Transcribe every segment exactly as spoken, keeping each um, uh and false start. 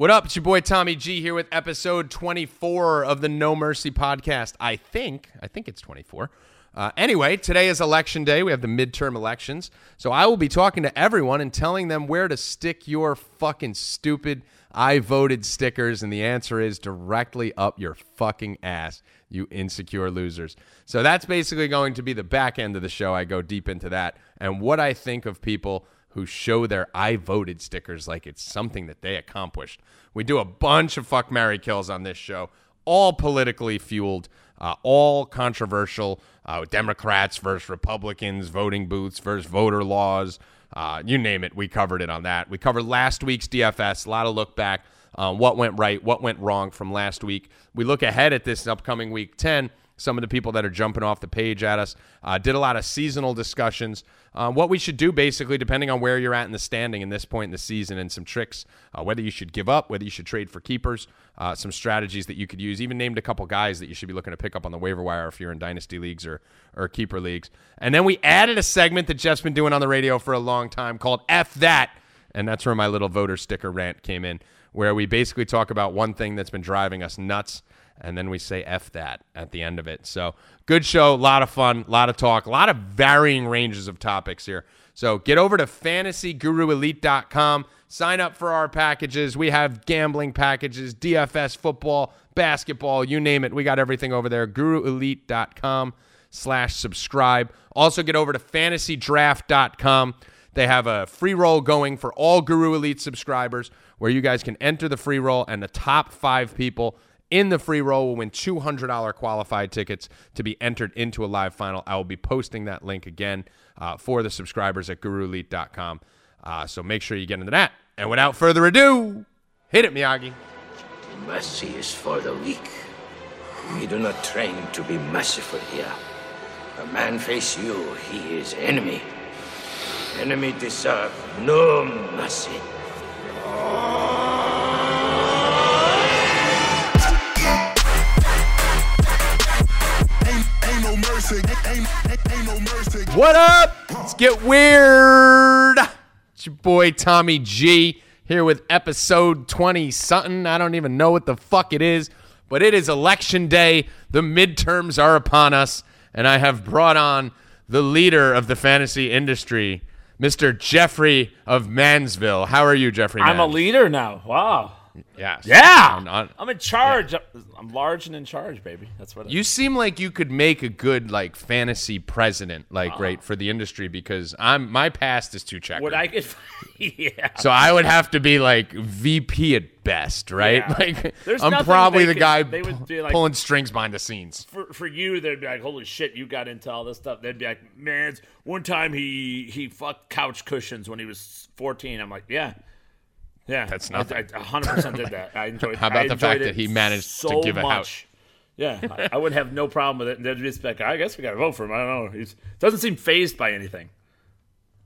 What up? It's your boy Tommy G here with episode twenty-four of the No Mercy podcast. I think, I think it's twenty-four. Uh, anyway, today is election day. We have the midterm elections. So I will be talking to everyone and telling them where to stick your fucking stupid I voted stickers. And the answer is directly up your fucking ass, you insecure losers. So that's basically going to be the back end of the show. I go deep into that and what I think of people who show their I voted stickers like it's something that they accomplished. We do a bunch of fuck, marry, kills on this show, all politically fueled, uh, all controversial, uh, Democrats versus Republicans, voting booths versus voter laws, uh, you name it. We covered it on that. We covered last week's D F S, a lot of look back on what went right, what went wrong from last week. We look ahead at this upcoming week ten. Some of the people that are jumping off the page at us, uh, did a lot of seasonal discussions, uh, what we should do basically depending on where you're at in the standing in this point in the season, and some tricks, uh, whether you should give up, whether you should trade for keepers, uh, some strategies that you could use, even named a couple guys that you should be looking to pick up on the waiver wire if you're in dynasty leagues or, or keeper leagues. And then we added a segment that Jeff's been doing on the radio for a long time called F That, and that's where my little voter sticker rant came in, where we basically talk about one thing that's been driving us nuts, and then we say F that at the end of it. So good show, a lot of fun, a lot of talk, a lot of varying ranges of topics here. So get over to fantasy guru elite dot com, sign up for our packages. We have gambling packages, D F S, football, basketball, you name it. We got everything over there, guru elite dot com slash subscribe. Also get over to fantasy draft dot com. They have a free roll going for all Guru Elite subscribers where you guys can enter the free roll, and the top five people in the free roll will win two hundred dollars qualified tickets to be entered into a live final. I will be posting that link again uh, for the subscribers at guru elite dot com. Uh, so make sure you get into that. And without further ado, hit it, Miyagi. Mercy is for the weak. We do not train to be merciful here. A man face you, he is enemy. Enemy deserve no mercy. Oh. What up? Let's get weird. It's your boy Tommy G here with episode twenty-something. I don't even know what the fuck it is, but it is election day. The midterms are upon us, and I have brought on the leader of the fantasy industry, Mister Jeffrey of Mansville. How are you, Jeffrey? I'm Mans? a leader now. Wow. Yes. Yeah. I'm, on, I'm in charge. Yeah. I'm large and in charge, baby. That's what it you is. Seem like you could make a good like fantasy president, like uh-huh. right for the industry, because I'm my past is too checkered. What I could, yeah. So I would have to be like V P at best, right? Yeah. Like There's I'm probably the could, guy they would be like, pulling strings behind the scenes. For for you, they'd be like, "Holy shit, you got into all this stuff." They'd be like, "Man, one time he he fucked couch cushions when he was fourteen." I'm like, "Yeah." Yeah, that's nothing. I, I one hundred percent did that. I enjoyed it. How about the fact that he managed so to give it out? Yeah, I, I would have no problem with it. And they'd just be like, I guess we got to vote for him. I don't know. He doesn't seem fazed by anything.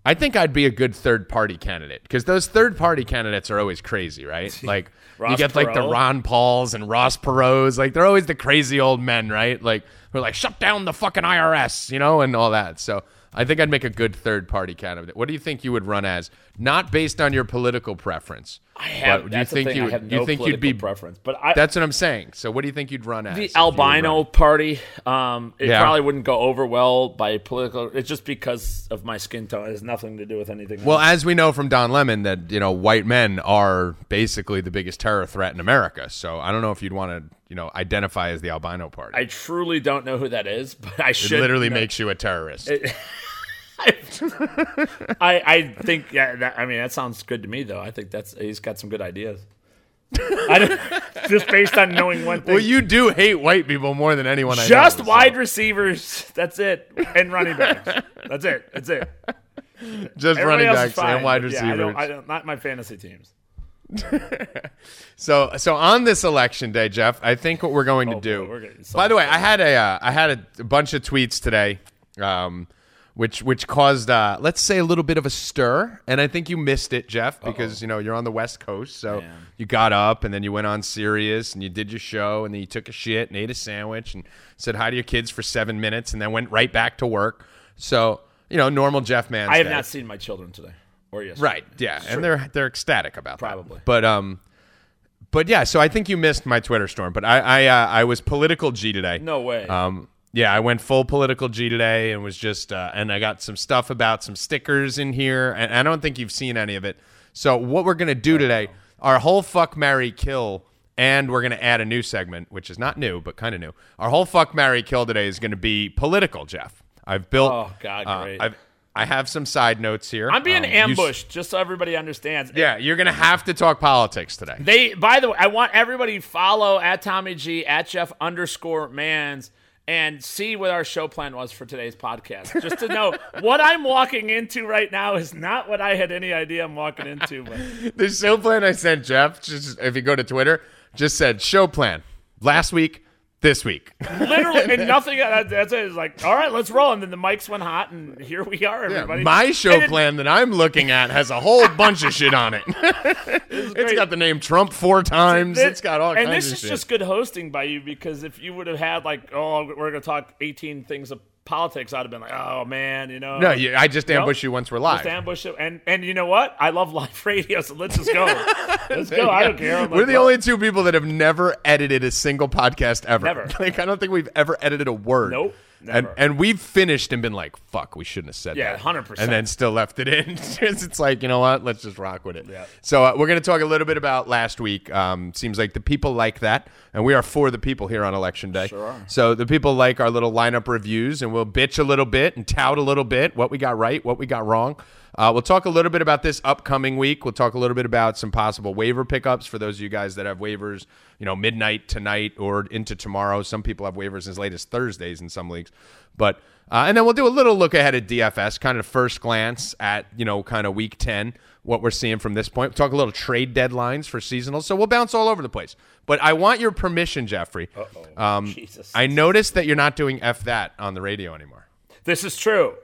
I think I'd be a good third-party candidate because those third-party candidates are always crazy, right? Like you get like Perot. The Ron Pauls and Ross Perot's. Like they're always the crazy old men, right? Like who are like, shut down the fucking I R S, you know, and all that. So I think I'd make a good third-party candidate. What do you think you would run as? Not based on your political preference. I have. That's you think the thing. You, I have no you think political be, preference. But I, that's what I'm saying. So what do you think you'd run as? The albino party. Um, it yeah. probably wouldn't go over well by political. It's just because of my skin tone. It has nothing to do with anything. Well, else. As we know from Don Lemon, that you know white men are basically the biggest terror threat in America. So I don't know if you'd want to you know identify as the albino party. I truly don't know who that is, but I it should. It literally you know, makes you a terrorist. It, I, I think yeah, that, I mean that sounds good to me though. I think that's he's got some good ideas. I just based on knowing one thing. Well, you do hate white people more than anyone. Just I know. Just wide so. Receivers. That's it, and running backs. That's it. That's it. Just Everybody running backs fine, and wide yeah, receivers. I don't, I don't, not my fantasy teams. so so on this election day, Jeff, I think what we're going oh, to do. Boy, By the way, I had a uh, I had a bunch of tweets today. Um, Which which caused, uh, let's say, a little bit of a stir. And I think you missed it, Jeff, because, Uh-oh. you know, you're on the West Coast. So Man. you got up and then you went on Sirius and you did your show and then you took a shit and ate a sandwich and said hi to your kids for seven minutes and then went right back to work. So, you know, normal Jeff Mansville. I have not seen my children today or yesterday. Right, yeah. Sure. And they're they're ecstatic about Probably. that. Probably. But um, But yeah, so I think you missed my Twitter storm, but I I, uh, I was political G today. No way. Um, yeah, I went full political G today and was just, uh, and I got some stuff about some stickers in here, and I don't think you've seen any of it. So what we're going to do today, our whole fuck, marry, kill, and we're going to add a new segment, which is not new, but kind of new. Our whole fuck, marry, kill today is going to be political, Jeff. I've built, oh God, great. Uh, I've, I have some side notes here. I'm being um, ambushed, s- just so everybody understands. Yeah, you're going to have to talk politics today. They, by the way, I want everybody to follow at Tommy G, at Jeff underscore Mans, and see what our show plan was for today's podcast. Just to know what I'm walking into right now is not what I had any idea I'm walking into. But the show plan I sent Jeff, just, if you go to Twitter, just said show plan last week. This week. Literally, and nothing. That's it. It's like, all right, let's roll. And then the mics went hot, and here we are, everybody. Yeah, my show it, plan that I'm looking at has a whole bunch of shit on it. It's got the name Trump four times. It, it's got all kinds of shit. And this is shit. Just good hosting by you, because if you would have had, like, oh, we're going to talk eighteen things of politics, I'd have been like, oh, man, you know. No, you, I just ambush you, know, you once we're live. Just ambush you. And, and you know what? I love live radio, so let's just go. Let's go. I don't care. I'm we're like, the well. only two people that have never edited a single podcast ever. Never. Like, I don't think we've ever edited a word. Nope. Never. And and we've finished and been like, fuck, we shouldn't have said yeah, that. Yeah, one hundred percent. And then still left it in. It's like, you know what? Let's just rock with it. Yeah. So uh, we're going to talk a little bit about last week. Um, seems like the people like that. And we are for the people here on Election Day. Sure are. So the people like our little lineup reviews, and we'll bitch a little bit and tout a little bit what we got right, what we got wrong. Uh, we'll talk a little bit about this upcoming week. We'll talk a little bit about some possible waiver pickups for those of you guys that have waivers, you know, midnight tonight or into tomorrow. Some people have waivers as late as Thursdays in some leagues. But uh, and then we'll do a little look ahead at D F S, kind of first glance at, you know, kind of week ten, what we're seeing from this point. We'll talk a little trade deadlines for seasonals. So we'll bounce all over the place. But I want your permission, Jeffrey. Uh-oh. Um, Jesus. I noticed that you're not doing F that on the radio anymore. This is true.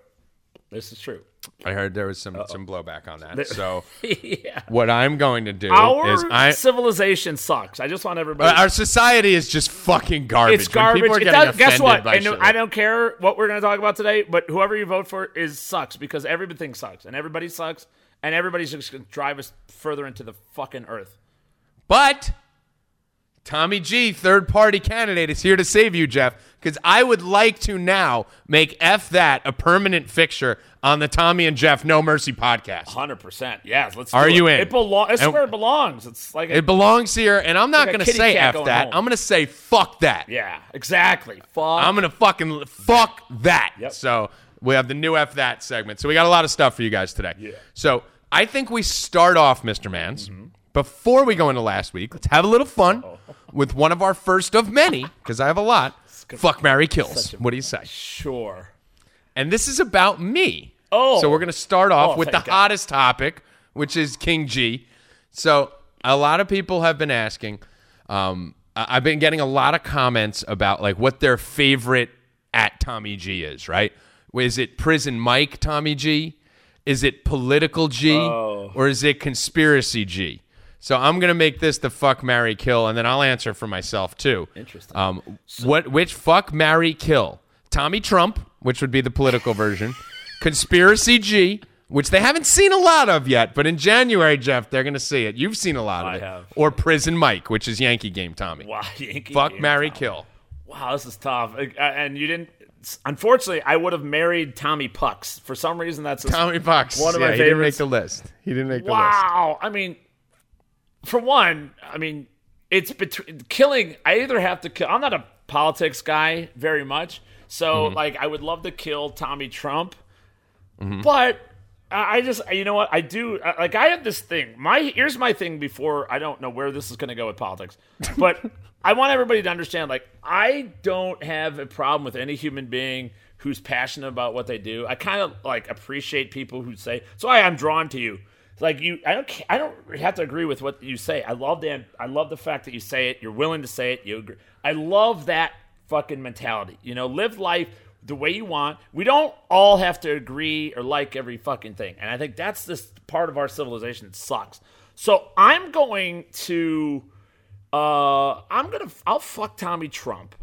This is true. I heard there was some, some blowback on that. So yeah. What I'm going to do Our is... Our civilization sucks. I just want everybody... Our society is just fucking garbage. It's garbage. People are it getting does, offended guess what? By I, know, I don't care what we're going to talk about today, but whoever you vote for is sucks, because everything sucks, and everybody sucks, and everybody's just going to drive us further into the fucking earth. But... Tommy G, third-party candidate, is here to save you, Jeff, because I would like to now make F that a permanent fixture on the Tommy and Jeff No Mercy podcast. one hundred percent. Yes, let's do Are it. you in? It belo- That's and where it belongs. It's like a, It belongs here, and I'm not like going to say F that. Home. I'm going to say fuck that. Yeah, exactly. Fuck. I'm going to fucking fuck that. Yep. So we have the new F that segment. So we got a lot of stuff for you guys today. Yeah. So I think we start off, Mister Mans. Mm-hmm. Before we go into last week, let's have a little fun with one of our first of many, because I have a lot. Fuck, marry, kills. What do you say? Sure. And this is about me. Oh. So we're going to start off oh, with the God. hottest topic, which is King G. So a lot of people have been asking. Um, I've been getting a lot of comments about like what their favorite at Tommy G is, right? Is it Prison Mike Tommy G? Is it Political G? Oh. Or is it Conspiracy G? So I'm going to make this the fuck, marry, kill, and then I'll answer for myself, too. Interesting. Um, so- what? Which fuck, marry, kill? Tommy Trump, which would be the political version. Conspiracy G, which they haven't seen a lot of yet, but in January, Jeff, they're going to see it. You've seen a lot of I it. I have. Or Prison Mike, which is Yankee Game Tommy. Wow, Yankee fuck, Game marry, Tommy. Kill. Wow, this is tough. And you didn't... Unfortunately, I would have married Tommy Pucks. For some reason, that's... Tommy Pucks. One of yeah, my favorites. He didn't make the list. He didn't make the wow. list. Wow. I mean... For one, I mean, it's between killing. I either have to kill. I'm not a politics guy very much. So, mm-hmm. like, I would love to kill Tommy Trump. Mm-hmm. But I just, you know what? I do. Like, I have this thing. My Here's my thing before. I don't know where this is going to go with politics. But I want everybody to understand, like, I don't have a problem with any human being who's passionate about what they do. I kind of, like, appreciate people who say, so I am drawn to you. Like you, I don't. I don't have to agree with what you say. I love the. I love the fact that you say it. You're willing to say it. You agree. I love that fucking mentality. You know, live life the way you want. We don't all have to agree or like every fucking thing. And I think that's this part of our civilization that sucks. So I'm going to. Uh, I'm gonna. I'll fuck Tommy Trump.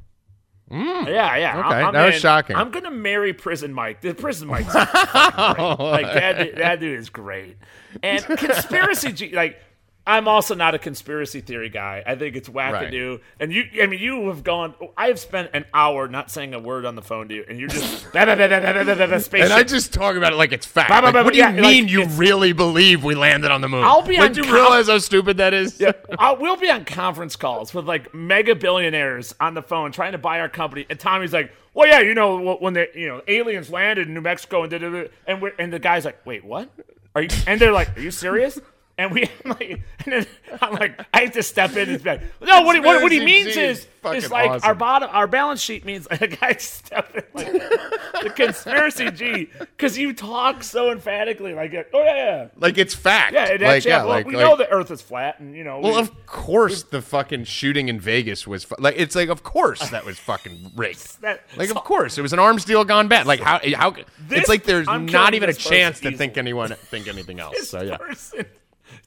Mm. Yeah, yeah. Okay, I'm, that was in, shocking. I'm gonna marry Prison Mike. The Prison Mike's great. Like that. That dude is great. And Conspiracy G. Like I'm also not a conspiracy theory guy. I think it's wackadoo. Right. And you, I mean, you have gone, I have spent an hour not saying a word on the phone to you, and you're just, da da da da da da da da spaceship. And I just talk about it like it's fact. Bah, bah, bah, like, what do you yeah, mean like, you really believe we landed on the moon? I'll be like, on do you com- realize how stupid that is? Yeah, I'll, we'll be on conference calls with like mega billionaires on the phone trying to buy our company, and Tommy's like, well, yeah, you know, when the you know aliens landed in New Mexico, and da-da-da, and we're, and the guy's like, wait, what? Are you? And they're like, are you serious? And we, I'm like, and then I'm like, I have to step in and be like, no, what he, what, what he means is, is like awesome. our bottom, our balance sheet means like I step in like the conspiracy G, because you talk so emphatically, like, oh yeah, yeah. like it's fact, yeah, it like, yeah, well, like, we like, know the Earth is flat, and you know, well, we, of course we, the fucking shooting in Vegas was fu- like, it's like, of course that was fucking rigged, that, like, so, of course it was an arms deal gone bad, like how how this, it's like there's I'm not even a chance to easily. think anyone think anything else, this so yeah. Person.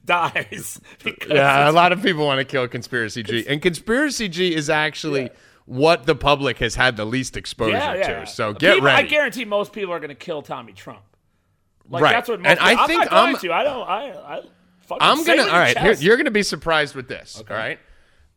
Dies. Yeah, a lot of people want to kill Conspiracy G. And Conspiracy G is actually yeah. what the public has had the least exposure yeah, yeah, to. Yeah. So get people, ready. I guarantee most people are going to kill Tommy Trump. Like, right. That's what most and people, I I'm think not I'm going to. I don't. I. I fucking I'm going to. All right. Here, you're going to be surprised with this. Okay. All right.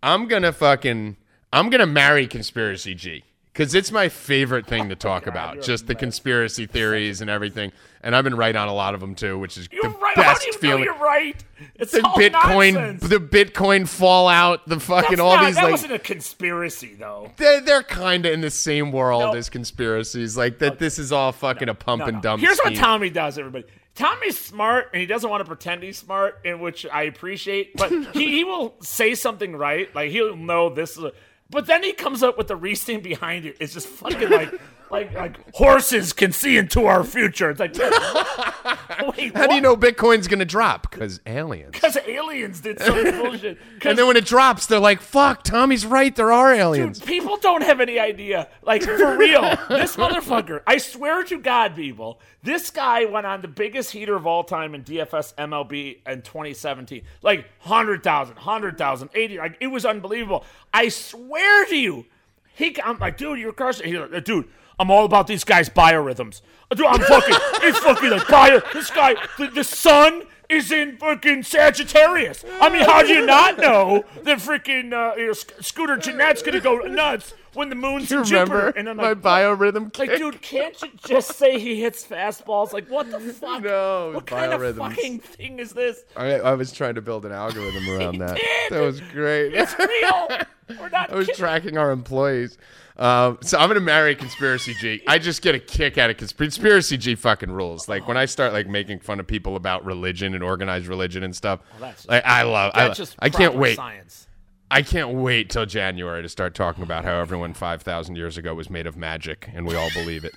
I'm going to fucking. I'm going to marry Conspiracy G. Because it's my favorite thing to talk oh God, about, just the conspiracy theories and everything. And I've been right on a lot of them, too, which is you're the right. best How do you feeling. Know you're right? It's the all Bitcoin, nonsense. The Bitcoin fallout, the fucking That's all not, these. That like, wasn't a conspiracy, though. They're, they're kind of in the same world nope. as conspiracies. Like, that. Okay. This is all fucking no, a pump no, and no. dump Here's scheme. What Tommy does, everybody. Tommy's smart, and he doesn't want to pretend he's smart, in which I appreciate. But he, he will say something right. Like, he'll know this is a... But then he comes up with the reasoning behind it. It's just fucking like, like, like horses can see into our future. It's like, wait, how what? do you know Bitcoin's gonna drop? Because aliens. Because aliens did some bullshit. And then when it drops, they're like, "Fuck, Tommy's right. There are aliens." Dude, people don't have any idea. Like for real, this motherfucker. I swear to God, people, this guy went on the biggest heater of all time in D F S M L B in twenty seventeen. Like one hundred thousand, one hundred thousand, eighty. Like it was unbelievable. I swear. Where do you? He, I'm like, dude, you're crushing. He's like, dude, I'm all about these guys' biorhythms. Dude, I'm fucking, it's fucking like bio. This guy, the, the sun is in fucking Sagittarius. I mean, how do you not know that freaking uh, you know, Scooter Jeanette's gonna go nuts when the moon's in Jupiter? And I'm like, my biorhythm kick? Like, dude, can't you just say he hits fastballs? Like, what the fuck? No, what kind of fucking thing is this? I, I was trying to build an algorithm around that. Did. That was great. It's real. We're not I was kidding. Tracking our employees. Um, so I'm going to marry Conspiracy G. I just get a kick out of consp- Conspiracy G fucking rules. Like when I start like making fun of people about religion and organized religion and stuff, well, that's just, like, I love that's I love, just I can't wait. Science. I can't wait till January to start talking about how everyone five thousand years ago was made of magic and we all believe it.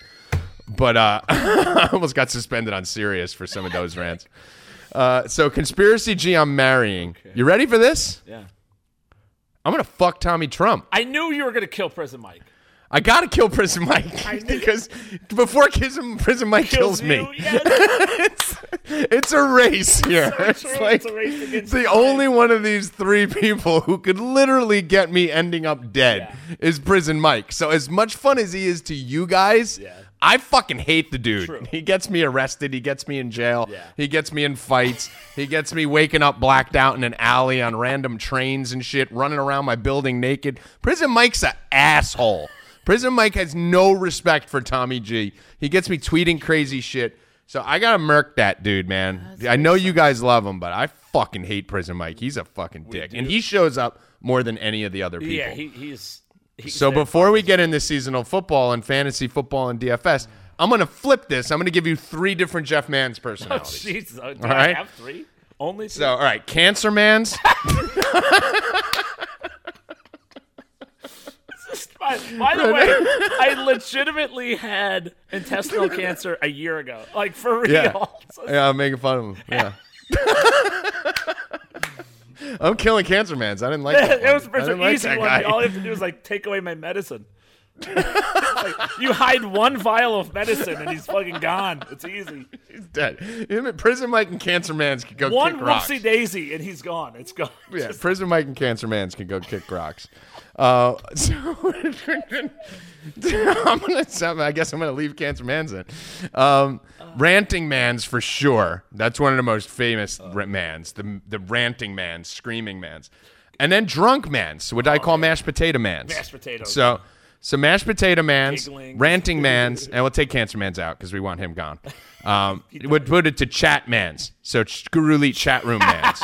But uh, I almost got suspended on Sirius for some of those rants. Uh, so Conspiracy G I'm marrying. Okay. You ready for this? Yeah. I'm going to fuck Tommy Trump. I knew you were going to kill Prison Mike. I got to kill Prison Mike because before Prison Mike kills, kills me, yes. it's, it's a race here. So it's it's, like, it's a race against the only one of these three people who could literally get me ending up dead yeah. is Prison Mike. So as much fun as he is to you guys, yeah. I fucking hate the dude. True. He gets me arrested. He gets me in jail. Yeah. He gets me in fights. He gets me waking up blacked out in an alley on random trains and shit, running around my building naked. Prison Mike's an asshole. Prison Mike has no respect for Tommy G. He gets me tweeting crazy shit. So I got to murk that dude, man. That's I know you guys love him, but I fucking hate Prison Mike. He's a fucking dick. And he shows up more than any of the other people. Yeah, he, he's... He's so before we get into seasonal football and fantasy football and D F S, I'm going to flip this. I'm going to give you three different Jeff Mans personalities. Oh, jeez. Uh, do all I right? have three? Only three? So, all right. Cancer Mans. By, by the way, I legitimately had intestinal cancer a year ago. Like, for real. Yeah, so, yeah I'm making fun of him. Yeah. I'm killing Cancer Mans. I didn't like that. It was an easy like one. All I have to do is like take away my medicine. Like, you hide one vial of medicine and he's fucking gone. It's easy. He's dead. Him at Prison Mike and Cancer Mans can go one kick rocks. One whoopsie daisy and he's gone. It's gone. Yeah, Just... Prison Mike and Cancer Mans can go kick rocks. Uh, so I'm gonna. I guess I'm gonna leave Cancer Mans in. Um, uh, ranting Mans for sure. That's one of the most famous uh, Mans. The the ranting Mans, screaming Mans, and then drunk Mans, which oh, I call yeah. mashed potato Mans. Mashed potatoes. So. So mashed potato Mans, Giggling. ranting Mans, and we'll take Cancer Mans out because we want him gone. Um, we'll put it to chat Mans. So Guru Elite chat room Mans.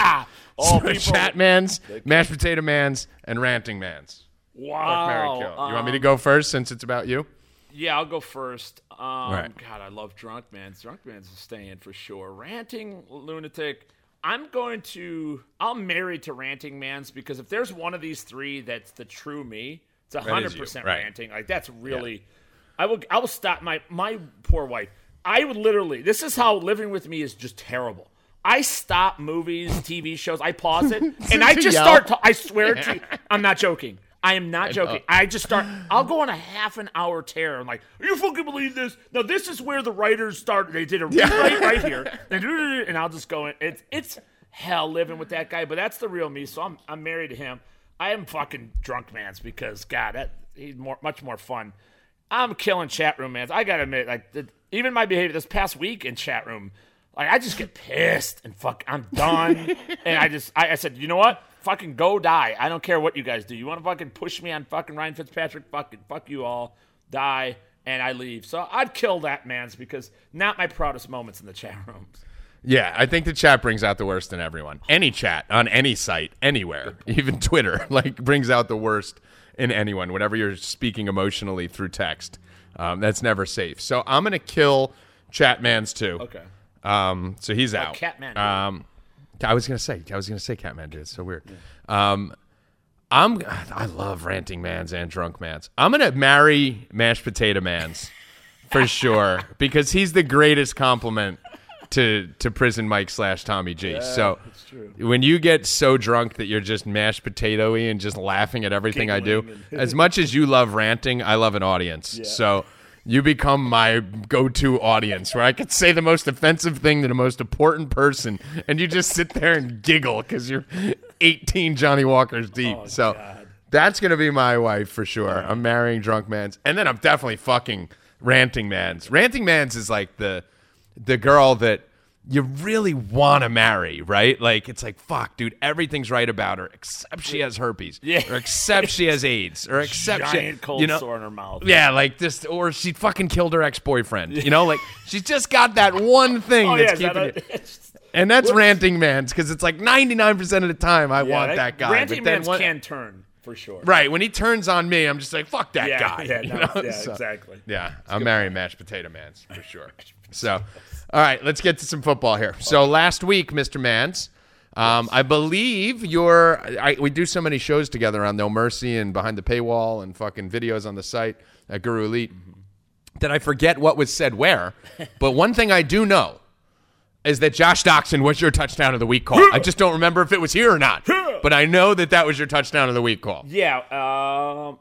All so chat Mans, mashed potato Mans, and ranting Mans. Wow. Work, marry, kill. You um, want me to go first since it's about you? Yeah, I'll go first. Um, right. God, I love drunk Mans. Drunk Mans is staying for sure. Ranting lunatic. I'm going to – I'll marry to ranting Mans because if there's one of these three that's the true me – It's one hundred percent ranting. Right. Like, that's really yeah. – I will I will stop my – my poor wife. I would literally – this is how living with me is just terrible. I stop movies, T V shows. I pause it, and I just start – I swear yeah. to you, I'm not joking. I am not I joking. Know. I just start – I'll go on a half an hour tear. I'm like, you fucking believe this? Now, this is where the writers started. They did a yeah. rewrite right here. And I'll just go in. It's, it's hell living with that guy, but that's the real me, so I'm I'm married to him. I am fucking drunk Mans because, God, that, he's more, much more fun. I'm killing chat room Mans. I got to admit, like the, even my behavior this past week in chat room, like I just get pissed and fuck, I'm done. and I just, I, I said, you know what? Fucking go die. I don't care what you guys do. You want to fucking push me on fucking Ryan Fitzpatrick? Fucking fuck you all. Die. And I leave. So I'd kill that Mans because not my proudest moments in the chat rooms. Yeah, I think the chat brings out the worst in everyone. Any chat on any site, anywhere, even Twitter, like brings out the worst in anyone. Whenever you're speaking emotionally through text, um, that's never safe. So I'm gonna kill Chatman's too. Okay. Um, so he's oh, out. Catman. Um, I was gonna say. I was gonna say Catman dude. It's so weird. Yeah. Um, I'm. I love ranting Mans and drunk Mans. I'm gonna marry mashed potato Mans for sure because he's the greatest compliment. To, to Prison Mike slash Tommy G. Yeah, so when you get so drunk that you're just mashed potato-y and just laughing at everything Giggling. I do, as much as you love ranting, I love an audience. Yeah. So you become my go-to audience where I could say the most offensive thing to the most important person, and you just sit there and giggle because you're eighteen Johnny Walkers deep. Oh, so God. That's going to be my wife for sure. Yeah. I'm marrying drunk Mans. And then I'm definitely fucking ranting Mans. Ranting Mans is like the... the girl that you really want to marry, right? Like, it's like, fuck, dude, everything's right about her, except she has herpes, yeah. or except she has AIDS, or except Giant she has, cold you know, sore in her mouth. Yeah, like this, or she fucking killed her ex-boyfriend, you know? Like, she's just got that one thing oh, that's yeah, keeping that a, it. And that's whoops. Ranting Mans, because it's like ninety-nine percent of the time I yeah, want that, that guy. Ranting but then Mans one, can turn. For sure. Right. When he turns on me, I'm just like, fuck that yeah, guy. Yeah, no, yeah so, exactly. Yeah. It's I'm marrying mashed potato Mans for sure. So, all right, let's get to some football here. So last week, Mister Mans, um, yes. I believe your I, we do so many shows together on No Mercy and behind the paywall and fucking videos on the site at Guru Elite mm-hmm. that I forget what was said where. But one thing I do know is that Josh Doctson was your touchdown of the week call. I just don't remember if it was here or not. But I know that that was your touchdown of the week call. Yeah. Um,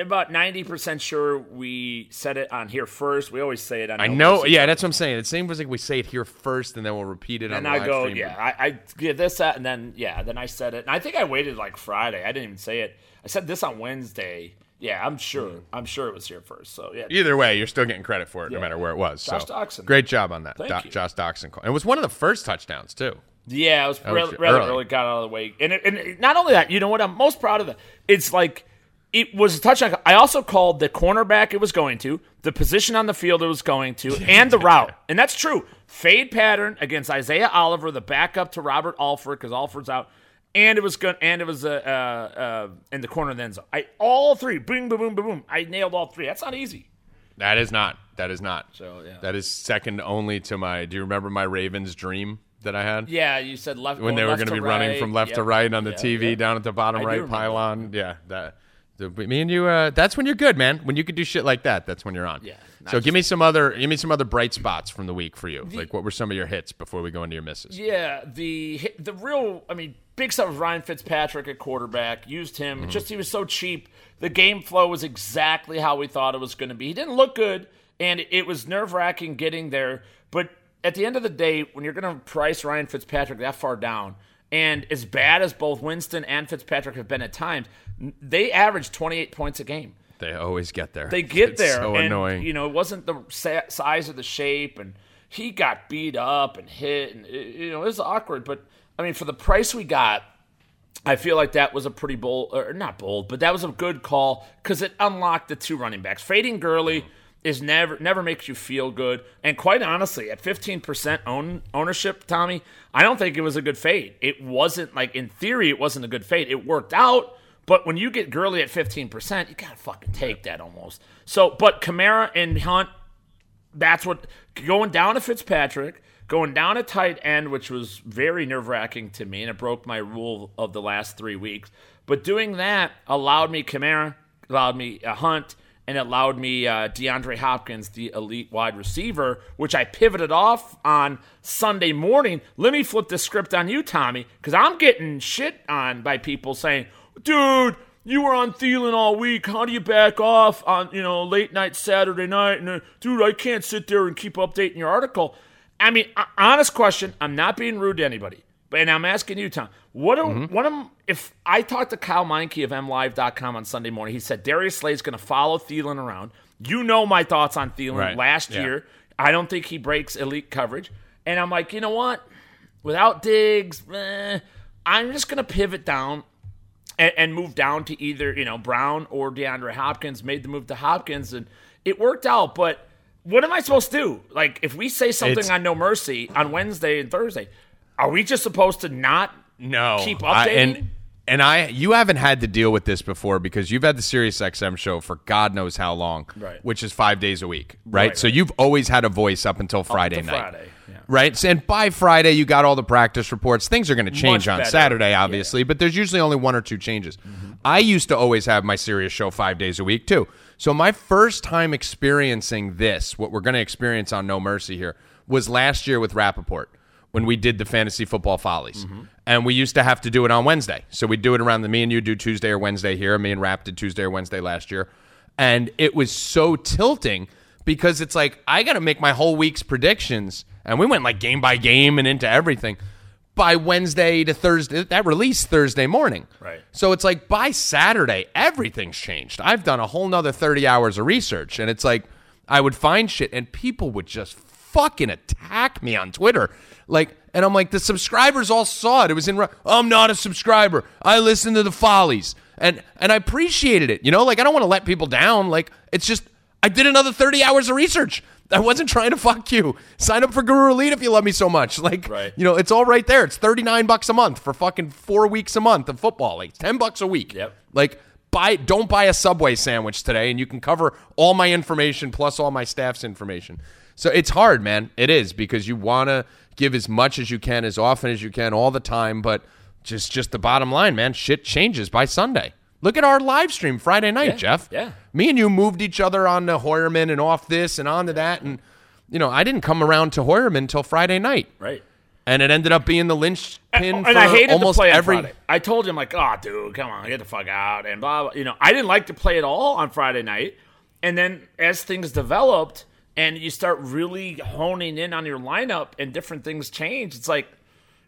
about ninety percent sure we said it on here first. We always say it on I know. Episode. Yeah, that's what I'm saying. It seems like we say it here first, and then we'll repeat it and on the I live go, stream. Yeah, I, I give this out, and then, yeah, then I said it. And I think I waited like Friday. I didn't even say it. I said this on Wednesday. Yeah, I'm sure. Mm. I'm sure it was here first. So yeah. Either way, you're still getting credit for it yeah. no matter where it was. Josh so. Doctson. Great job on that. Thank Do- you. Josh Doctson call. It was one of the first touchdowns, too. Yeah, it was rather really, really, really got out of the way. And, it, and it, not only that, you know what I'm most proud of? The, it's like it was a touchdown. I also called the cornerback it was going to, the position on the field it was going to, and the route. And that's true. Fade pattern against Isaiah Oliver, the backup to Robert Alford because Alford's out. And it was good. And it was uh, uh, in the corner of the end zone. I, all three. Boom, boom, boom, boom, boom. I nailed all three. That's not easy. That is not. That is not. So yeah. That is second only to my – do you remember my Ravens dream? That I had? Yeah, you said left. When they were going to be right, running from left yeah, to right on the yeah, T V yeah. down at the bottom I right pylon. That. Yeah. that. The, me and you, uh, that's when you're good, man. When you can do shit like that, that's when you're on. Yeah. So give me some other give me some other bright spots from the week for you. The, like what were some of your hits before we go into your misses? Yeah, the the real, I mean – Big stuff with Ryan Fitzpatrick at quarterback. Used him. Mm-hmm. Just he was so cheap. The game flow was exactly how we thought it was going to be. He didn't look good, and it was nerve-wracking getting there. But at the end of the day, when you're going to price Ryan Fitzpatrick that far down, and as bad as both Winston and Fitzpatrick have been at times, they average twenty-eight points a game. They always get there. They get it's there. So and, annoying. You know, it wasn't the size or the shape, and he got beat up and hit, and it, you know, it was awkward. But I mean, for the price we got, I feel like that was a pretty bold, or not bold, but that was a good call because it unlocked the two running backs. Fading Gurley is never never makes you feel good. And quite honestly, at fifteen percent own, ownership, Tommy, I don't think it was a good fade. It wasn't like, in theory, it wasn't a good fade. It worked out, but when you get Gurley at fifteen percent, you gotta fucking take that almost. So, but Kamara and Hunt, that's what, going down to Fitzpatrick, going down a tight end, which was very nerve-wracking to me, and it broke my rule of the last three weeks. But doing that allowed me Kamara, allowed me a Hunt, and allowed me uh, DeAndre Hopkins, the elite wide receiver, which I pivoted off on Sunday morning. Let me flip the script on you, Tommy, because I'm getting shit on by people saying, dude, you were on Thielen all week. How do you back off on, you know, late night Saturday night? And uh, dude, I can't sit there and keep updating your article. I mean, honest question. I'm not being rude to anybody, and I'm asking you, Tom. What do, mm-hmm. what am, if I talked to Kyle Meinke of M Live dot com on Sunday morning, he said Darius Slade's going to follow Thielen around. You know my thoughts on Thielen right. last yeah. year. I don't think he breaks elite coverage. And I'm like, you know what? Without Diggs, eh, I'm just going to pivot down and, and move down to either, you know, Brown or DeAndre Hopkins. Made the move to Hopkins, and it worked out, but what am I supposed to do? Like, if we say something it's, on No Mercy on Wednesday and Thursday, are we just supposed to not no, keep updating? I, and and I, you haven't had to deal with this before because you've had the SiriusXM show for God knows how long, right. which is five days a week, right? right so right. You've always had a voice up until Friday up night. Friday. Yeah. Right? So, and by Friday, you got all the practice reports. Things are going to change on Saturday, obviously, yeah. but there's usually only one or two changes. Mm-hmm. I used to always have my Sirius show five days a week, too. So my first time experiencing this, what we're going to experience on No Mercy here, was last year with Rappaport when we did the Fantasy Football Follies. Mm-hmm. And we used to have to do it on Wednesday. So we'd do it around the me and you do Tuesday or Wednesday here. Me and Rapp did Tuesday or Wednesday last year. And it was so tilting because it's like, I got to make my whole week's predictions. And we went like game by game and into everything. By Wednesday to Thursday, that released Thursday morning. Right. So it's like by Saturday, everything's changed. I've done a whole nother thirty hours of research, and it's like I would find shit, and people would just fucking attack me on Twitter. Like, and I'm like, the subscribers all saw it. It was in, I'm not a subscriber. I listen to the Follies, and and I appreciated it. You know, like I don't want to let people down. Like it's just, I did another thirty hours of research. I wasn't trying to fuck you. Sign up for Guru Elite if you love me so much. Like, right. you know, it's all right there. It's thirty-nine bucks a month for fucking four weeks a month of football. Like, ten bucks a week. Yep. Like, buy don't buy a Subway sandwich today, and you can cover all my information plus all my staff's information. So it's hard, man. It is, because you want to give as much as you can, as often as you can, all the time. But just, just the bottom line, man, shit changes by Sunday. Look at our live stream Friday night, yeah, Jeff. Yeah. Me and you moved each other on to Hoyerman and off this and on to that. And, you know, I didn't come around to Hoyerman until Friday night. Right. And it ended up being the lynch pin and, for and I hated almost the play every. On Friday. I told him, like, oh, dude, come on, get the fuck out. And blah, blah. You know, I didn't like to play at all on Friday night. And then as things developed and you start really honing in on your lineup and different things change, it's like,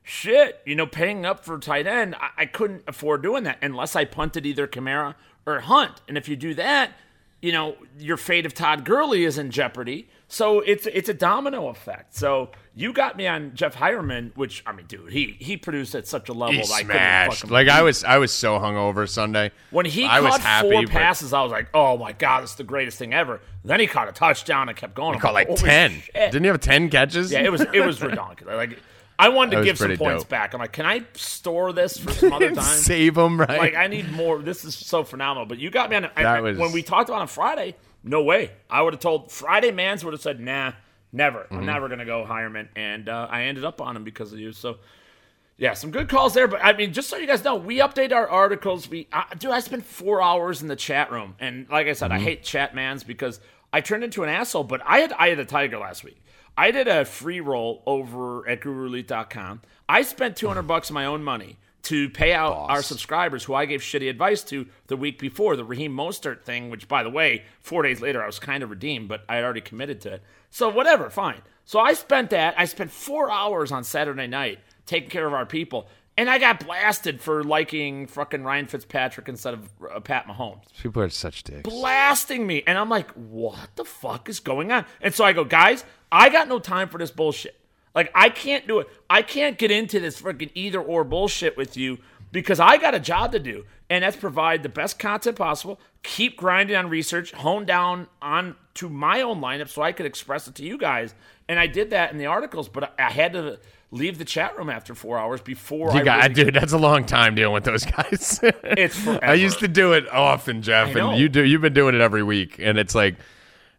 shit, you know, paying up for tight end, I, I couldn't afford doing that unless I punted either Kamara or Hunt. And if you do that, you know, your fate of Todd Gurley is in jeopardy. So it's it's a domino effect. So you got me on Jeff Hireman, which, I mean, dude, he he produced at such a level. He like, smashed. Like, I was, I was so hungover Sunday. When he I caught was happy, four but... passes, I was like, oh, my God, it's the greatest thing ever. Then he caught a touchdown and kept going. He I'm caught, like, like ten. Shit. Didn't he have ten catches? Yeah, it was it was ridiculous. Like, I wanted to give some points dope. back. I'm like, can I store this for some other time? Save them, right? Like, I need more. This is so phenomenal. But you got me on. I, I, was... When we talked about it on Friday, no way. I would have told Friday Mans would have said, nah, never. Mm-hmm. I'm never going to go Hireman. And uh, I ended up on him because of you. So, yeah, some good calls there. But, I mean, just so you guys know, we update our articles. We I, Dude, I spent four hours in the chat room. And, like I said, mm-hmm. I hate chat mans because I turned into an asshole. But I had I had a tiger last week. I did a free roll over at guru elite dot com. I spent two hundred bucks of my own money to pay out Boss. our subscribers who I gave shitty advice to the week before, the Raheem Mostert thing, which, by the way, four days later I was kind of redeemed, but I had already committed to it. So whatever, fine. So I spent that. I spent four hours on Saturday night taking care of our people, and I got blasted for liking fucking Ryan Fitzpatrick instead of uh, Pat Mahomes. People are such dicks. Blasting me. And I'm like, what the fuck is going on? And so I go, guys, I got no time for this bullshit. Like, I can't do it. I can't get into this freaking either-or bullshit with you because I got a job to do, and that's provide the best content possible, keep grinding on research, hone down on to my own lineup so I could express it to you guys. And I did that in the articles, but I had to leave the chat room after four hours before you I got, really... Dude, that's a long time dealing with those guys. It's forever. I used to do it often, Jeff, and you do, you've been doing it every week, and it's like...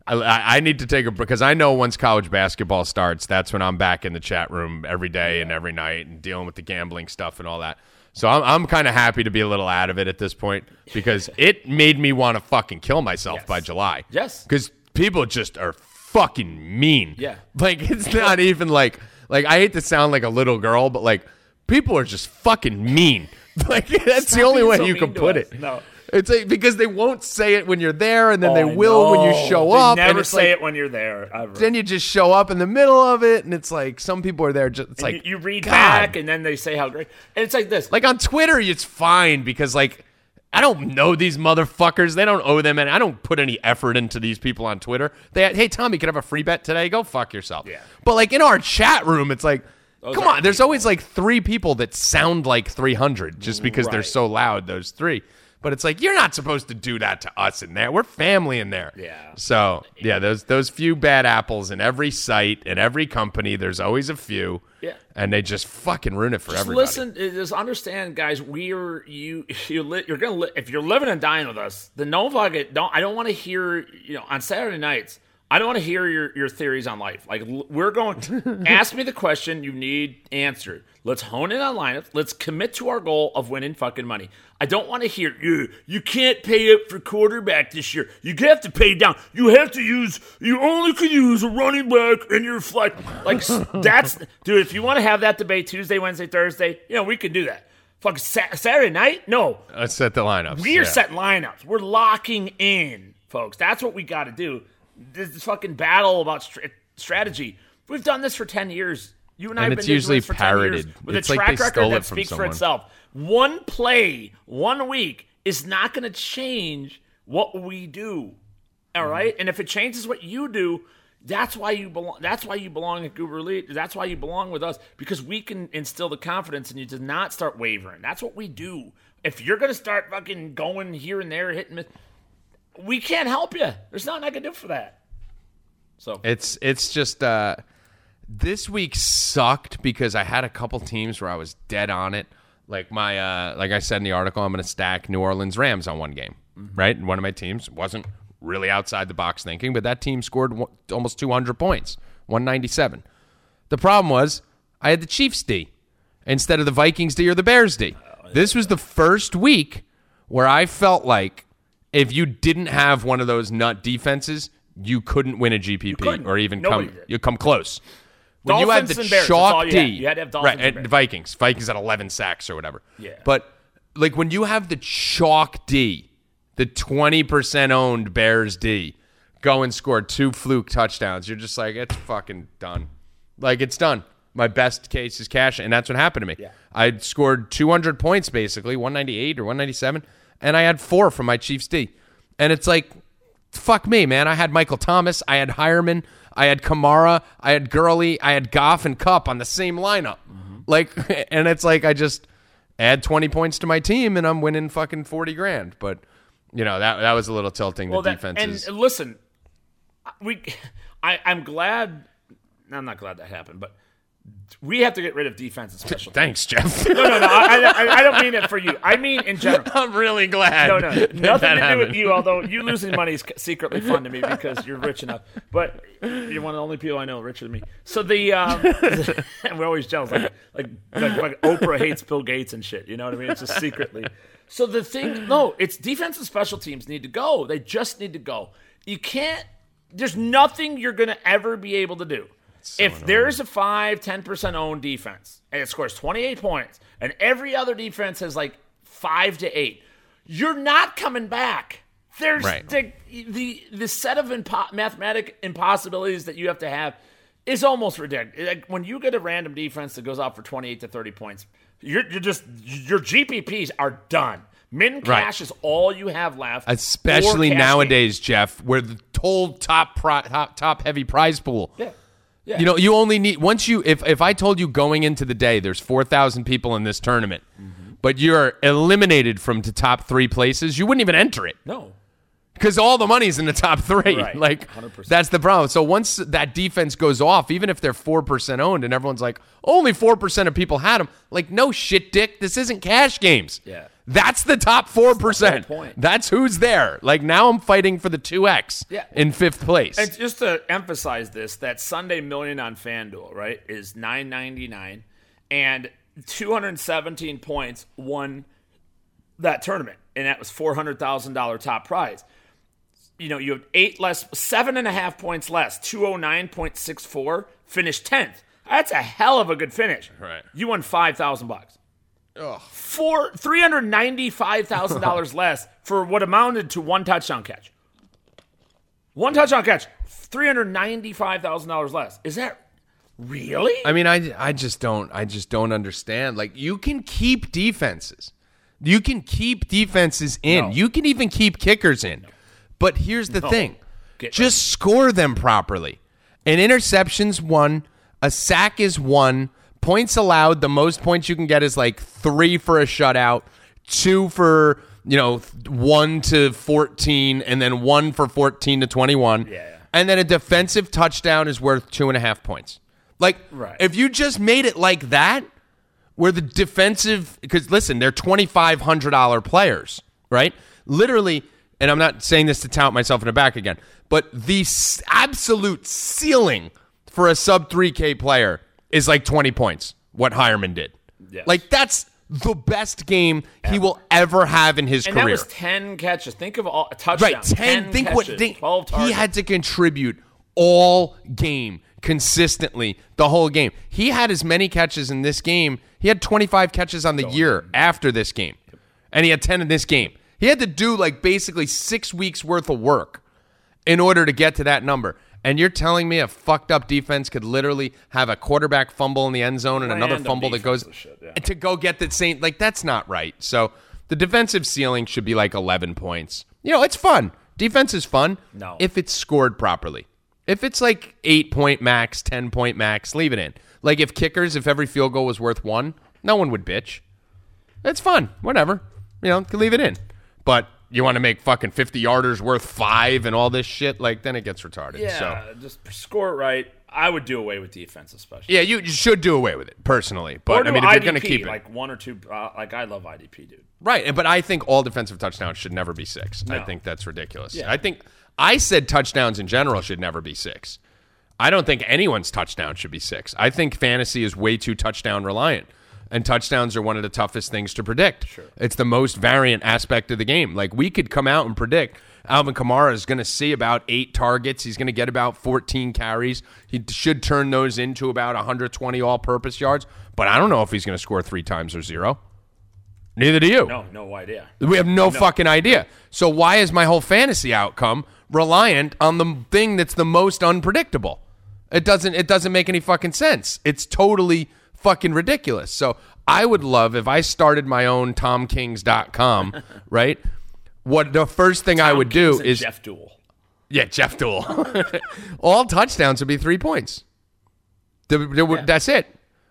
I, I need to take a because I know once college basketball starts, that's when I'm back in the chat room every day and every night and dealing with the gambling stuff and all that. So I'm I'm kind of happy to be a little out of it at this point because it made me want to fucking kill myself yes. by July. Yes, because people just are fucking mean. Yeah, like it's not even like like I hate to sound like a little girl, but like people are just fucking mean. Like that's Stop the only way so you can put us. it. No. It's like, because they won't say it when you're there, and then oh, they will when you show they up. They never and say like, it when you're there. Ever. Then you just show up in the middle of it, and it's like some people are there. Just, it's and like you read God. back, and then they say how great. And it's like this. Like on Twitter, it's fine because like I don't know these motherfuckers. They don't owe them, and I don't put any effort into these people on Twitter. They hey Tommy, can I have a free bet today? Go fuck yourself. Yeah. But like in our chat room, it's like. Those Come on, people. There's always like three people that sound like three hundred just because right. they're so loud, those three. But it's like, you're not supposed to do that to us in there. We're family in there. Yeah. So, yeah, those those few bad apples in every site, in every company, there's always a few. Yeah. And they just fucking ruin it for just everybody. Listen, just understand, guys, we're, you, you li- you're gonna li- if you're living and dying with us, then don't fuck it. Don't, I don't want to hear, you know, on Saturday nights, I don't want to hear your, your theories on life. Like, we're going to ask me the question you need answered. Let's hone in on lineups. Let's commit to our goal of winning fucking money. I don't want to hear, you, you can't pay up for quarterback this year. You have to pay down. You have to use, you only can use a running back in your flight. Like, that's, dude, if you want to have that debate Tuesday, Wednesday, Thursday, you know, we can do that. Fuck, Saturday night? No. Let's set the lineups. We are yeah. setting lineups. We're locking in, folks. That's what we got to do. This fucking battle about strategy. We've done this for ten years. You and I and have been doing this for parroted. ten years with it's a track like record that speaks someone. for itself. One play, one week is not going to change what we do. All right? Mm. And if it changes what you do, that's why you belong. That's why you belong at Guru Elite. That's why you belong with us, because we can instill the confidence in you to not start wavering. That's what we do. If you're going to start fucking going here and there, hitting – we can't help you. There's nothing I can do for that. So it's it's just uh, this week sucked because I had a couple teams where I was dead on it. Like my uh, like I said in the article, I'm going to stack New Orleans Rams on one game, mm-hmm. right? And one of my teams wasn't really outside the box thinking, but that team scored w- almost two hundred points, one ninety-seven. The problem was I had the Chiefs D instead of the Vikings D or the Bears D. Oh, yeah. This was the first week where I felt like if you didn't have one of those nut defenses, you couldn't win a G P P or even Nobody come you come close. When Dolphins you had the and Bears, chalk you D, had. You had to have Dolphins right, and Bears. Vikings. Vikings had eleven sacks or whatever. Yeah. But like when you have the chalk D, the twenty percent owned Bears D, go and score two fluke touchdowns, you're just like, it's fucking done. Like it's done. My best case is cash, and that's what happened to me. Yeah. I scored two hundred points basically, one ninety-eight or one ninety-seven. And I had four from my Chiefs D. And it's like, fuck me, man. I had Michael Thomas. I had Hireman. I had Kamara. I had Gurley. I had Goff and Kupp on the same lineup. Mm-hmm. Like, and it's like I just add twenty points to my team and I'm winning fucking forty grand. But, you know, that that was a little tilting, well, the that, defenses. And listen, we, I, I'm glad – I'm not glad that happened, but – we have to get rid of defense and special Thanks, teams. Jeff. No, no, no. I, I, I don't mean it for you. I mean in general. I'm really glad. No, no. Nothing to happened. do with you, although you losing money is secretly fun to me because you're rich enough. But you're one of the only people I know richer than me. So the um, – we're always jealous. Like, like, like, like Oprah hates Bill Gates and shit. You know what I mean? It's just secretly. So the thing – no, it's defense and special teams need to go. They just need to go. You can't – there's nothing you're going to ever be able to do. That's if so there's a five, ten percent owned defense and it scores twenty-eight points and every other defense has like five to eight, you're not coming back. There's right. the, the the set of impo- mathematic impossibilities that you have to have is almost ridiculous. Like when you get a random defense that goes out for twenty-eight to thirty points, you're, you're just your G P Ps are done. Min cash right. is all you have left. Especially nowadays, game. Jeff, where the whole top pro, top, top heavy prize pool. Yeah. Yeah. You know, you only need once you if if I told you going into the day there's four thousand people in this tournament, mm-hmm. but you're eliminated from the top three places, you wouldn't even enter it. No. Because all the money's in the top three. Right. Like, one hundred percent. That's the problem. So once that defense goes off, even if they're four percent owned and everyone's like, only four percent of people had them, like, no shit, dick. This isn't cash games. Yeah. That's the top four percent. That's, That's who's there. Like, now I'm fighting for the two X yeah. in fifth place. And just to emphasize this, that Sunday million on FanDuel, right, is nine ninety-nine and two hundred seventeen points won that tournament. And that was four hundred thousand dollars top prize. You know, you have eight less, seven and a half points less, two oh nine point six four, finished tenth. That's a hell of a good finish. Right. You won five thousand bucks. Four, three hundred ninety-five thousand dollars less for what amounted to one touchdown catch. One touchdown catch, three hundred ninety-five thousand dollars less. Is that really? I mean, I, I just don't, I just don't understand. Like, you can keep defenses. You can keep defenses in. No. You can even keep kickers in. No. But here's the no. thing. Get Just right. score them properly. An interception's one. A sack is one. Points allowed, the most points you can get is like three for a shutout, two for, you know, one to fourteen, and then one for fourteen to twenty-one. Yeah. And then a defensive touchdown is worth two and a half points. Like, right. if you just made it like that, where the defensive, because listen, they're twenty-five hundred dollars players, right? Literally, and I'm not saying this to tout myself in the back again, but the s- absolute ceiling for a sub three K player is like twenty points, what Hireman did. Yes. Like, that's the best game ever. He will ever have in his and career. And that was ten catches. Think of all touchdowns. Right, ten. ten think catches, what think, twelve targets. He had to contribute all game consistently, the whole game. He had as many catches in this game. He had twenty-five catches on the Don't year mean. after this game. And he had ten in this game. He had to do like basically six weeks worth of work in order to get to that number. And you're telling me a fucked up defense could literally have a quarterback fumble in the end zone and Random another fumble that goes shit, yeah. to go get that same, like, that's not right. So the defensive ceiling should be like eleven points. You know, it's fun. Defense is fun. No. If it's scored properly. If it's like eight-point max, ten-point max, leave it in. Like, if kickers, if every field goal was worth one, no one would bitch. It's fun. Whatever. You know, leave it in. But you want to make fucking fifty-yarders worth five and all this shit, like, then it gets retarded. Yeah, so. Just score it right. I would do away with defense, especially. Yeah, you, you should do away with it, personally. But, I mean, if I D P, you're going to keep it. Like, one or two. Uh, like, I love I D P, dude. Right, but I think all defensive touchdowns should never be six. No. I think that's ridiculous. Yeah. I think... I said touchdowns in general should never be six. I don't think anyone's touchdown should be six. I think fantasy is way too touchdown reliant, and touchdowns are one of the toughest things to predict. Sure. It's the most variant aspect of the game. Like, we could come out and predict Alvin Kamara is going to see about eight targets. He's going to get about fourteen carries. He should turn those into about one hundred twenty all-purpose yards, but I don't know if he's going to score three times or zero. Neither do you. No, no idea. We have no, no fucking idea. So why is my whole fantasy outcome reliant on the thing that's the most unpredictable? It doesn't it doesn't make any fucking sense. It's totally fucking ridiculous. So I would love if I started my own Tom Kings dot com, right? What the first thing Tom I would Kings do and is Jeff Duel. Yeah, Jeff Duel. All touchdowns would be three points. There, there, yeah. That's it.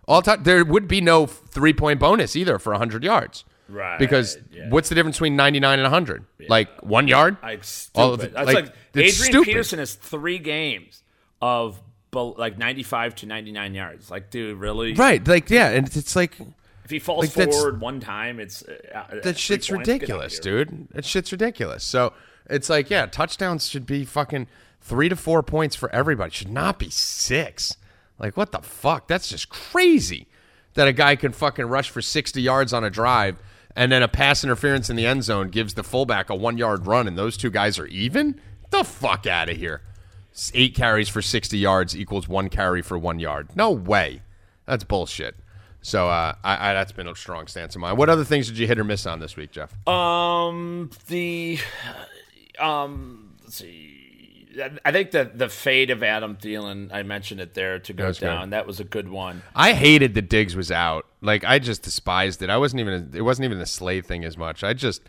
All t- there would be no three-point bonus either for one hundred yards. Right. Because yeah. what's the difference between ninety-nine and one hundred? Yeah. Like, one yard? I, All the, That's like, like Adrian stupid. Peterson has three games of like ninety-five to ninety-nine yards. Like, dude, really? Right. Like, yeah. And it's like, if he falls like forward one time, it's uh, that shit's ridiculous, dude. That shit's ridiculous. So it's like, yeah, touchdowns should be fucking three to four points for everybody. Should not be six. Like, what the fuck? That's just crazy that a guy can fucking rush for sixty yards on a drive. And then a pass interference in the end zone gives the fullback a one-yard run, and those two guys are even? Get the fuck out of here. eight carries for sixty yards equals one carry for one yard. No way. That's bullshit. So uh, I, I, that's been a strong stance of mine. What other things did you hit or miss on this week, Jeff? Um, the um, let's see. I think that the fade of Adam Thielen, I mentioned it there, to go down. Good. That was a good one. I hated that Diggs was out. Like I just despised it. I wasn't even. It wasn't even the Slay thing as much. I just.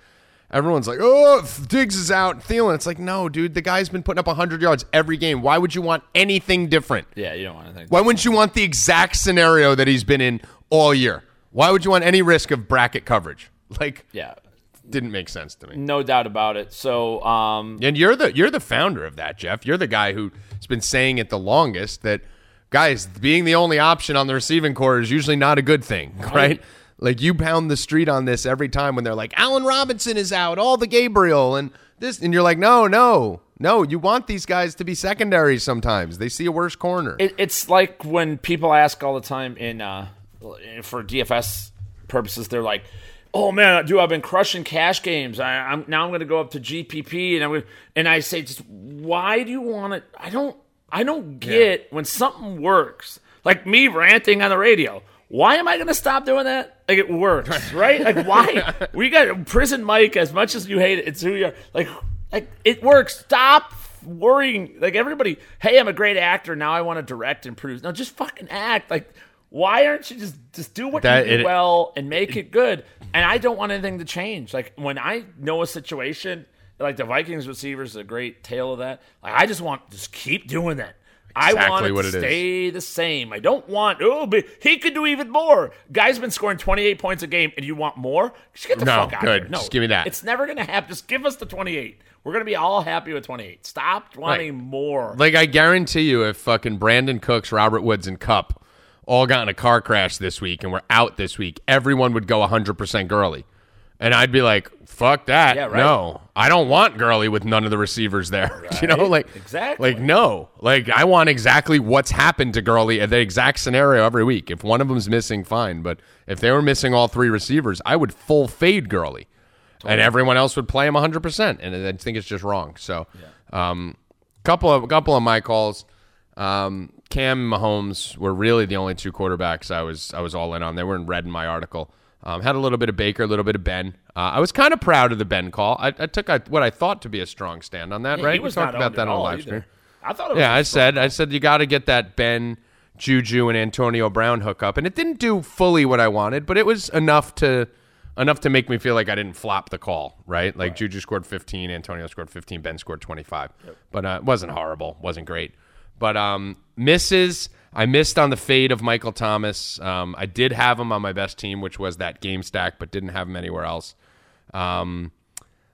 Everyone's like, oh, Diggs is out, Thielen. It's like, no, dude, the guy's been putting up one hundred yards every game. Why would you want anything different? Yeah, you don't want anything different. Why wouldn't you want the exact scenario that he's been in all year? Why would you want any risk of bracket coverage? Like, yeah, didn't make sense to me. No doubt about it. So, um, and you're the you're the founder of that, Jeff. You're the guy who's been saying it the longest that, guys, being the only option on the receiving corps is usually not a good thing, right? right? Like, you pound the street on this every time when they're like, Allen Robinson is out, all the Gabriel, and this. And you're like, no, no, no. You want these guys to be secondary sometimes. They see a worse corner. It, it's like when people ask all the time in uh, for D F S purposes, they're like, oh, man, dude, I've been crushing cash games. I, I'm Now I'm going to go up to G P P. And, I'm gonna, and I say, just why do you want it? I don't, I don't get yeah. when something works. Like me ranting on the radio. Why am I going to stop doing that? Like, it works, right? Like, why? We got Prison Mike, as much as you hate it, it's who you are. Like, like it works. Stop worrying. Like, everybody, hey, I'm a great actor. Now I want to direct and produce. No, just fucking act. Like, why aren't you just, just do what that, you do it, well and make it, it good? And I don't want anything to change. Like, when I know a situation, like the Vikings receivers is a great tale of that. Like, I just want just keep doing that. Exactly I want it what to it stay is. the same. I don't want, oh, but he could do even more. Guy's been scoring twenty-eight points a game, and you want more? Just get the no, fuck out good. of here. No, just give me that. It's never going to happen. Just give us the twenty-eight. We're going to be all happy with twenty-eight. Stop wanting right. more. Like, I guarantee you if fucking Brandon Cooks, Robert Woods, and Kupp all got in a car crash this week and were out this week, everyone would go one hundred percent Gurley. And I'd be like, fuck that. Yeah, right. No, I don't want Gurley with none of the receivers there. Right. You know, like, exactly. like, no, like I want exactly what's happened to Gurley at the exact scenario every week. If one of them's missing, fine. But if they were missing all three receivers, I would full fade Gurley totally. And everyone else would play him one hundred percent. And I think it's just wrong. So yeah. um, couple of, a couple of my calls, um, Cam Mahomes were really the only two quarterbacks I was, I was all in on. They were in red in my article. Um, had a little bit of Baker, a little bit of Ben. Uh, I was kind of proud of the Ben call. I, I took a, what I thought to be a strong stand on that, yeah, right? He was we talked not about that on live stream. I thought it was yeah, I said, strong. I said you got to get that Ben, Juju, and Antonio Brown hookup, and it didn't do fully what I wanted, but it was enough to enough to make me feel like I didn't flop the call, right? Like right. Juju scored fifteen, Antonio scored fifteen, Ben scored twenty-five, yep. but uh, it wasn't horrible, wasn't great. But um, misses. I missed on the fade of Michael Thomas. Um, I did have him on my best team, which was that game stack, but didn't have him anywhere else. Um,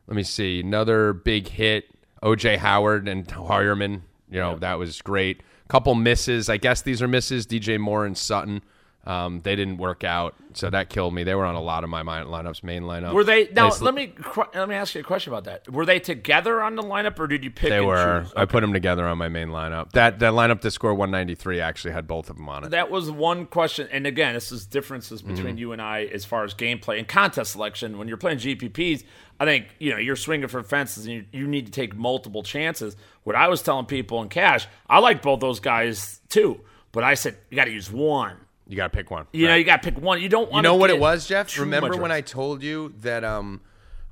let me see. Another big hit, O J. Howard and Hireman. You know, yep. that was great. Couple misses. I guess these are misses. D J Moore and Sutton. Um, they didn't work out, so that killed me. They were on a lot of my lineups, main lineup. Were they? Now, sl- let me let me ask you a question about that. Were they together on the lineup, or did you pick? They and were. Choose? I okay. put them together on my main lineup. That that lineup to score one ninety-three actually had both of them on it. That was one question. And again, this is differences between mm-hmm. you and I as far as gameplay and contest selection. When you're playing G P Ps, I think you know you're swinging for fences, and you, you need to take multiple chances. What I was telling people in cash, I like both those guys too, but I said you got to use one. You got to pick one. You right? know, you got to pick one. You don't want to You know what it was, Jeff? Remember when I told you that um,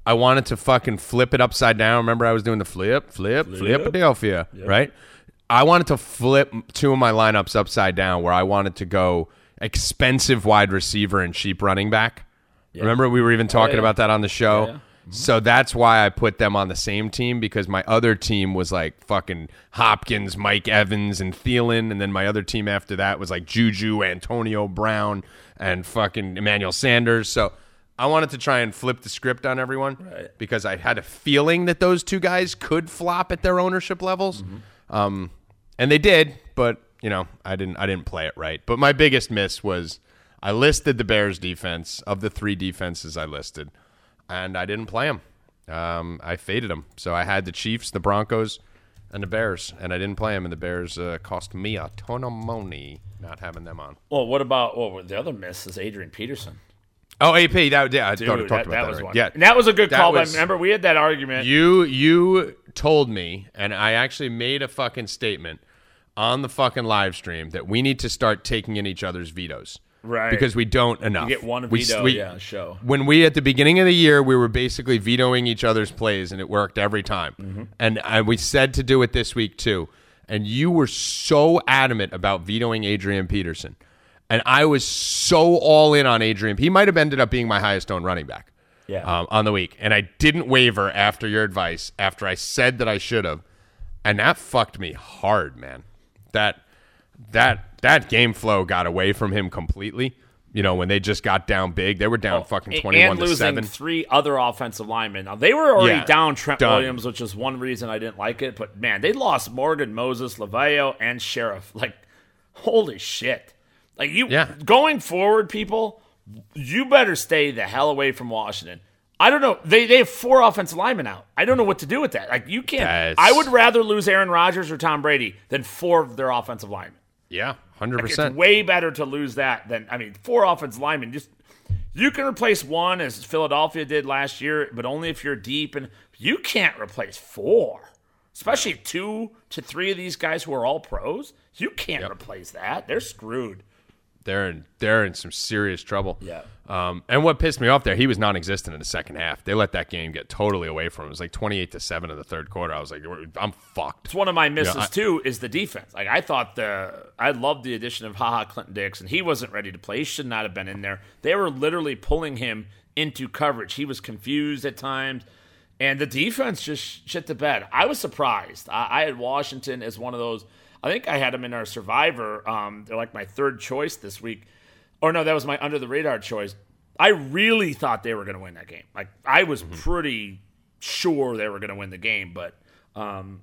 I wanted to fucking flip it upside down? Remember I was doing the flip, flip, flip Philadelphia, yep. right? I wanted to flip two of my lineups upside down where I wanted to go expensive wide receiver and cheap running back. Yeah. Remember we were even talking oh, yeah. about that on the show? Yeah, yeah. So that's why I put them on the same team because my other team was like fucking Hopkins, Mike Evans, and Thielen. And then my other team after that was like Juju, Antonio Brown, and fucking Emmanuel Sanders. So I wanted to try and flip the script on everyone right. because I had a feeling that those two guys could flop at their ownership levels. Mm-hmm. Um, and they did, but you know, I didn't, I didn't play it right. But my biggest miss was I listed the Bears defense of the three defenses I listed. And I didn't play them. Um, I faded them. So I had the Chiefs, the Broncos, and the Bears. And I didn't play them. And the Bears uh, cost me a ton of money not having them on. Well, what about well, the other miss is Adrian Peterson. Oh, A P. That, yeah, I Dude, talked that, about that. That was, right. yeah. And that was a good that call. Was, I remember we had that argument. You you told me, and I actually made a fucking statement on the fucking live stream that we need to start taking in each other's vetoes. Right. Because we don't enough. You get one veto, we, we, yeah, show. When we, at the beginning of the year, we were basically vetoing each other's plays, and it worked every time. Mm-hmm. And I, we said to do it this week, too. And you were so adamant about vetoing Adrian Peterson. And I was so all in on Adrian. He might have ended up being my highest owned running back yeah. um, on the week. And I didn't waver after your advice, after I said that I should have. And that fucked me hard, man. That that that game flow got away from him completely. You know, when they just got down big, they were down oh, fucking twenty-one to seven. And losing three other offensive linemen. Now they were already yeah, down Trent done. Williams, which is one reason I didn't like it. But man, they lost Morgan Moses, Lavayo, and Sheriff. Like, holy shit! Like you yeah. going forward, people, you better stay the hell away from Washington. I don't know. They they have four offensive linemen out. I don't know what to do with that. Like you can't. That's... I would rather lose Aaron Rodgers or Tom Brady than four of their offensive linemen. Yeah, one hundred percent. Like it's way better to lose that than, I mean, four offensive linemen. Just, you can replace one, as Philadelphia did last year, but only if you're deep. And you can't replace four, especially two to three of these guys who are all pros. You can't yep. replace that. They're screwed. They're in, they're in some serious trouble. Yeah. Um, and what pissed me off there, he was non-existent in the second half. They let that game get totally away from him. It was like twenty-eight to seven in the third quarter. I was like, I'm fucked. It's one of my misses, you know, I, too, is the defense. Like, I thought the – I loved the addition of HaHa Clinton Dix, and he wasn't ready to play. He should not have been in there. They were literally pulling him into coverage. He was confused at times, and the defense just shit the bed. I was surprised. I, I had Washington as one of those – I think I had them in our Survivor. Um, they're like my third choice this week. Or no, that was my under-the-radar choice. I really thought they were going to win that game. Like I was mm-hmm. pretty sure they were going to win the game, but um,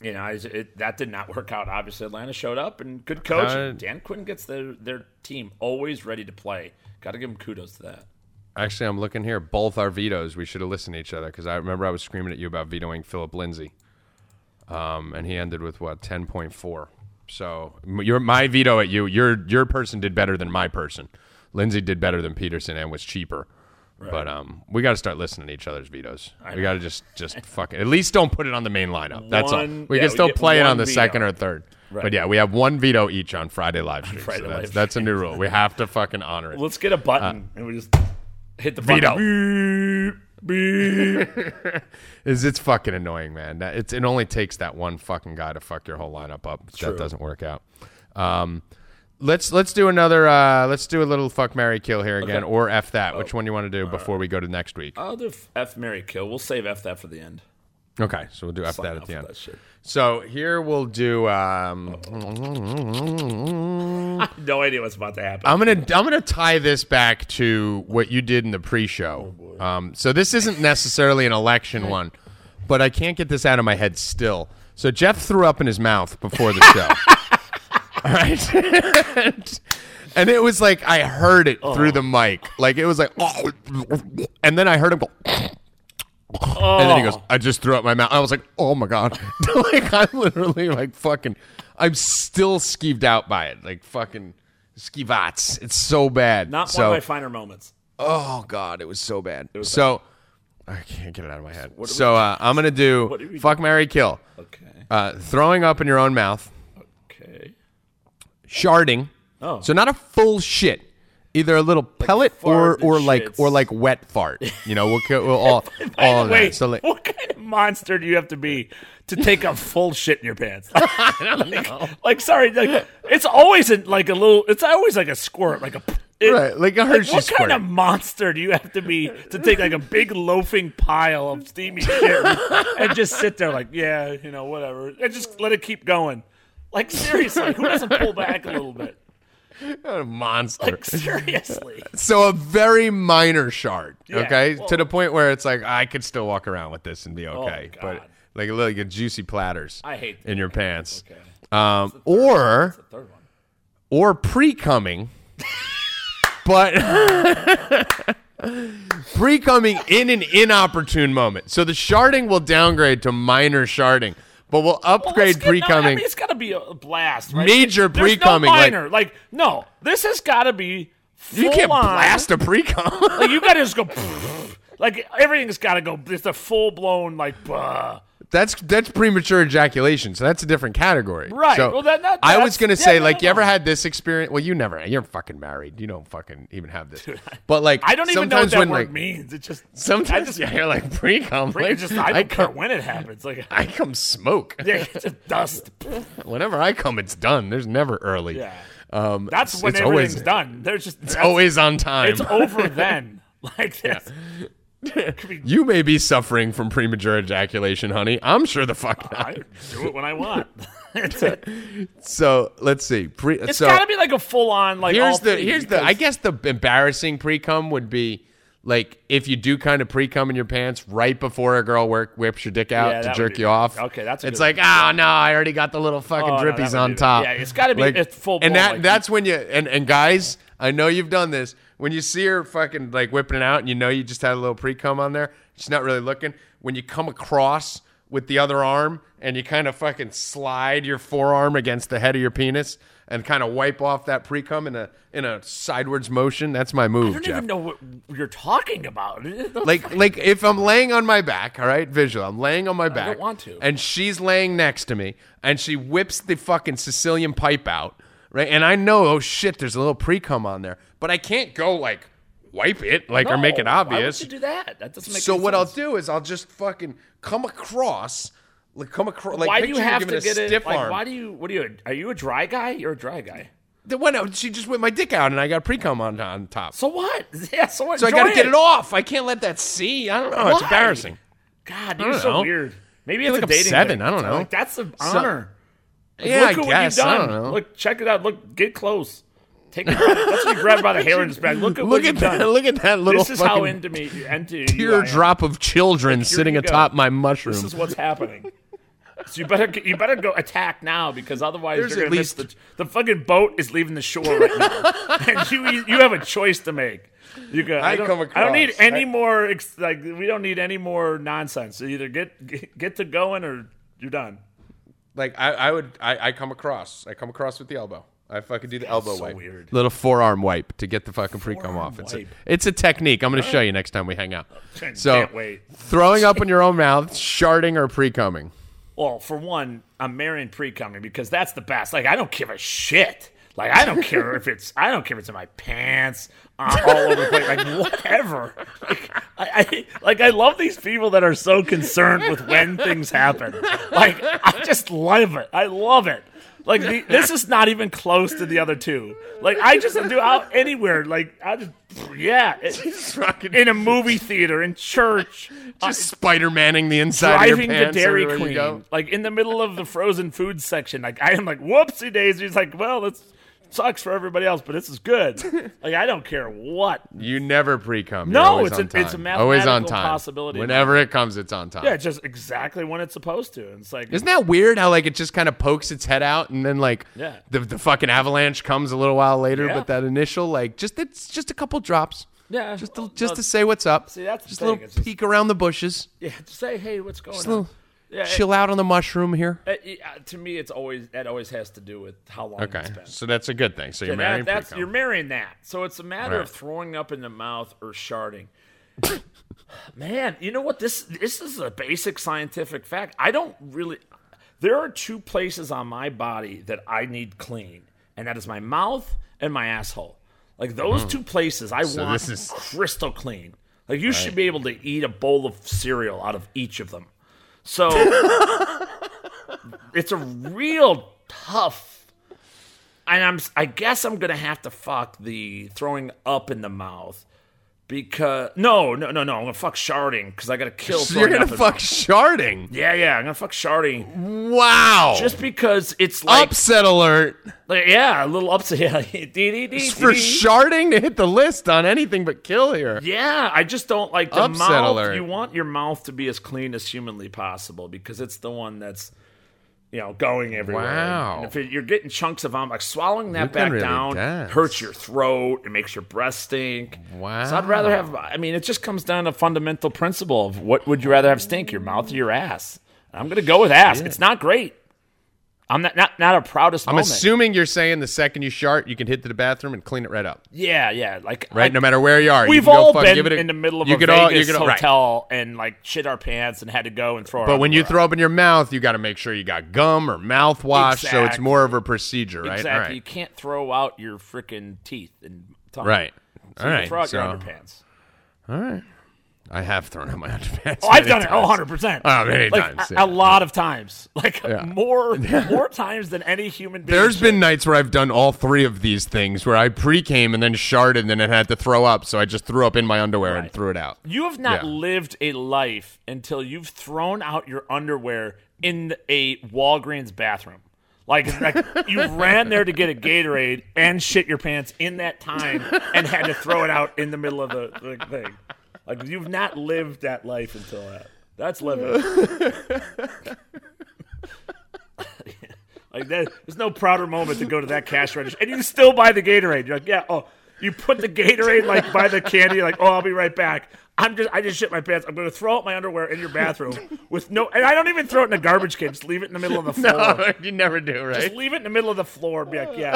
you know, I, it, that did not work out. Obviously, Atlanta showed up and good coaching. Uh, Dan Quinn gets their, their team always ready to play. Got to give them kudos to that. Actually, I'm looking here. Both our vetoes. We should have listened to each other because I remember I was screaming at you about vetoing Philip Lindsay. Um, and he ended with what ten point four. So your my veto at you, your your person did better than my person. Lindsay did better than Peterson and was cheaper. Right. But um, we got to start listening to each other's vetoes. I we got to just just fuck it. At least don't put it on the main lineup. That's one, all. We yeah, can still we play it on the veto. Second or third. Right. But yeah, we have one veto each on Friday live stream. Friday so that's, live that's a new rule. We have to fucking honor it. Let's get a button uh, and we just hit the veto. Button. Veto. Is it's fucking annoying, man. It's it only takes that one fucking guy to fuck your whole lineup up. True. That doesn't work out. Um, let's let's do another. Uh, let's do a little fuck, marry, kill here again, okay. Or F that. Oh. Which one do you want to do All before right. we go to next week? I'll do F, marry, kill. We'll save F that for the end. Okay, so we'll do F Sign that at the end. So here we'll do. Um, I have no idea what's about to happen. I'm gonna I'm gonna tie this back to what you did in the pre-show. Oh, um, so this isn't necessarily an election one, but I can't get this out of my head still. So Jeff threw up in his mouth before the show. All right. and, and it was like I heard it oh. through the mic, like it was like, oh, and then I heard him go. Oh. And then he goes, I just threw up my mouth. I was like, oh my God. Like, I'm literally like fucking, I'm still skeeved out by it. Like fucking skeevats. It's so bad. Not so, one of my finer moments. Oh God, it was so bad. Was so bad. I can't get it out of my head. So, so uh, I'm going to do fuck, marry, kill. Okay. Uh, throwing up in your own mouth. Okay. Sharding. Oh. So not a full shit. Either a little like pellet or or shits. like or like wet fart, you know. We'll, we'll all all of wait, that. So like, what kind of monster do you have to be to take a full shit in your pants? I don't like, know. Like sorry, like, it's always a, like a little. It's always like a squirt, like a it, right, like a Hershey like, what squirt. What kind of monster do you have to be to take like a big loafing pile of steamy shit and just sit there like yeah, you know, whatever, and just let it keep going? Like seriously, who doesn't pull back a little bit? A monster. Like, seriously. So a very minor shard, yeah, okay? Well, to the point where it's like, I could still walk around with this and be okay. Oh but like, like a juicy platters I hate in your pants. Okay. Um, or, or pre-cumming, but pre-cumming in an inopportune moment. So the sharding will downgrade to minor sharding. But we'll upgrade well, pre-cumming. No, I mean, it's got to be a blast, right? Major There's pre-cumming. No minor. Like, like, no, this has got to be full You can't on. blast a pre-cum. Like, you got to just go, like, everything's got to go. It's a full-blown, like, bah. That's that's premature ejaculation, so that's a different category. Right. So well, that, that, I was going to say, yeah, like, no, you no. ever had this experience? Well, you never. You're fucking married. You don't fucking even have this. But, like, I don't even know what that when, word like, means. It just sometimes I just, yeah, you're like pre-cum. Pre- like, just, I don't I come, care when it happens. Like I come smoke. Yeah, just dust. Whenever I come, it's done. There's never early. Yeah. Um, that's it's, when it's everything's always, done. There's just it's always on time. It's over then. Like this. Yeah. You may be suffering from premature ejaculation, honey. I'm sure the fuck not. I do it when I want. So let's see. Pre- it's so, gotta be like a full on like. Here's all the here's because- the. I guess the embarrassing pre-cum would be like if you do kind of pre-cum in your pants right before a girl work, whips your dick out yeah, to jerk you off. Okay, that's. A it's like one. oh no, I already got the little fucking oh, drippies no, on top. Yeah, it's gotta be like, it's full. And that like that's you. when you and, and guys, I know you've done this. When you see her fucking like whipping it out and you know you just had a little pre-cum on there, she's not really looking. When you come across with the other arm and you kind of fucking slide your forearm against the head of your penis and kind of wipe off that pre-cum in a in a sidewards motion, that's my move, Jeff. I don't Jeff. even know what you're talking about. like like if I'm laying on my back, all right, visual, I'm laying on my back. I don't want to. And she's laying next to me and she whips the fucking Sicilian pipe out. Right, and I know, oh shit, there's a little pre-cum on there, but I can't go like wipe it, like no, or make it obvious. Why would you do that? That doesn't make so sense. So what I'll do is I'll just fucking come across, like come across. Like, why do you have to get a stiff it, arm? Like, why do you? What do you? Are you a dry guy? You're a dry guy. The one she just whipped my dick out, and I got pre-cum on on top. So what? Yeah, so what? So I got to get it off. I can't let that see. I don't know. Why? It's embarrassing. God, you're so know. weird. Maybe it's like a dating seven. Thing. I don't know. Like, that's an honor. So, Like, yeah, look I who guess. You've done. I don't know. Look, check it out. Look, get close. Take it. That's what you grab by the hair and just back. Look at look what at you've that. Done. Look at that little. This is how into me. Into teardrop of children like, sitting atop go. my mushroom. This is what's happening. So you better you better go attack now because otherwise There's you're gonna least... miss the the fucking boat is leaving the shore right now, and you you have a choice to make. You go. I, I don't, come across. I don't need any I... more. Like we don't need any more nonsense. So either get, get get to going or you're done. Like, I, I would, I, I come across. I come across with the elbow. I fucking do the That's elbow so wipe. Weird. Little forearm wipe to get the fucking pre-cum off. It's a, it's a technique. I'm going to show you next time we hang out. So, throwing up in your own mouth, sharding or pre-cumming? Well, for one, I'm marrying pre-cumming because that's the best. Like, I don't give a shit. Like, I don't care if it's, I don't care if it's in my pants, uh, all over the place, like, whatever. Like I, I, like, I love these people that are so concerned with when things happen. Like, I just love it. I love it. Like, the, this is not even close to the other two. Like, I just do out anywhere. Like, I just, yeah. It, in a movie theater, in church. Just uh, Spider-Manning the inside of your pants. Driving to Dairy Queen. Like, in the middle of the frozen food section. Like, I am like, whoopsie daisy. He's like, well, let's. Sucks for everybody else, but this is good. Like I don't care what. You never pre-cum. No, it's a, it's a mathematical always on time. possibility. Whenever it comes, it's on time. Yeah, it's just exactly when it's supposed to. It's like isn't that weird how like it just kind of pokes its head out and then like yeah. the the fucking avalanche comes a little while later, yeah. but that initial like just it's just a couple drops. Yeah, just to, well, just no, to say what's up. See, that's just a little just, peek around the bushes. Yeah, to say hey, what's going just on? Little, Yeah, Chill it, out on the mushroom here. It, uh, to me, it's always that it always has to do with how long okay. it's been. So that's a good thing. So you're that, marrying that's, you're marrying that. So it's a matter right. of throwing up in the mouth or sharding. Man, you know what? This this is a basic scientific fact. I don't really. There are two places on my body that I need clean, and that is my mouth and my asshole. Like those mm. two places, I so want is... crystal clean. Like you right. should be able to eat a bowl of cereal out of each of them. So it's a real tough, and I'm I guess I'm gonna have to fuck the throwing up in the mouth because no no no no I'm gonna fuck sharding because I gotta kill. So you're gonna fuck sharding? Yeah yeah I'm gonna fuck sharding. Wow! Just because it's like upset alert. Like, yeah, a little upset. Yeah, dee, dee, dee, for dee. sharding to hit the list on anything but kill here. Yeah, I just don't like the upset mouth. Alert. You want your mouth to be as clean as humanly possible because it's the one that's, you know, going everywhere. Wow. And if it, you're getting chunks of vomit, like swallowing that You've back really down dense. hurts your throat. It makes your breath stink. Wow. So I'd rather have. I mean, it just comes down to fundamental principle of what would you rather have stink, your mouth or your ass? I'm gonna go with ass. Shit. It's not great. I'm not not, not our proudest I'm moment. I'm assuming you're saying the second you shart, you can hit to the bathroom and clean it right up. Yeah, yeah. Like right, I, no matter where you are. We've you all fuck, been a, in the middle of a Vegas all, could, hotel right. and like shit our pants and had to go and throw it. But when you throw up in your mouth, you got to make sure you got gum or mouthwash, exactly. So it's more of a procedure, right? Exactly. All right. You can't throw out your freaking teeth and tongue. Right. So all you right. throw out so, your underpants. All right. I have thrown out my underpants. Oh, I've done times. it one hundred percent. Oh, many like, times. Yeah. A, a lot of times. Like yeah. more more times than any human being. There's should. been nights where I've done all three of these things where I pre-came and then sharted and then I had to throw up. So I just threw up in my underwear right. and threw it out. You have not yeah. lived a life until you've thrown out your underwear in a Walgreens bathroom. Like, like you ran there to get a Gatorade and shit your pants in that time and had to throw it out in the middle of the, the thing. Like, you've not lived that life until that. That's living. Like, that, there's no prouder moment to go to that cash register. And you still buy the Gatorade. You're like, yeah, oh, you put the Gatorade, like, by the candy. Like, oh, I'll be right back. I'm just, I just shit my pants. I'm going to throw out my underwear in your bathroom with no, and I don't even throw it in a garbage can. Just leave it in the middle of the floor. No, you never do, right? Just leave it in the middle of the floor. Be like, yeah.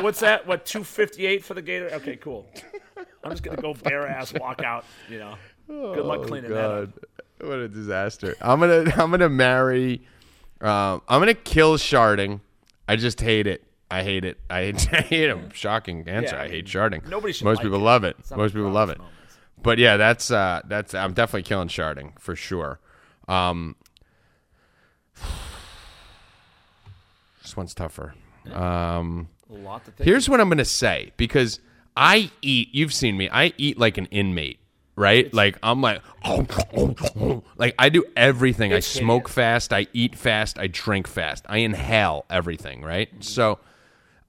What's that? What, two fifty-eight for the Gatorade? Okay, cool. I'm just going to go bare ass, walk out, you know. Oh, good luck cleaning God. that up. What a disaster. I'm going to I'm gonna marry, uh, I'm going to kill sharding. I just hate it. I hate it. I hate, I hate it. Shocking answer. Yeah, I, I mean, hate sharding. Nobody should Most like people it. love it. Most people love it. Moments. But, yeah, that's uh, – that's I'm definitely killing sharding for sure. Um, this one's tougher. Um, A lot to think here's about. What I'm going to say because – I eat, you've seen me, I eat like an inmate, right? It's, like, I'm like, oh, oh, oh. Like, I do everything. I smoke hideous. fast, I eat fast, I drink fast. I inhale everything, right? Mm-hmm. So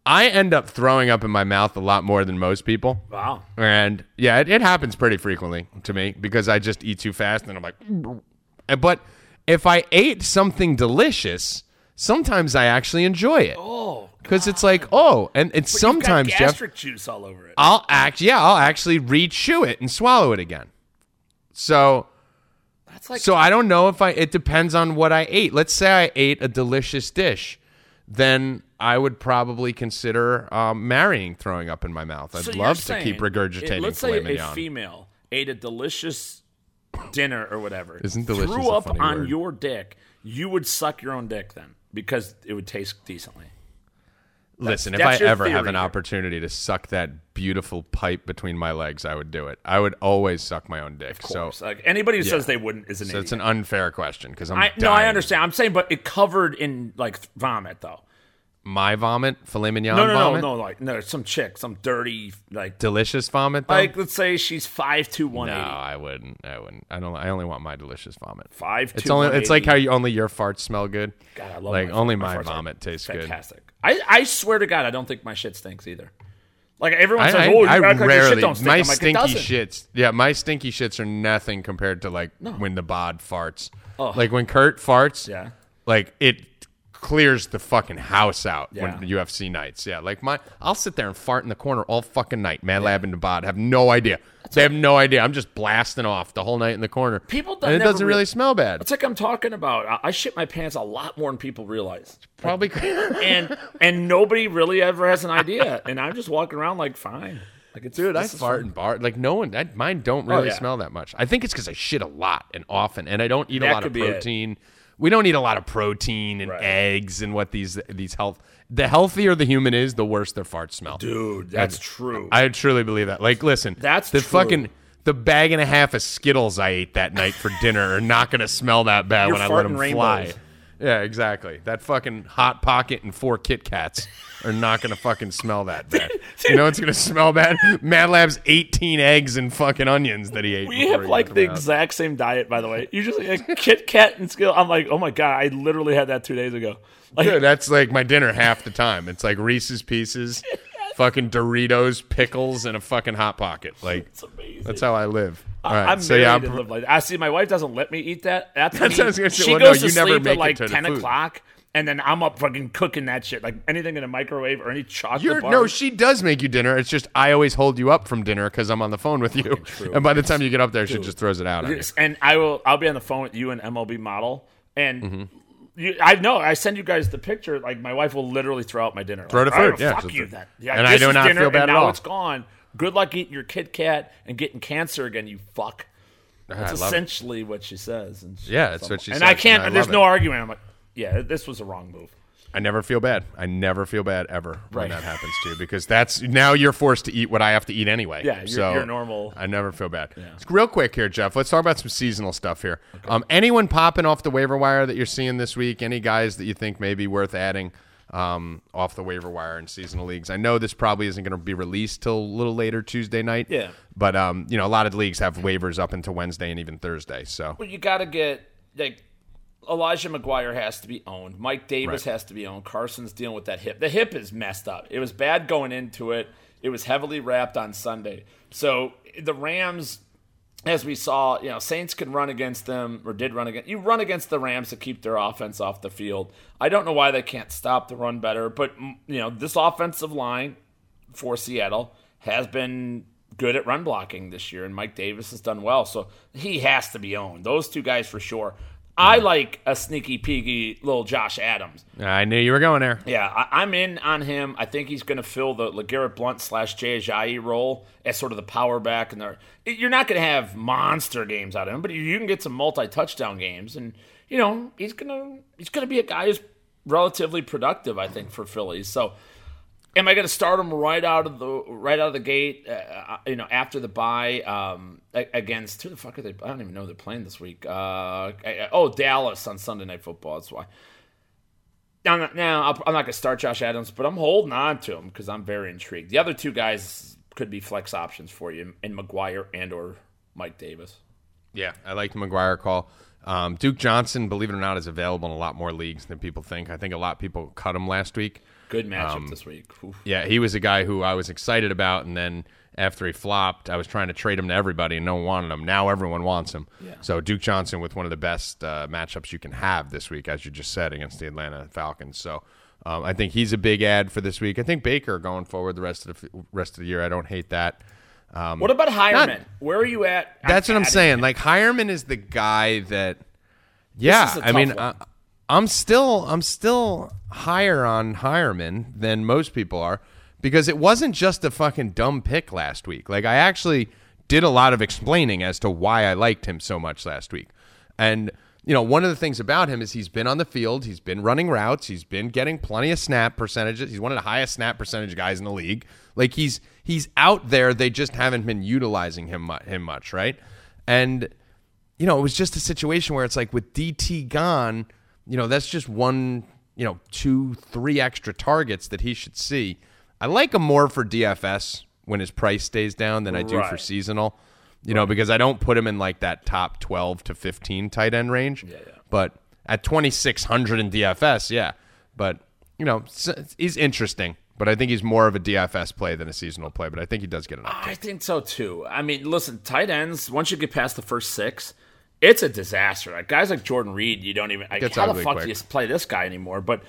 I end up throwing up in my mouth a lot more than most people. Wow. And, yeah, it, it happens pretty frequently to me because I just eat too fast and I'm like, but if I ate something delicious, sometimes I actually enjoy it. Oh. Because it's like, oh, and it's but sometimes, you've got gastric Jeff, juice all over it. I'll act, yeah, I'll actually re-chew it and swallow it again. So, that's like, so I don't know if I. It depends on what I ate. Let's say I ate a delicious dish, then I would probably consider um, marrying throwing up in my mouth. I'd so love to keep regurgitating. It, let's say mignon. A female ate a delicious dinner or whatever. Isn't delicious? Threw up a funny on word. Your dick. You would suck your own dick then because it would taste decently. Listen, that's, if that's I ever have an opportunity to suck that beautiful pipe between my legs, I would do it. I would always suck my own dick. Of course. So, like, anybody who yeah. says they wouldn't is an so idiot. So it's an unfair question because I'm I, dying. No, I understand. I'm saying, but it covered in like vomit, though. My vomit? Filet mignon no, no, vomit? No, no, no. Like, no, some chick, some dirty, like... Delicious vomit, though? Like, let's say she's five two, one eighty. No, I wouldn't. I wouldn't. I don't. I only want my delicious vomit. five two, one eighty. It's like how you, only your farts smell good. God, I love like, my Like, only my, my vomit tastes fantastic. Good. Fantastic. I swear to God, I don't think my shit stinks either. Like, everyone's I, like, oh, I, I like, rarely... Your shit don't stink. My I'm like, stinky shits... Yeah, my stinky shits are nothing compared to, like, no. when the bod farts. Oh. Like, when Kurt farts, yeah, like, it... clears the fucking house out yeah. when U F C nights. Yeah, like my, I'll sit there and fart in the corner all fucking night. Mad yeah. Lab and the Bod have no idea. That's they like, have no idea. I'm just blasting off the whole night in the corner. People don't, and it doesn't really, really smell bad. It's like I'm talking about. I, I shit my pants a lot more than people realize. Probably, like, and and nobody really ever has an idea. And I'm just walking around like fine. Like it's, dude, I fart and fart. Like no one, I, mine don't really oh, yeah. smell that much. I think it's because I shit a lot and often, and I don't eat that a lot of protein. It. We don't need a lot of protein and right. eggs and what these these health. The healthier the human is, the worse their farts smell. Dude, that's and true. I truly believe that. Like, listen, that's the true. fucking the bag and a half of Skittles I ate that night for dinner are not going to smell that bad. You're when I let them rainbows. fly. Yeah, exactly. That fucking Hot Pocket and four Kit Kats are not going to fucking smell that bad. You know what's going to smell bad? Mad Lab's eighteen eggs and fucking onions that he ate. We have like the out. exact same diet, by the way. You just like Kit Kat and Skittles. I'm like, oh my God, I literally had that two days ago. Like, dude, that's like my dinner half the time. It's like Reese's Pieces, fucking Doritos, pickles, and a fucking Hot Pocket. Like, that's amazing. That's how I live. All right, I'm so married yeah, I'm, and live like that. I see. My wife doesn't let me eat that. That's, that's what I was gonna say. She well, goes no, to sleep never at like ten o'clock, and then I'm up fucking cooking that shit, like anything in a microwave or any chocolate You're, bar. No, she does make you dinner. It's just I always hold you up from dinner because I'm on the phone with you, true, and by the time you get up there, dude, she just throws it out. Yes, on you. And I will. I'll be on the phone with you and M L B Model, and mm-hmm. You, I know. I send you guys the picture. Like, my wife will literally throw out my dinner. Throw it like, out. Yeah, fuck you then. Yeah, and I do not dinner, feel bad and at now all. It's gone. Good luck eating your Kit Kat and getting cancer again, you fuck. That's essentially it. What she says. And she, yeah, that's what like, she says. And I can't. And I there's no it. argument. I'm like, yeah, this was a wrong move. I never feel bad. I never feel bad ever when right. that happens to you, because that's now you're forced to eat what I have to eat anyway. Yeah, you're, so you're normal. I never feel bad. Yeah. Real quick here, Jeff. Let's talk about some seasonal stuff here. Okay. Um, anyone popping off the waiver wire that you're seeing this week? Any guys that you think may be worth adding um, off the waiver wire in seasonal leagues? I know this probably isn't going to be released till a little later Tuesday night. Yeah. But um, you know, a lot of leagues have waivers up until Wednesday and even Thursday. So well, you got to get like. Elijah McGuire has to be owned. Mike Davis right. has to be owned. Carson's dealing with that hip. The hip is messed up. It was bad going into it. It was heavily wrapped on Sunday. So the Rams, as we saw, you know, Saints can run against them or did run against. You run against the Rams to keep their offense off the field. I don't know why they can't stop the run better, but you know, this offensive line for Seattle has been good at run blocking this year, and Mike Davis has done well. So he has to be owned. Those two guys for sure. I like a sneaky peaky little Josh Adams. I knew you were going there. Yeah, I, I'm in on him. I think he's going to fill the LeGarrette Blount slash Jay Ajayi role as sort of the power back. And the, you're not going to have monster games out of him, but you can get some multi-touchdown games. And, you know, he's going to he's gonna be a guy who's relatively productive, I think, for Philly. So am I going to start him right out of the right out of the gate, uh, you know, after the bye um, against – who the fuck are they – I don't even know who they're playing this week. Uh, I, oh, Dallas on Sunday Night Football. That's why. Now, now I'm not going to start Josh Adams, but I'm holding on to him because I'm very intrigued. The other two guys could be flex options for you, and McGuire and or Mike Davis. Yeah, I like the McGuire call. Um, Duke Johnson, believe it or not, is available in a lot more leagues than people think. I think a lot of people cut him last week. Good matchup um, this week. Oof. Yeah, he was a guy who I was excited about, and then after he flopped, I was trying to trade him to everybody, and no one wanted him. Now everyone wants him. Yeah. So Duke Johnson with one of the best uh, matchups you can have this week, as you just said, against the Atlanta Falcons. So um, I think he's a big ad for this week. I think Baker going forward the rest of the f- rest of the year. I don't hate that. Um, what about Hireman? Not, Where are you at? That's I'm what I'm saying. It. Like Hireman is the guy that. Yeah, I mean. I'm still I'm still higher on Hireman than most people are, because it wasn't just a fucking dumb pick last week. Like, I actually did a lot of explaining as to why I liked him so much last week. And, you know, one of the things about him is he's been on the field. He's been running routes. He's been getting plenty of snap percentages. He's one of the highest snap percentage guys in the league. Like, he's he's out there. They just haven't been utilizing him, him much, right? And, you know, it was just a situation where it's like with D T gone – you know, that's just one, you know, two, three extra targets that he should see. I like him more for D F S when his price stays down than I do right. for seasonal, you right. know, because I don't put him in like that top twelve to fifteen tight end range. Yeah, yeah. But at twenty-six hundred in D F S, yeah. But, you know, he's interesting. But I think he's more of a D F S play than a seasonal play. But I think he does get an uptick. I think so, too. I mean, listen, tight ends, once you get past the first six, it's a disaster. Like guys like Jordan Reed, you don't even. Like, how the fuck quick. do you play this guy anymore? But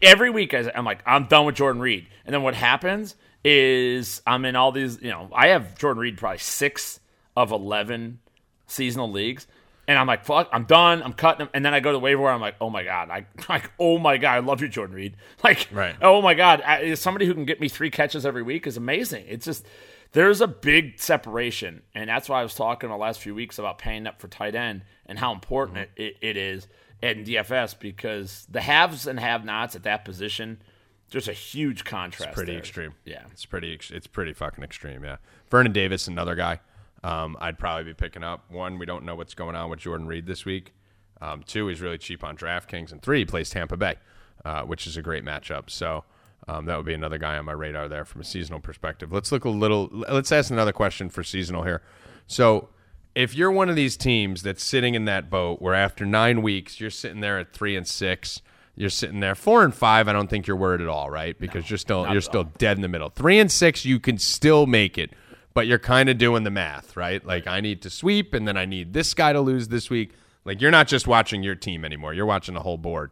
every week, I'm like, I'm done with Jordan Reed. And then what happens is I'm in all these. You know, I have Jordan Reed probably six of eleven seasonal leagues, and I'm like, fuck, I'm done. I'm cutting him. And then I go to the waiver wire. I'm like, oh my god, I like, oh my god, I love you, Jordan Reed. Like, right. oh my god, I, somebody who can get me three catches every week is amazing. It's just. There's a big separation, and that's why I was talking the last few weeks about paying up for tight end and how important mm-hmm. it, it is in D F S, because the haves and have-nots at that position, there's a huge contrast. It's pretty there. extreme. Yeah. It's pretty It's pretty fucking extreme, yeah. Vernon Davis, another guy um, I'd probably be picking up. One, we don't know what's going on with Jordan Reed this week. Um, two, he's really cheap on DraftKings. And three, he plays Tampa Bay, uh, which is a great matchup. So Um, that would be another guy on my radar there from a seasonal perspective. Let's look a little. Let's ask another question for seasonal here. So, if you're one of these teams that's sitting in that boat where after nine weeks you're sitting there at three and six, you're sitting there four and five. I don't think you're worried at all, right? Because no, you're still you're still all. dead in the middle. Three and six, you can still make it, but you're kind of doing the math, right? Like I need to sweep, and then I need this guy to lose this week. Like you're not just watching your team anymore; you're watching the whole board.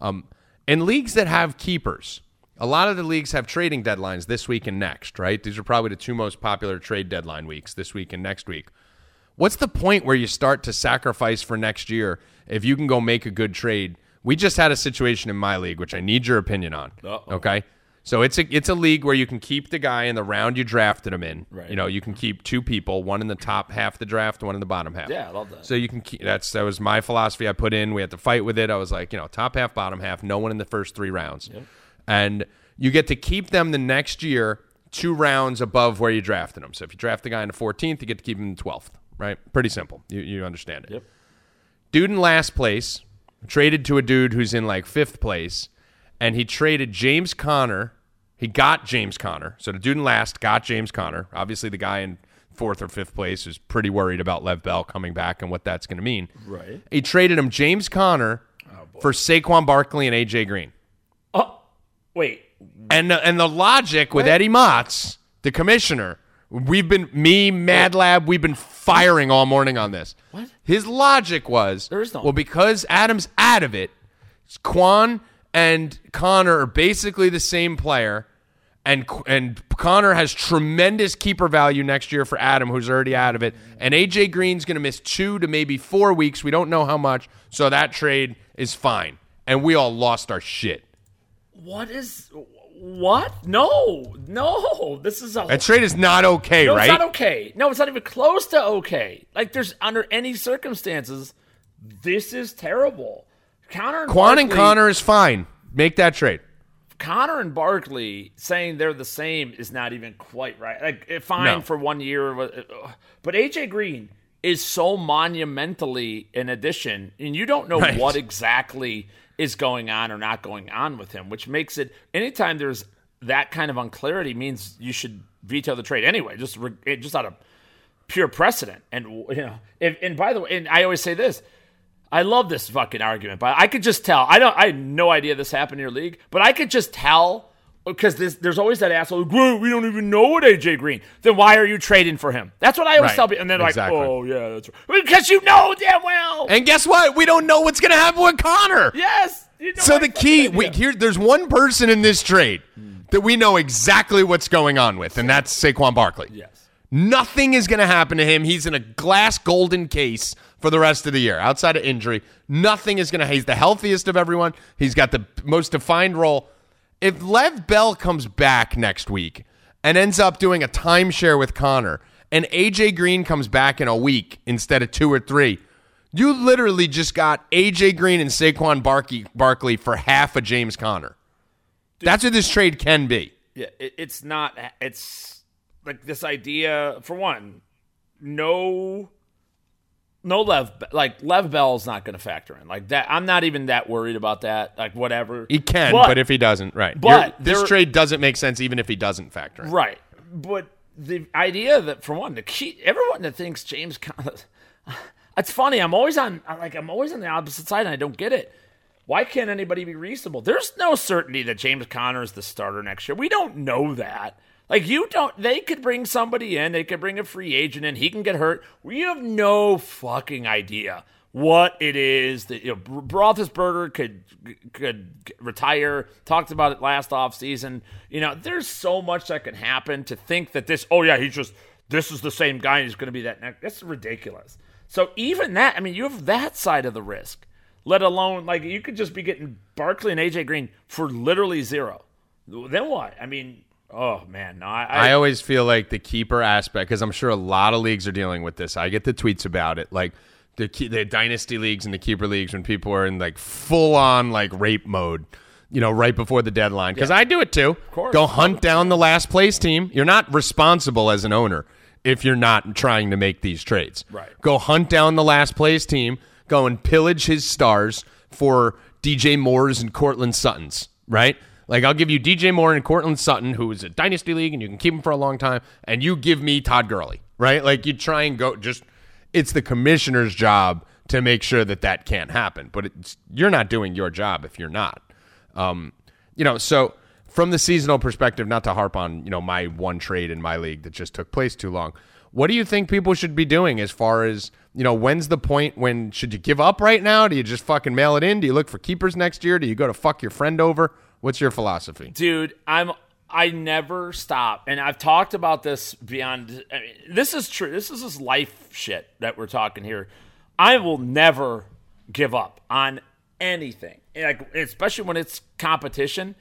Um, in leagues that have keepers. A lot of the leagues have trading deadlines this week and next, right? These are probably the two most popular trade deadline weeks, this week and next week. What's the point where you start to sacrifice for next year if you can go make a good trade We just had a situation in my league, which I need your opinion on. Uh-oh. Okay. So it's a, it's a league where you can keep the guy in the round you drafted him in. Right. You know, you can keep two people, one in the top half of the draft, one in the bottom half. Yeah, I love that. So you can keep, that's, that was my philosophy I put in. We had to fight with it. I was like, you know, top half, bottom half, no one in the first three rounds. Yep. And you get to keep them the next year two rounds above where you drafted them. So if you draft the guy in the fourteenth, you get to keep him in the twelfth, right? Pretty simple. You, you understand it. Yep. Dude in last place traded to a dude who's in like fifth place. And he traded James Conner. He got James Conner. So the dude in last got James Conner. Obviously, the guy in fourth or fifth place is pretty worried about Lev Bell coming back and what that's going to mean. Right. He traded him James Conner oh, for Saquon Barkley and A J. Green. Oh, wait. And the, and the logic with what? Eddie Motz, the commissioner, we've been, me, Mad Lab, we've been firing all morning on this. What? His logic was, there is no- well, because Adam's out of it, Quan and Connor are basically the same player, and and Connor has tremendous keeper value next year for Adam, who's already out of it, and A J. Green's going to miss two to maybe four weeks. We don't know how much, so that trade is fine, and we all lost our shit. What is... What? No. No. This is a... That trade is not okay, no, right? No, it's not okay. No, it's not even close to okay. Like, there's... Under any circumstances, this is terrible. Connor and Quan Barkley, and Connor is fine. Make that trade. Connor and Barkley saying they're the same is not even quite right. Like, fine no. for one year. But A J. Green is so monumentally an addition, and you don't know right. what exactly is going on or not going on with him, which makes it, anytime there's that kind of unclarity, means you should veto the trade anyway, just just out of pure precedent. And, you know, if, and by the way, and I always say this, I love this fucking argument, but I could just tell. I don't. I had no idea this happened in your league, but I could just tell because there's always that asshole. We don't even know what A J Green. Then why are you trading for him? That's what I always right. tell people. And they're exactly. like, "Oh yeah, that's right." Because you know damn well. And guess what? We don't know what's gonna happen with Connor. Yes. You know so the key we, here. There's one person in this trade mm. that we know exactly what's going on with, and that's Saquon Barkley. Yes. Nothing is gonna happen to him. He's in a glass golden case for the rest of the year, outside of injury. Nothing is going to... He's the healthiest of everyone. He's got the most defined role. If Lev Bell comes back next week and ends up doing a timeshare with Connor, and A J. Green comes back in a week instead of two or three, you literally just got A J. Green and Saquon Barkey, Barkley for half of James Connor. Dude, that's what this trade can be. Yeah, it, it's not... It's like this idea, for one, no... No, Lev, like, Lev Bell's not going to factor in. Like, that, I'm not even that worried about that. Like, whatever. He can, but, but if he doesn't, right. But You're, this there, trade doesn't make sense even if he doesn't factor in. Right. But the idea that, for one, the key, everyone that thinks James Conner, it's funny. I'm always on, like, I'm always on the opposite side, and I don't get it. Why can't anybody be reasonable? There's no certainty that James Conner is the starter next year. We don't know that. Like, you don't, they could bring somebody in, they could bring a free agent in, he can get hurt. We have no fucking idea what it is that, you know, Roethlisberger could, could retire, talked about it last offseason. You know, there's so much that can happen to think that this, oh yeah, he's just, this is the same guy and he's going to be that next. That's ridiculous. So even that, I mean, you have that side of the risk, let alone, like, you could just be getting Barkley and A J. Green for literally zero. Then what? I mean... Oh, man. No, I, I, I always feel like the keeper aspect, because I'm sure a lot of leagues are dealing with this. I get the tweets about it, like the the dynasty leagues and the keeper leagues when people are in like full on like rape mode, you know, right before the deadline. Because yeah. I do it too. Of course. Go hunt down the last place team. You're not responsible as an owner if you're not trying to make these trades. Right. Go hunt down the last place team. Go and pillage his stars for D J Moore's and Cortland Sutton's. Right. Like, I'll give you D J Moore and Cortland Sutton, who is a dynasty league, and you can keep him for a long time, and you give me Todd Gurley, right? Like, you try and go just – it's the commissioner's job to make sure that that can't happen. But it's, you're not doing your job if you're not. Um, you know, so from the seasonal perspective, not to harp on, you know, my one trade in my league that just took place too long, what do you think people should be doing as far as – you know, when's the point when – should you give up right now? Do you just fucking mail it in? Do you look for keepers next year? Do you go to fuck your friend over? What's your philosophy? Dude, I'm I never stop. And I've talked about this beyond I mean, this is true. This is this life shit that we're talking here. I will never give up on anything, like especially when it's competition,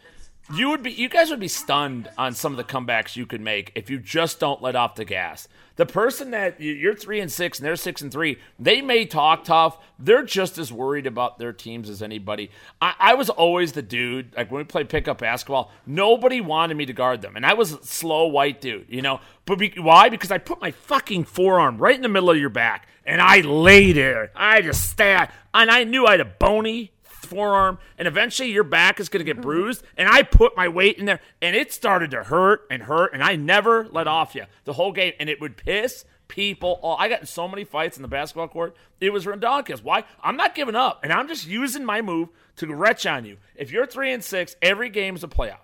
you would be, you guys would be stunned on some of the comebacks you could make if you just don't let off the gas. The person that you're three and six and they're six and three, they may talk tough. They're just as worried about their teams as anybody. I, I was always the dude, like when we played pickup basketball, nobody wanted me to guard them. And I was a slow white dude, you know, but be, why? Because I put my fucking forearm right in the middle of your back and I lay there. I just stabbed and I knew I had a bony forearm, and eventually your back is going to get bruised, and I put my weight in there, and it started to hurt and hurt, and I never let off you the whole game, and it would piss people off. I got in so many fights in the basketball court, it was ridiculous. Why? I'm not giving up, and I'm just using my move to retch on you. If you're three and six, every game's a playoff.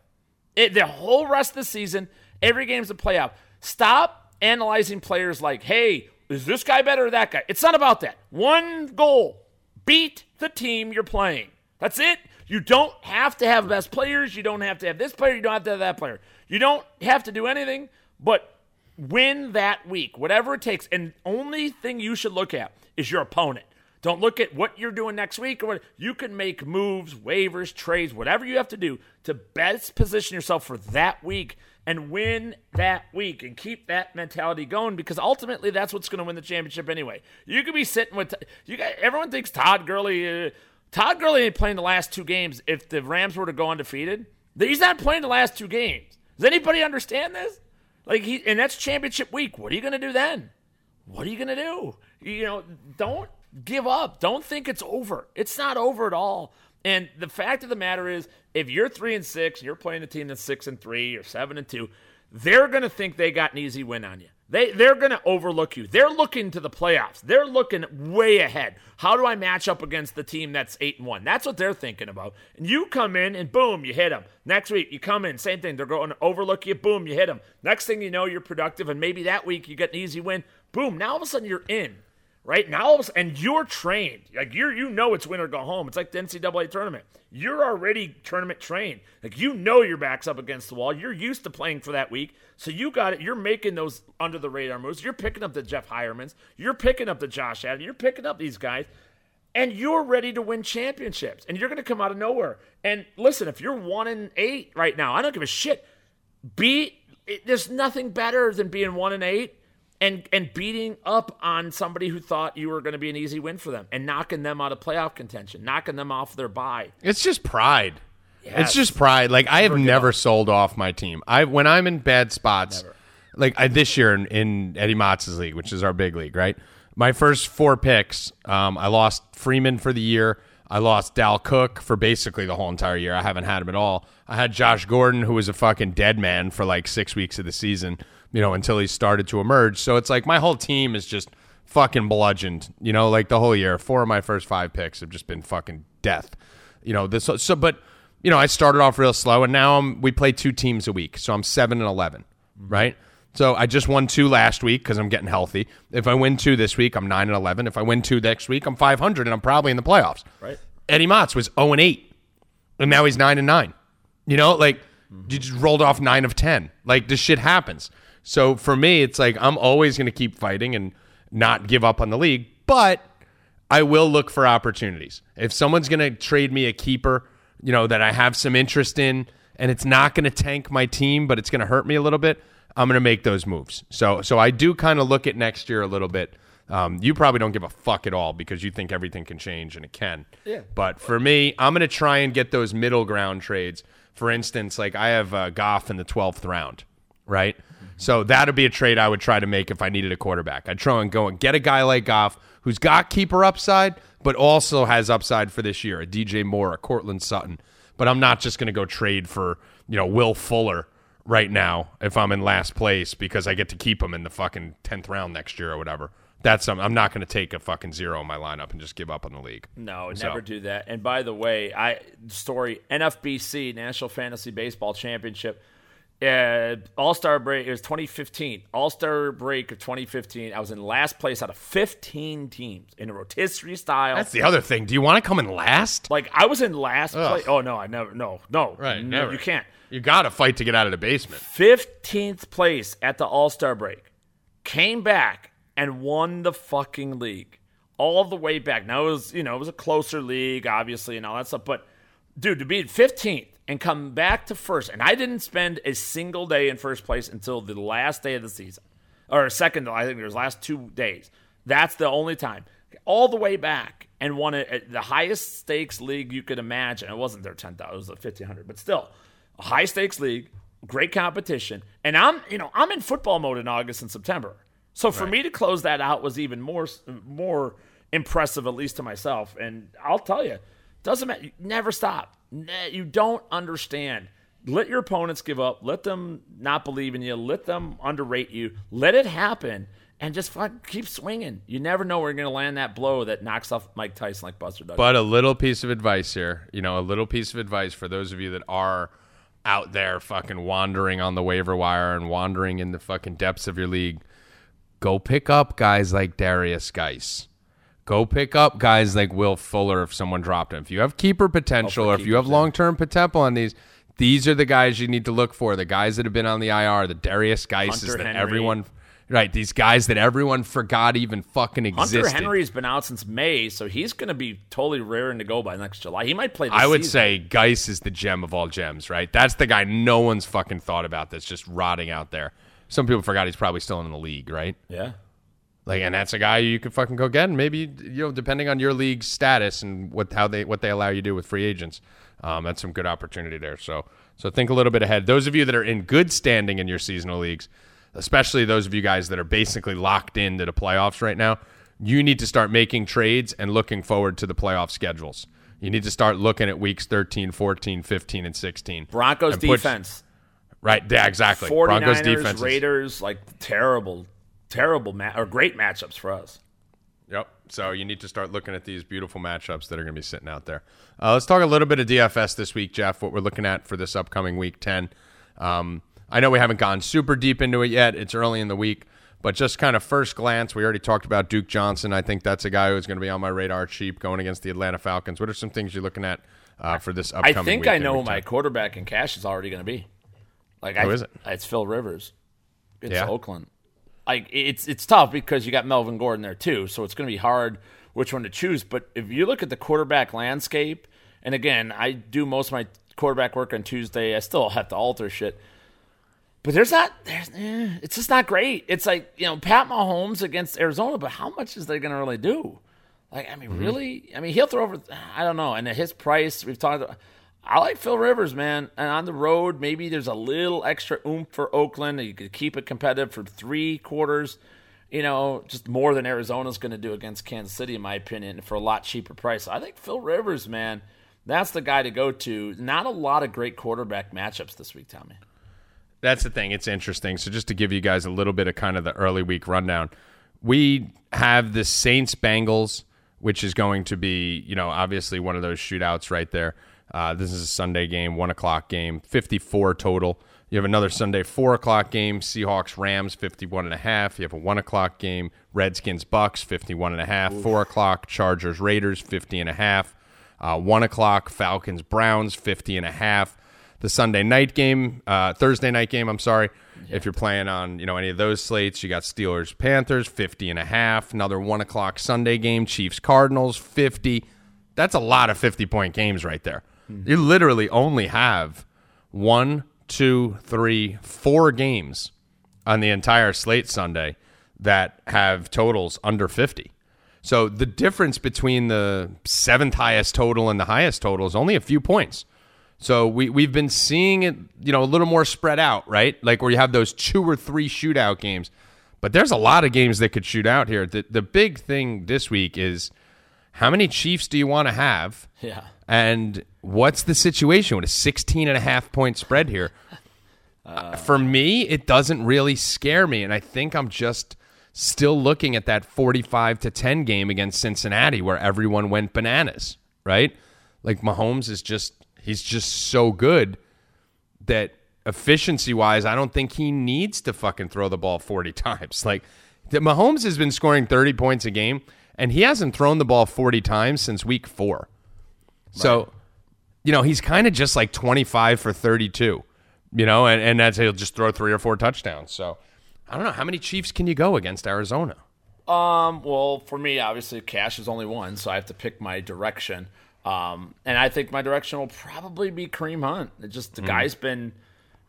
It, the whole rest of the season, every game's a playoff. Stop analyzing players like, hey, is this guy better or that guy? It's not about that. One goal, beat the team you're playing. That's it. You don't have to have best players. You don't have to have this player. You don't have to have that player. You don't have to do anything but win that week, whatever it takes. And only thing you should look at is your opponent. Don't look at what you're doing next week. Or what. You can make moves, waivers, trades, whatever you have to do to best position yourself for that week and win that week and keep that mentality going, because ultimately that's what's going to win the championship anyway. You could be sitting with you guys, everyone thinks Todd Gurley uh, – Todd Gurley ain't playing the last two games if the Rams were to go undefeated. He's not playing the last two games. Does anybody understand this? Like he, and that's championship week. What are you going to do then? What are you going to do? You know, don't give up. Don't think it's over. It's not over at all. And the fact of the matter is, if you're three and six, you're playing a team that's six and three or seven and two, they're going to think they got an easy win on you. They, they're going to overlook you. They're looking to the playoffs. They're looking way ahead. How do I match up against the team that's eight and one? That's what they're thinking about. And you come in and boom, you hit them. Next week, you come in, same thing. They're going to overlook you. Boom, you hit them. Next thing you know, you're productive. And maybe that week you get an easy win. Boom, now all of a sudden you're in, right? Now all of a sudden, and you're trained. Like you're, you know it's win or go home. It's like the N C double A tournament. You're already tournament trained. Like you know your back's up against the wall. You're used to playing for that week. So you got it. You're making those under-the-radar moves. You're picking up the Jeff Hiremans. You're picking up the Josh Adams. You're picking up these guys. And you're ready to win championships. And you're going to come out of nowhere. And listen, if you're one and eight right now, I don't give a shit. Beat. It, there's nothing better than being one and eight and and beating up on somebody who thought you were going to be an easy win for them and knocking them out of playoff contention, knocking them off their bye. It's just pride. Yes. It's just pride. Like, I have never, never sold off my team. I When I'm in bad spots, never. like I, this year in, in Eddie Motz's league, which is our big league, right? My first four picks, um, I lost Freeman for the year. I lost Dal Cook for basically the whole entire year. I haven't had him at all. I had Josh Gordon, who was a fucking dead man for like six weeks of the season, you know, until he started to emerge. So it's like my whole team is just fucking bludgeoned, you know, like the whole year. Four of my first five picks have just been fucking death, you know, this. So, but, you know, I started off real slow, and now I'm, we play two teams a week. So I'm seven and eleven, right? So I just won two last week because I'm getting healthy. If I win two this week, I'm nine and eleven. If I win two next week, I'm five hundred, and I'm probably in the playoffs. Right. Eddie Motz was oh and eight, and now he's nine and nine. You know, like, mm-hmm. you just rolled off nine of ten. Like, this shit happens. So for me, it's like I'm always going to keep fighting and not give up on the league, but I will look for opportunities. If someone's going to trade me a keeper, you know, that I have some interest in, and it's not going to tank my team, but it's going to hurt me a little bit, I'm going to make those moves. So so I do kind of look at next year a little bit. Um, you probably don't give a fuck at all because you think everything can change, and it can. Yeah. But for me, I'm going to try and get those middle ground trades. For instance, like I have uh, Goff in the twelfth round, right? Mm-hmm. So that would be a trade I would try to make if I needed a quarterback. I'd try and go and get a guy like Goff who's got keeper upside but also has upside for this year, a D J Moore, a Cortland Sutton. But I'm not just going to go trade for, you know, Will Fuller right now if I'm in last place because I get to keep him in the fucking tenth round next year or whatever. That's um, I'm not going to take a fucking zero in my lineup and just give up on the league. No, so. Never do that. And by the way, I story N F B C, National Fantasy Baseball Championship, uh, All-Star break. It was twenty fifteen, All-Star break of twenty fifteen. I was in last place out of fifteen teams in a rotisserie style. That's the other thing. Do you want to come in last? Like I was in last place. Oh no, I never. No, no, right? No, never. You can't. You got to fight to get out of the basement. fifteenth place at the All-Star break. Came back. And won the fucking league. all the way back. Now, it was, you know, it was a closer league, obviously, and all that stuff. But, dude, to be at fifteenth and come back to first, and I didn't spend a single day in first place until the last day of the season. Or second, I think it was last two days. That's the only time. All the way back and won it at the highest stakes league you could imagine. It wasn't their ten thousand, it was the fifteen hundred. But still, a high stakes league, great competition. And I'm, you know, I'm in football mode in August and September. So for right. me to close that out was even more more impressive, at least to myself. And I'll tell you, doesn't matter. You never stop. You don't understand. Let your opponents give up. Let them not believe in you. Let them underrate you. Let it happen, and just keep swinging. You never know where you're going to land that blow that knocks off Mike Tyson like Buster Douglas. But a little piece of advice here, you know, a little piece of advice for those of you that are out there fucking wandering on the waiver wire and wandering in the fucking depths of your league. Go pick up guys like Darius Guice. Go pick up guys like Will Fuller if someone dropped him. If you have keeper potential oh, or if you have long-term potential on these, these are the guys you need to look for. The guys that have been on the I R, the Darius Guices that Henry. everyone right, these guys that everyone forgot even fucking existed. Hunter Henry's been out since May, so he's going to be totally raring to go by next July. He might play this I would season. say Guice is the gem of all gems, right? That's the guy no one's fucking thought about that's just rotting out there. Some people forgot he's probably still in the league, right? Yeah. Like, and that's a guy you could fucking go get, and maybe, you know, depending on your league's status and what how they what they allow you to do with free agents, um, that's some good opportunity there. So, so think a little bit ahead. Those of you that are in good standing in your seasonal leagues, especially those of you guys that are basically locked into the playoffs right now, you need to start making trades and looking forward to the playoff schedules. You need to start looking at weeks thirteen, fourteen, fifteen, and sixteen. Broncos and push, defense, right? Yeah, exactly. Broncos defense, Raiders, like terrible. Terrible ma- or great matchups for us. Yep. So you need to start looking at these beautiful matchups that are going to be sitting out there. Uh, let's talk a little bit of D F S this week, Jeff, what we're looking at for this upcoming week ten. Um, I know we haven't gone super deep into it yet. It's early in the week, but just kind of first glance, we already talked about Duke Johnson. I think that's a guy who's going to be on my radar cheap going against the Atlanta Falcons. What are some things you're looking at uh, for this upcoming week? I think week I know my quarterback in cash is already going to be. Like, Who I, is it? It's Phil Rivers. It's yeah. Oakland. Like, it's it's tough because you got Melvin Gordon there too, so it's going to be hard which one to choose. But if you look at the quarterback landscape, and again, I do most of my quarterback work on Tuesday. I still have to alter shit. But there's not there's, – eh, it's just not great. It's like, you know, Pat Mahomes against Arizona, but how much is they going to really do? Like, I mean, mm-hmm. really? I mean, he'll throw over – I don't know. And at his price, we've talked about – I like Phil Rivers, man. And on the road, maybe there's a little extra oomph for Oakland. You could keep it competitive for three quarters. You know, just more than Arizona's going to do against Kansas City, in my opinion, for a lot cheaper price. I think Phil Rivers, man, that's the guy to go to. Not a lot of great quarterback matchups this week, Tommy. That's the thing. It's interesting. So just to give you guys a little bit of kind of the early week rundown, we have the Saints-Bengals, which is going to be, you know, obviously one of those shootouts right there. Uh, this is a Sunday game, one o'clock game, fifty-four total. You have another Sunday four o'clock game, Seahawks-Rams, fifty-one and a half. You have a one o'clock game, Redskins-Bucks, fifty-one and a half. Oof. four o'clock, Chargers-Raiders, fifty and a half. Uh, one o'clock, Falcons-Browns, fifty and a half. The Sunday night game, uh, Thursday night game, I'm sorry. Yeah. If you're playing on, you know, any of those slates, you got Steelers-Panthers, fifty and a half. Another one o'clock Sunday game, Chiefs-Cardinals, fifty. That's a lot of fifty-point games right there. You literally only have one, two, three, four games on the entire slate Sunday that have totals under fifty. So the difference between the seventh highest total and the highest total is only a few points. So we, we've been seeing it, you know, a little more spread out, right? Like where you have those two or three shootout games. But there's a lot of games that could shoot out here. The, the big thing this week is how many Chiefs do you want to have? Yeah. And what's the situation with a sixteen and a half point spread here? Uh, For me, it doesn't really scare me. And I think I'm just still looking at that forty-five to ten game against Cincinnati where everyone went bananas, right? Like Mahomes is just, he's just so good that efficiency wise, I don't think he needs to fucking throw the ball forty times. Like that Mahomes has been scoring thirty points a game and he hasn't thrown the ball forty times since week four. So, you know, he's kind of just like twenty-five for thirty-two, you know, and, and that's he'll just throw three or four touchdowns. So, I don't know. How many Chiefs can you go against Arizona? Um, well, for me, obviously, cash is only one, so I have to pick my direction. Um, and I think my direction will probably be Kareem Hunt. It just the mm. guy's been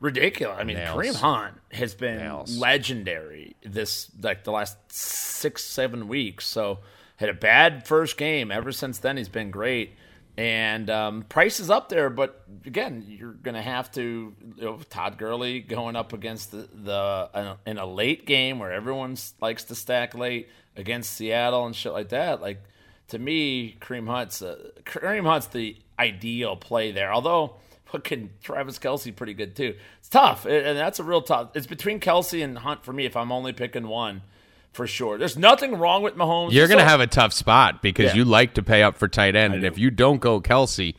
ridiculous. I mean, Nails. Kareem Hunt has been Nails. legendary this like the last six, seven weeks. So had a bad first game. Ever since then, he's been great. And um, price is up there, but again, you're going to have to you know, Todd Gurley going up against the, the uh, in a late game where everyone likes to stack late against Seattle and shit like that. Like to me, Kareem Hunt's uh, Kareem Hunt's the ideal play there. Although, fucking Travis Kelce pretty good too. It's tough, and that's a real tough. It's between Kelce and Hunt for me. If I'm only picking one. For sure. There's nothing wrong with Mahomes. You're going to so, have a tough spot because yeah. you like to pay up for tight end. And if you don't go Kelce,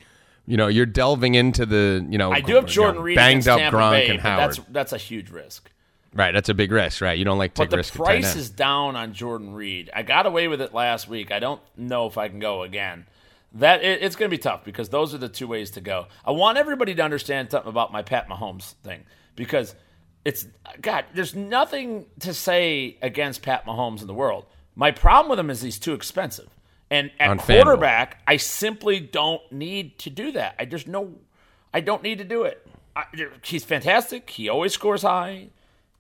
you know, you're delving into the, you know, I do have Jordan you know, Reed banged up Tampa Gronk Bay, and Howard. That's, that's a huge risk. Right. That's a big risk, right? You don't like to take risk. But the price is down on Jordan Reed. I got away with it last week. I don't know if I can go again. That it, It's going to be tough because those are the two ways to go. I want everybody to understand something about my Pat Mahomes thing because – It's God, there's nothing to say against Pat Mahomes in the world. My problem with him is he's too expensive. And at quarterback, I simply don't need to do that. I just no I don't need to do it. I, he's fantastic. He always scores high.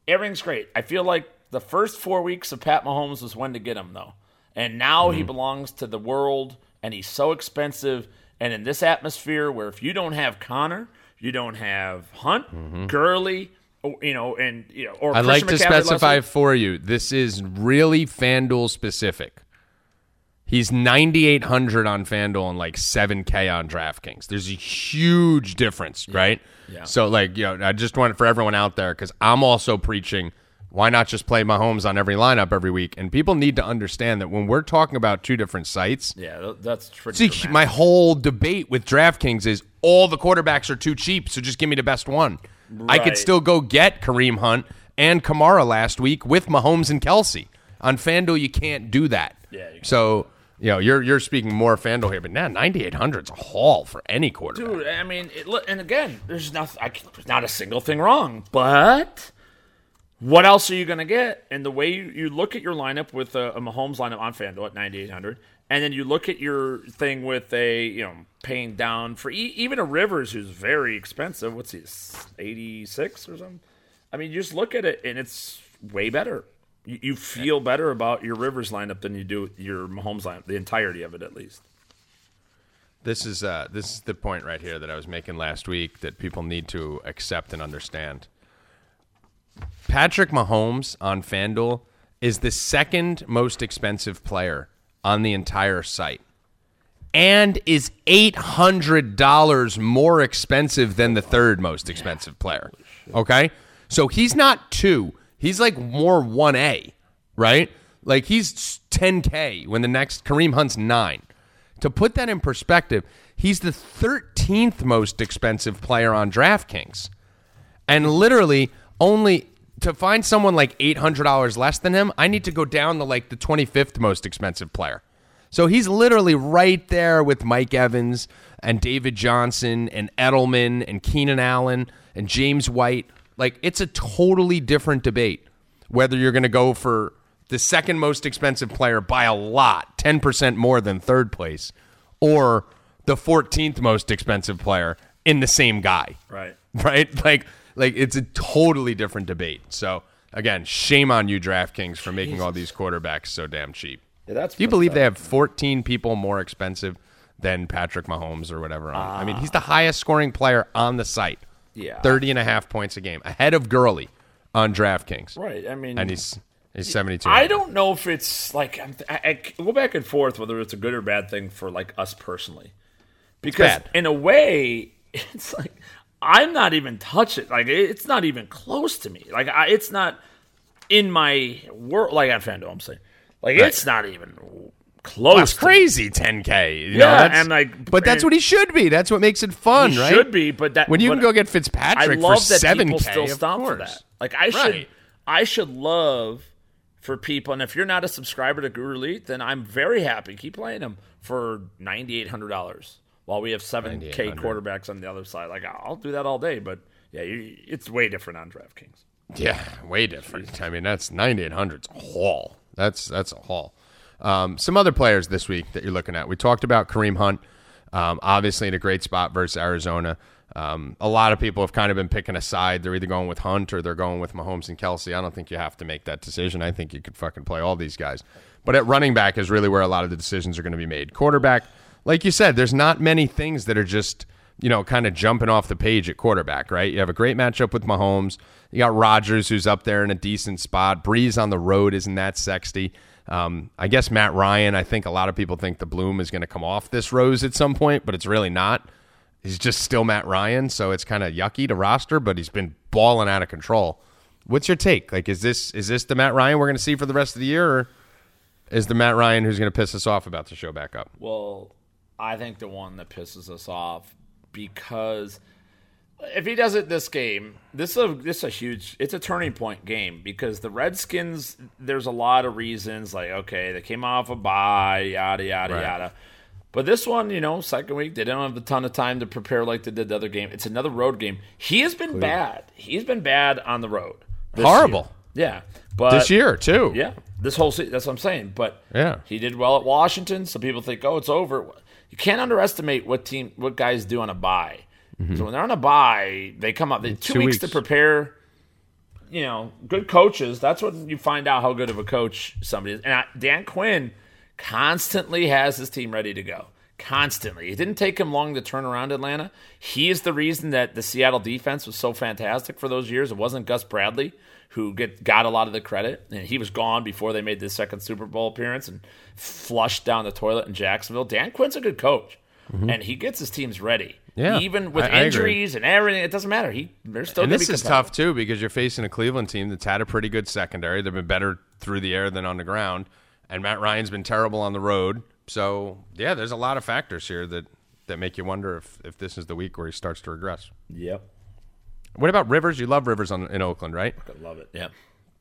Everything's great. I feel like the first four weeks of Pat Mahomes was when to get him though. And now mm-hmm. he belongs to the world and he's so expensive. And in this atmosphere where if you don't have Connor, you don't have Hunt, mm-hmm. Gurley, You know, and you know, or I'd like to specify for you, this is really FanDuel specific. He's ninety-eight hundred on FanDuel and like seven K on DraftKings. There's a huge difference, yeah. right? Yeah. So, like, you know, I just want it for everyone out there because I'm also preaching why not just play Mahomes on every lineup every week? And people need to understand that when we're talking about two different sites, yeah, that's pretty. See, my whole debate with DraftKings is all the quarterbacks are too cheap, so just give me the best one. Right. I could still go get Kareem Hunt and Kamara last week with Mahomes and Kelce. On FanDuel, you can't do that. Yeah, you so, you know, you're you're speaking more FanDuel here, but now ninety-eight hundred is a haul for any quarterback. Dude, I mean, it, and again, there's nothing, I, not a single thing wrong, but what else are you going to get? And the way you, you look at your lineup with a, a Mahomes lineup on FanDuel at ninety-eight hundred, and then you look at your thing with a, you know, paying down for e- even a Rivers who's very expensive. What's he, eighty-six or something? I mean, you just look at it, and it's way better. You, you feel better about your Rivers lineup than you do your Mahomes lineup, the entirety of it at least. This is uh, this is the point right here that I was making last week that people need to accept and understand. Patrick Mahomes on FanDuel is the second most expensive player on the entire site, and is eight hundred dollars more expensive than the third most expensive player. Okay, so he's not two; he's like more one A, right? Like he's ten K when the next Kareem Hunt's nine. To put that in perspective, he's the thirteenth most expensive player on DraftKings, and literally only. To find someone like eight hundred dollars less than him, I need to go down to like the twenty-fifth most expensive player. So he's literally right there with Mike Evans and David Johnson and Edelman and Keenan Allen and James White. Like, it's a totally different debate whether you're going to go for the second most expensive player by a lot, ten percent more than third place, or the fourteenth most expensive player in the same guy. Right. Right? Like... Like, it's a totally different debate. So, again, shame on you, DraftKings, for making Jesus. all these quarterbacks so damn cheap. Yeah, that's Do you believe they have fourteen people more expensive than Patrick Mahomes or whatever? On uh, I mean, he's the highest-scoring player on the site. Yeah. thirty and a half points a game, ahead of Gurley on DraftKings. Right, I mean... And he's he's seventy-two. I don't know if it's, like... I'm, I, I go back and forth whether it's a good or bad thing for, like, us personally. Because, in a way, it's like... I'm not even touching. Like, it's not even close to me. Like, I, it's not in my world. Like, on FanDuel, I'm saying. Like, right. It's not even close. That's well, crazy, ten K. You yeah, know, that's, and like, but that's what he should be. That's what makes it fun, he right? He should be, but that when you can go get Fitzpatrick I love for that seven K, people still stomp for that. Like, I should, right. I should love for people. And if you're not a subscriber to Guru Elite, then I'm very happy. Keep playing them for ninety-eight hundred dollars. While we have seven K quarterbacks on the other side. Like, I'll do that all day, but yeah, you, it's way different on DraftKings. Yeah, way different. Jeez. I mean, that's ninety-eight hundred's haul. That's that's a haul. Um, some other players this week that you're looking at. We talked about Kareem Hunt, um, obviously in a great spot versus Arizona. Um, a lot of people have kind of been picking a side. They're either going with Hunt or they're going with Mahomes and Kelsey. I don't think you have to make that decision. I think you could fucking play all these guys. But at running back is really where a lot of the decisions are going to be made. Quarterback, like you said, there's not many things that are just, you know, kind of jumping off the page at quarterback, right? You have a great matchup with Mahomes. You got Rodgers, who's up there in a decent spot. Breeze on the road isn't that sexy. Um, I guess Matt Ryan, I think a lot of people think the bloom is going to come off this rose at some point, but it's really not. He's just still Matt Ryan, so it's kind of yucky to roster, but he's been balling out of control. What's your take? Like, is this is this the Matt Ryan we're going to see for the rest of the year, or is the Matt Ryan who's going to piss us off about to show back up? Well, I think the one that pisses us off, because if he does it this game, this is a, this is a huge, it's a turning point game, because the Redskins, there's a lot of reasons, like, okay, they came off a bye, yada, yada, right. yada. But this one, you know, second week, they didn't have a ton of time to prepare like they did the other game. It's another road game. He has been Clear. bad. He's been bad on the road. Horrible. Year. Yeah. But this year, too. Yeah. This whole season. That's what I'm saying. But yeah, he did well at Washington. Some people think, oh, it's over. You can't underestimate what team, what guys do on a bye. Mm-hmm. So when they're on a bye, they come up. They have two, two weeks, weeks to prepare. You know, good coaches. That's when you find out how good of a coach somebody is. And I, Dan Quinn constantly has his team ready to go. Constantly. It didn't take him long to turn around Atlanta. He is the reason that the Seattle defense was so fantastic for those years. It wasn't Gus Bradley who get, got a lot of the credit. And he was gone before they made this second Super Bowl appearance and flushed down the toilet in Jacksonville. Dan Quinn's a good coach, mm-hmm. and he gets his teams ready. Yeah, even with I, injuries I and everything, it doesn't matter. He they're still. And this be is tough, too, because you're facing a Cleveland team that's had a pretty good secondary. They've been better through the air than on the ground. And Matt Ryan's been terrible on the road. So, yeah, there's a lot of factors here that, that make you wonder if, if this is the week where he starts to regress. Yep. What about Rivers? You love Rivers on, in Oakland, right? I love it, yeah.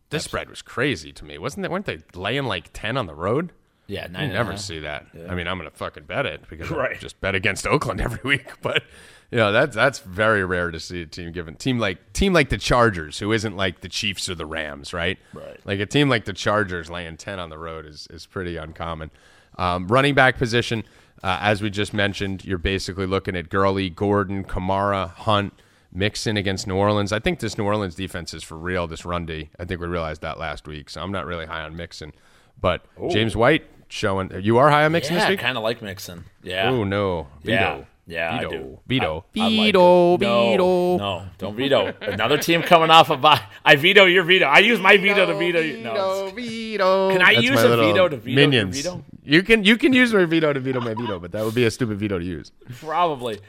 This Absolutely. spread was crazy to me. Wasn't it? Weren't they laying like ten on the road? Yeah, nine. You never see that. Yeah. I mean, I'm going to fucking bet it because right. I just bet against Oakland every week. But, you know, that's that's very rare to see a team given. Team like team like the Chargers, who isn't like the Chiefs or the Rams, right? Right. Like a team like the Chargers laying ten on the road is, is pretty uncommon. Um, running back position, uh, as we just mentioned, you're basically looking at Gurley, Gordon, Kamara, Hunt, Mixon against New Orleans. I think this New Orleans defense is for real, this run D. I think we realized that last week, so I'm not really high on Mixon. But Ooh. James White... Showing you are high on Mixon yeah, this week? Yeah, I kind of like Mixon. Yeah. Oh, no. Veto. Yeah, yeah veto. I do. Veto. I, I veto. Like veto. No, no, don't veto. Another team coming off a bye. I veto your veto. I use my veto, veto to veto you. No. Veto. Can I That's use a veto to veto minions. your veto? You can, you can use my veto to veto my veto, but that would be a stupid veto to use. Probably.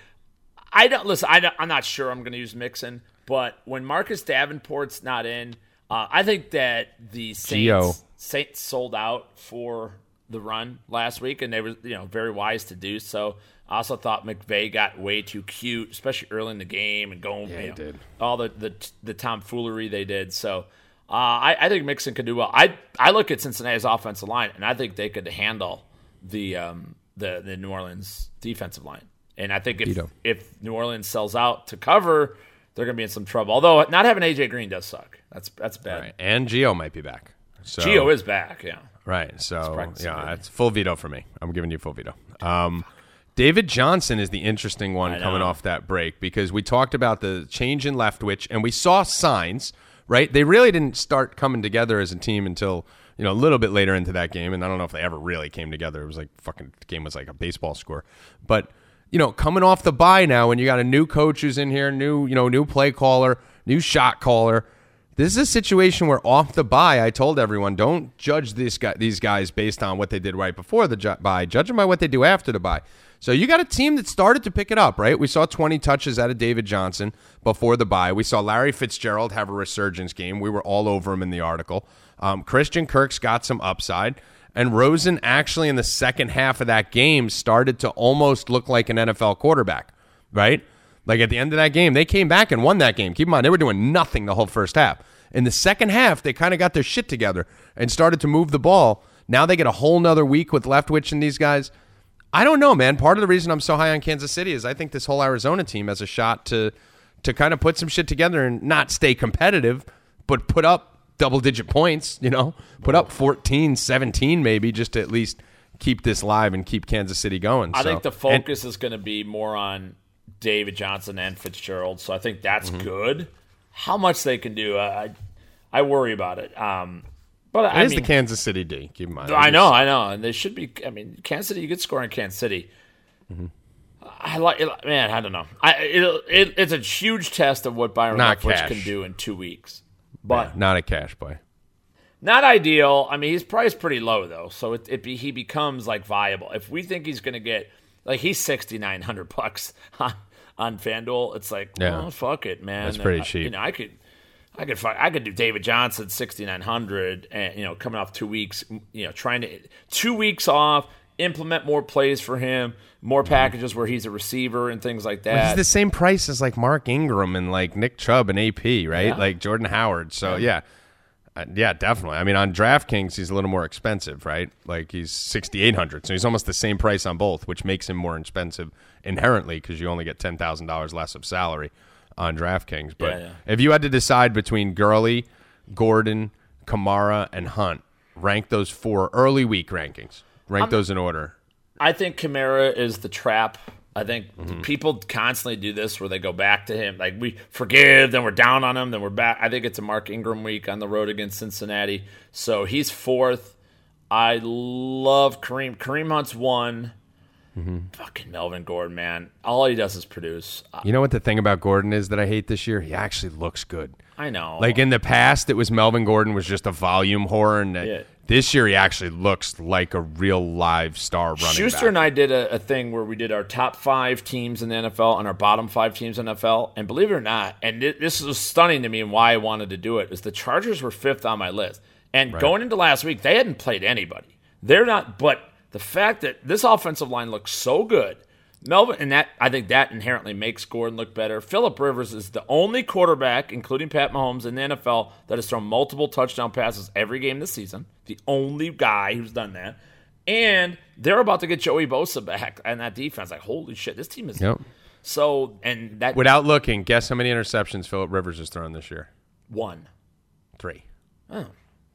I don't listen, I don't, I'm not sure I'm going to use Mixon, but when Marcus Davenport's not in, uh, I think that the Saints, Saints sold out for the run last week, and they were, you know, very wise to do so. I also thought McVay got way too cute, especially early in the game and going, yeah, you know, did. all the, the the tomfoolery they did. So uh, I, I think Mixon could do well. I I look at Cincinnati's offensive line, and I think they could handle the um, the, the New Orleans defensive line. And I think if Dito. if New Orleans sells out to cover, they're going to be in some trouble. Although not having A J Green does suck. That's that's bad. Right. And Geo might be back. So. Geo is back, yeah. Right, so it's yeah, maybe. It's full veto for me. I'm giving you full veto. Um, David Johnson is the interesting one coming off that break because we talked about the change in Leftwich, and we saw signs, right? They really didn't start coming together as a team until, you know, a little bit later into that game, and I don't know if they ever really came together. It was like fucking the game was like a baseball score. But, you know, coming off the bye now, and you got a new coach who's in here, new, you know, new play caller, new shot caller. This is a situation where off the bye, I told everyone, don't judge this guy, these guys based on what they did right before the ju- bye. Judge them by what they do after the bye. So you got a team that started to pick it up, right? We saw twenty touches out of David Johnson before the bye. We saw Larry Fitzgerald have a resurgence game. We were all over him in the article. Um, Christian Kirk's got some upside. And Rosen actually in the second half of that game started to almost look like an N F L quarterback, right? Like at the end of that game, they came back and won that game. Keep in mind, they were doing nothing the whole first half. In the second half, they kind of got their shit together and started to move the ball. Now they get a whole nother week with Leftwich and these guys. I don't know, man. Part of the reason I'm so high on Kansas City is I think this whole Arizona team has a shot to to kind of put some shit together and not stay competitive, but put up double-digit points, you know, put up fourteen, seventeen maybe, just to at least keep this live and keep Kansas City going. I so. think the focus and, is going to be more on David Johnson and Fitzgerald, so I think that's mm-hmm. good. How much they can do, I I worry about it. Um, but it I is mean, the Kansas City D, keep in mind. I know, I know, and they should be. I mean, Kansas City, you could score in Kansas City. Mm-hmm. I like, man. I don't know. I it, it it's a huge test of what Byron Leftwich can do in two weeks. But yeah, not a cash play. Not ideal. I mean, he's priced pretty low though, so it, it be, he becomes like viable. If we think he's going to get like he's sixty nine hundred bucks on, on FanDuel, it's like, yeah. oh fuck it, man. That's pretty I, cheap. You know, I could, I could, I could do David Johnson sixty nine hundred, and you know, coming off two weeks, you know, trying to two weeks off. Implement more plays for him, more packages where he's a receiver and things like that. Well, he's the same price as like Mark Ingram and like Nick Chubb and A P, right? Yeah. Like Jordan Howard. So yeah, yeah, uh, yeah, definitely. I mean, on DraftKings he's a little more expensive, right? Like he's sixty-eight hundred, so he's almost the same price on both, which makes him more expensive inherently because you only get ten thousand dollars less of salary on DraftKings. But yeah, yeah. if you had to decide between Gurley, Gordon, Kamara, and Hunt, rank those four early week rankings. Rank I'm, those in order. I think Kamara is the trap. I think mm-hmm. people constantly do this where they go back to him. Like, we forgive, then we're down on him, then we're back. I think it's a Mark Ingram week on the road against Cincinnati. So he's fourth. I love Kareem. Kareem Hunt's one. Mm-hmm. Fucking Melvin Gordon, man. All he does is produce. You know what the thing about Gordon is that I hate this year? He actually looks good. I know. Like, in the past, it was Melvin Gordon was just a volume whore and that, yeah. This year, he actually looks like a real live star running Schuster back. Schuster and I did a, a thing where we did our top five teams in the N F L and our bottom five teams in the N F L. And believe it or not, and th- this was stunning to me and why I wanted to do it, is the Chargers were fifth on my list. And right. going into last week, they hadn't played anybody. They're not, but the fact that this offensive line looks so good, Melvin, and that I think that inherently makes Gordon look better. Phillip Rivers is the only quarterback, including Pat Mahomes, in the N F L that has thrown multiple touchdown passes every game this season. The only guy who's done that. And they're about to get Joey Bosa back and that defense. Like, holy shit, this team is yep. so and that without looking, guess how many interceptions Phillip Rivers has thrown this year? One. Three. Oh.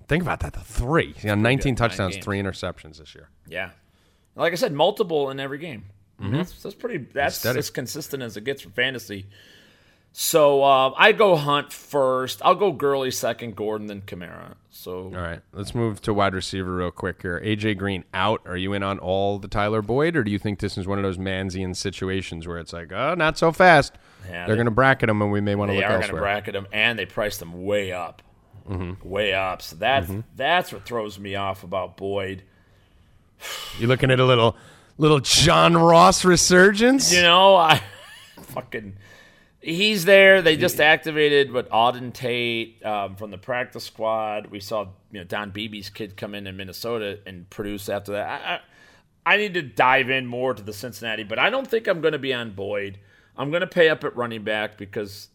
Think about that. The three. He's got nineteen touchdowns, three interceptions this year. Yeah. Like I said, multiple in every game. Mm-hmm. That's, that's pretty. That's Aesthetic. As consistent as it gets for fantasy. So uh, I go Hunt first. I'll go Gurley second, Gordon then Kamara. So all right, let's move to wide receiver real quick here. A J Green out. Are you in on all the Tyler Boyd, or do you think this is one of those Manzian situations where it's like, oh, not so fast? Yeah, they're they, going to bracket him, and we may want to look elsewhere. They are going to bracket him, and they priced him way up, mm-hmm. way up. So that's mm-hmm. that's what throws me off about Boyd. You're looking at a little. Little John Ross resurgence? You know, I fucking he's there. They just activated what Auden Tate um, from the practice squad. We saw you know Don Beebe's kid come in in Minnesota and produce after that. I, I, I need to dive in more to the Cincinnati, but I don't think I'm going to be on Boyd. I'm going to pay up at running back because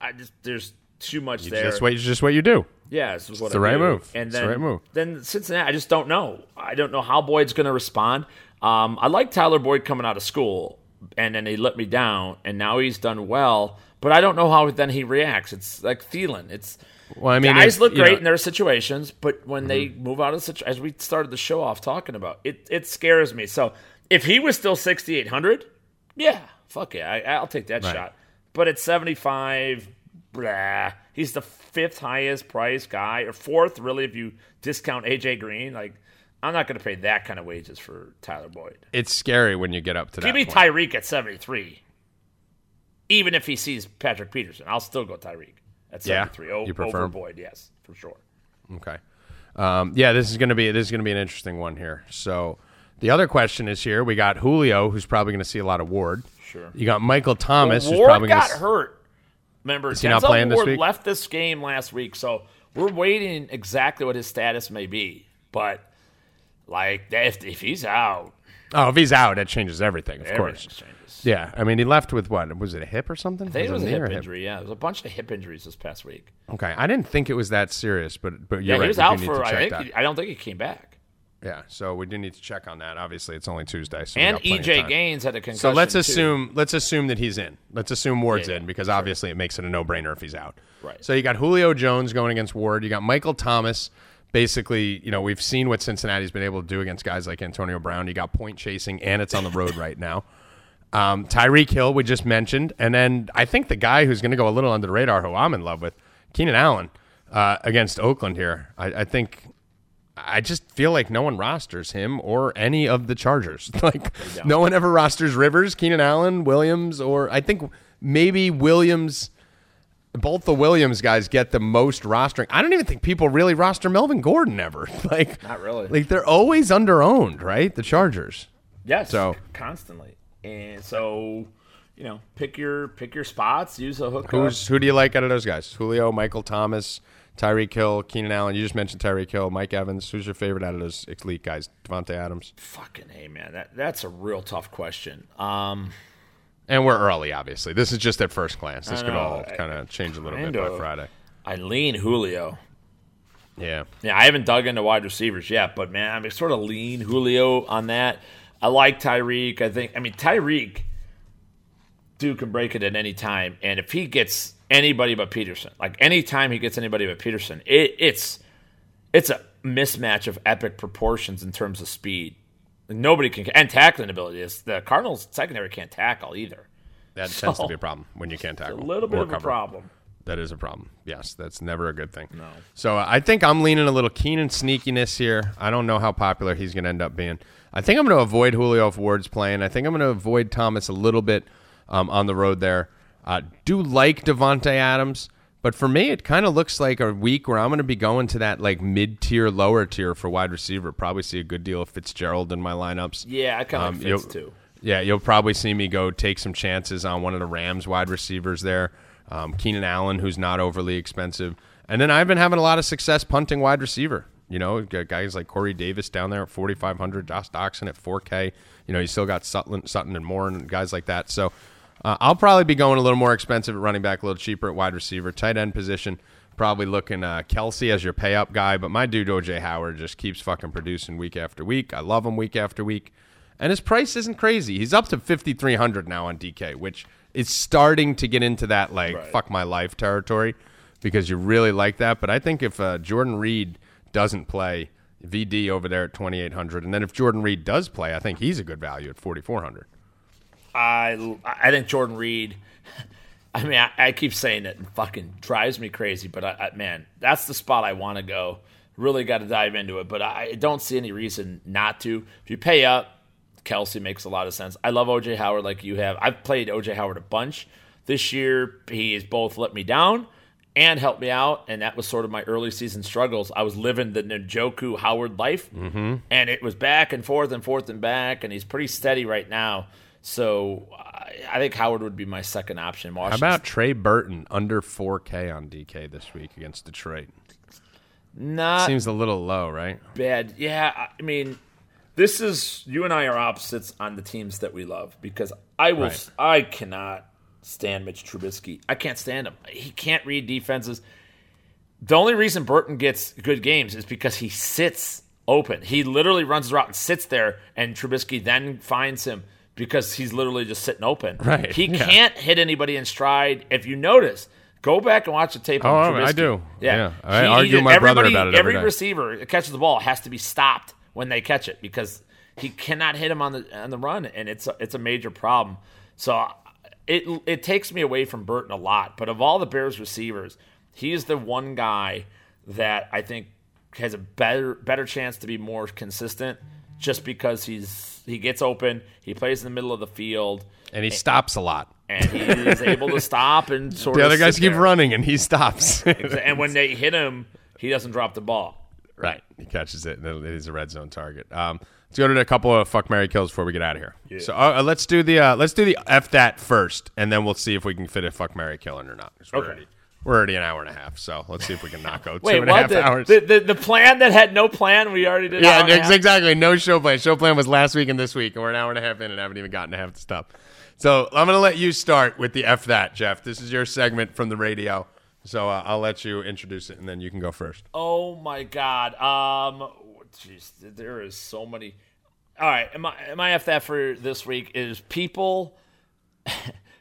I just there's too much you there. That's what just what you do. Yeah, this is what it's I the right do. Move. And then, it's the right move. Then Cincinnati, I just don't know. I don't know how Boyd's going to respond. Um, I like Tyler Boyd coming out of school, and then he let me down, and now he's done well. But I don't know how then he reacts. It's like Thielen. It's well, I mean, guys look great know. in their situations, but when mm-hmm. they move out of such as we started the show off talking about, it it scares me. So if he was still sixty-eight hundred, yeah, fuck yeah, I, I'll take that right. shot. But at seventy-five, blah, he's the fifth highest priced guy, or fourth really if you discount A J Green, like. I'm not going to pay that kind of wages for Tyler Boyd. It's scary when you get up to Give that Give me point. Tyreek at seventy-three. Even if he sees Patrick Peterson, I'll still go Tyreek at seventy-three. Yeah, o- you prefer over Boyd, yes, for sure. Okay. Um, yeah, this is going to be this is going to be an interesting one here. So the other question is here. We got Julio, who's probably going to see a lot of Ward. Sure. You got Michael Thomas, well, who's probably going to got hurt. Remember, is he not playing this week? Left this game last week, so we're waiting exactly what his status may be, but. Like, if, if he's out. Oh, if he's out, that changes everything, of everything course. Changes. Yeah. I mean, he left with what? Was it a hip or something? I think it was, it was a hip injury, hip? yeah. There was a bunch of hip injuries this past week. Okay. I didn't think it was that serious, but, but you're yeah, right. Yeah, he was out for, I, think he, I don't think he came back. Yeah, so we do need to check on that. Obviously, it's only Tuesday. So and E J Gaines had a concussion. So let's assume too. let's assume that he's in. Let's assume Ward's yeah, yeah, in because sure. obviously it makes it a no-brainer if he's out. Right. So you got Julio Jones going against Ward. You got Michael Thomas. Basically, you know, we've seen what Cincinnati's been able to do against guys like Antonio Brown. You got point chasing, and it's on the road right now. Um, Tyreek Hill, we just mentioned. And then I think the guy who's going to go a little under the radar, who I'm in love with, Keenan Allen uh, against Oakland here. I, I think... I just feel like no one rosters him or any of the Chargers. Like no one ever rosters Rivers, Keenan Allen, Williams, or I think maybe Williams. Both the Williams guys get the most rostering. I don't even think people really roster Melvin Gordon ever. Like not really. Like they're always under-owned, right? The Chargers. Yes. So constantly, and so you know, pick your pick your spots. Use a hook. Who's who do you like out of those guys? Julio, Michael Thomas. Tyreek Hill, Keenan Allen. You just mentioned Tyreek Hill, Mike Evans. Who's your favorite out of those elite guys? Devontae Adams. Fucking hey, man. That that's a real tough question. Um, and we're early, obviously. This is just at first glance. This could all kind of change a little bit by Friday. I lean Julio. Yeah. Yeah, I haven't dug into wide receivers yet, but man, I mean, sort of lean Julio on that. I like Tyreek. I think. I mean, Tyreek, dude, can break it at any time, and if he gets anybody but Peterson. Like, anytime he gets anybody but Peterson, it, it's it's a mismatch of epic proportions in terms of speed. Nobody can – and tackling ability. Is the Cardinals' secondary can't tackle either. That so, tends to be a problem when you can't tackle. It's a little bit of cover. a problem. That is a problem. Yes, that's never a good thing. No. So uh, I think I'm leaning a little Keenan sneakiness here. I don't know how popular he's going to end up being. I think I'm going to avoid Julio if Ward's playing. I think I'm going to avoid Thomas a little bit um, on the road there. I uh, do like Devontae Adams, but for me, it kind of looks like a week where I'm going to be going to that like mid-tier, lower tier for wide receiver. Probably see a good deal of Fitzgerald in my lineups. Yeah, I kind of um, Fitz too. Yeah, you'll probably see me go take some chances on one of the Rams wide receivers there. Um, Keenan Allen, who's not overly expensive. And then I've been having a lot of success punting wide receiver. You know, guys like Corey Davis down there at forty-five hundred, Josh Doctson at four K. You know, you still got Sutton, Sutton and Moore and guys like that. So, Uh, I'll probably be going a little more expensive at running back, a little cheaper at wide receiver. Tight end position, probably looking uh, Kelsey as your pay-up guy. But my dude, O J. Howard, just keeps fucking producing week after week. I love him week after week. And his price isn't crazy. He's up to fifty-three hundred now on D K, which is starting to get into that, like, right. fuck my life territory because you really like that. But I think if uh, Jordan Reed doesn't play, V D over there at twenty-eight hundred. And then if Jordan Reed does play, I think he's a good value at forty-four hundred. I, I think Jordan Reed, I mean, I, I keep saying it and fucking drives me crazy, but I, I, man, that's the spot I want to go. Really got to dive into it, but I don't see any reason not to. If you pay up, Kelsey makes a lot of sense. I love O J. Howard like you have. I've played O J. Howard a bunch this year. He has both let me down and helped me out, and that was sort of my early season struggles. I was living the Njoku Howard life, mm-hmm. and it was back and forth and forth and back, and he's pretty steady right now. So I think Howard would be my second option. Washington. How about Trey Burton under four K on D K this week against Detroit? Not seems a little low, right? Bad. Yeah, I mean, this is you and I are opposites on the teams that we love because I will right. I cannot stand Mitch Trubisky. I can't stand him. He can't read defenses. The only reason Burton gets good games is because he sits open. He literally runs his route and sits there, and Trubisky then finds him. Because he's literally just sitting open. Right. He yeah. can't hit anybody in stride. If you notice, go back and watch the tape. Oh, on Trubisky. I do. Yeah. yeah. I he, argue he, my brother about it every, every receiver that catches the ball has to be stopped when they catch it because he cannot hit him on the on the run, and it's a, it's a major problem. So it it takes me away from Burton a lot. But of all the Bears receivers, he is the one guy that I think has a better better chance to be more consistent just because he's He gets open. He plays in the middle of the field, and he and, stops a lot. And he is able to stop and sort of the other of guys keep there. running, and he stops. And when they hit him, he doesn't drop the ball. Right, he catches it, and it is a red zone target. Um, let's go to a couple of fuck Mary kills before we get out of here. Yeah. So uh, let's do the uh, let's do the F that first, and then we'll see if we can fit a fuck Mary kill in or not. We're okay. Already, we're already an hour and a half, so let's see if we can knock out two Wait, and a half the, hours. The, the, the plan that had no plan, we already did. Yeah, exactly. No show plan. Show plan was last week and this week, and we're an hour and a half in and haven't even gotten to half the stuff. So I'm going to let you start with the F that, Jeff. This is your segment from the radio, so uh, I'll let you introduce it, and then you can go first. Oh, my God. Um, geez, there is so many. All right, am I am I F that for this week is people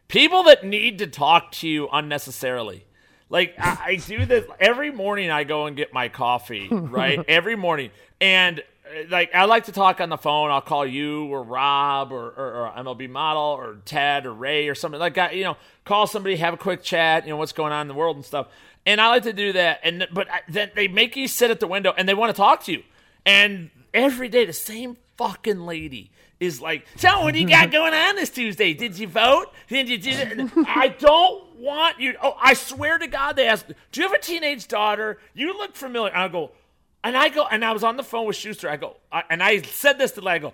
people that need to talk to you unnecessarily. Like, I, I do this every morning. I go and get my coffee, right? Every morning. And, like, I like to talk on the phone. I'll call you or Rob or, or, or M L B Model or Ted or Ray or something. Like, I, you know, call somebody, have a quick chat, you know, what's going on in the world and stuff. And I like to do that. And But I, then they make you sit at the window, and they want to talk to you. And every day the same fucking lady is like, so what do you got going on this Tuesday? Did you vote? Did you do that? I don't want you. Oh, I swear to God, they asked, do you have a teenage daughter? You look familiar. And I go, and I go, and I was on the phone with Schuster. I go, I, and I said this to Larry, I go,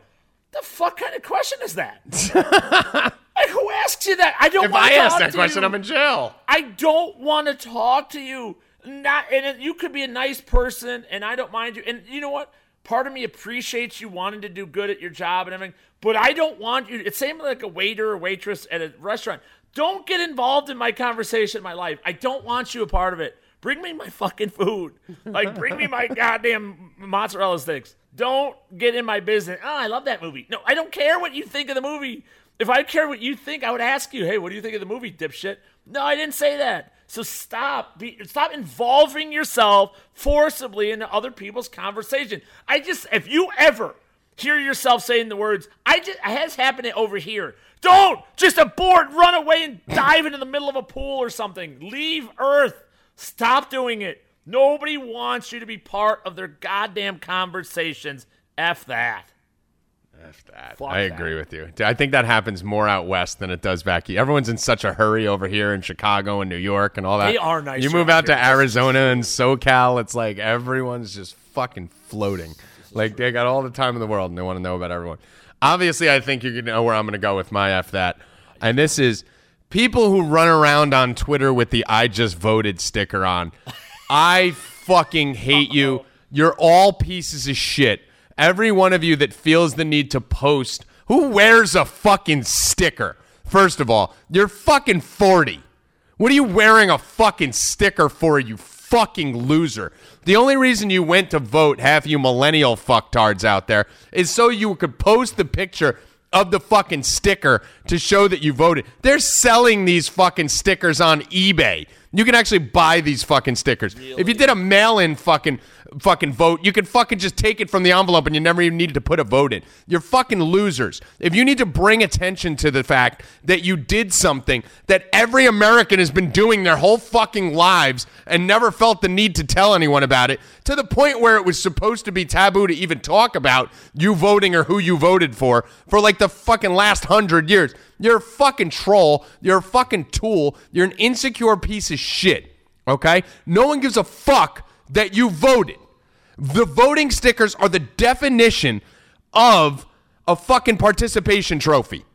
the fuck kind of question is that? Like, who asks you that? I don't if want I to ask talk that to question, you. I'm in jail. I don't want to talk to you. Not, and you could be a nice person, and I don't mind you. And you know what? Part of me appreciates you wanting to do good at your job and everything, but I don't want you. It's same like a waiter or waitress at a restaurant. Don't get involved in my conversation, my life. I don't want you a part of it. Bring me my fucking food. Like, bring me my goddamn mozzarella sticks. Don't get in my business. Oh, I love that movie. No, I don't care what you think of the movie. If I care what you think, I would ask you, hey, what do you think of the movie, dipshit? No, I didn't say that. So stop be, stop involving yourself forcibly into other people's conversation. I just, if you ever hear yourself saying the words, I just, it has happened over here. Don't just abort, run away, and dive into the middle of a pool or something. Leave Earth. Stop doing it. Nobody wants you to be part of their goddamn conversations. F that. F that. Fuck I agree that. with you. I think that happens more out west than it does back here. Everyone's in such a hurry over here in Chicago and New York and all that. They are nice. You move out here to Arizona and SoCal, it's like everyone's just fucking floating. Like, they got all the time in the world and they want to know about everyone. Obviously, I think you can know where I'm going to go with my F that. And this is people who run around on Twitter with the I just voted sticker on. I fucking hate Uh-oh. you. You're all pieces of shit. Every one of you that feels the need to post, who wears a fucking sticker? First of all, you're fucking forty. What are you wearing a fucking sticker for, you fucking loser? The only reason you went to vote, half you millennial fucktards out there, is so you could post the picture of the fucking sticker to show that you voted. They're selling these fucking stickers on eBay. You can actually buy these fucking stickers. Really? If you did a mail-in fucking fucking vote, you could fucking just take it from the envelope and you never even needed to put a vote in. You're fucking losers. If you need to bring attention to the fact that you did something that every American has been doing their whole fucking lives and never felt the need to tell anyone about it, to the point where it was supposed to be taboo to even talk about you voting or who you voted for, for like the fucking last hundred years. You're a fucking troll. You're a fucking tool. You're an insecure piece of shit, okay? No one gives a fuck that you voted. The voting stickers are the definition of a fucking participation trophy.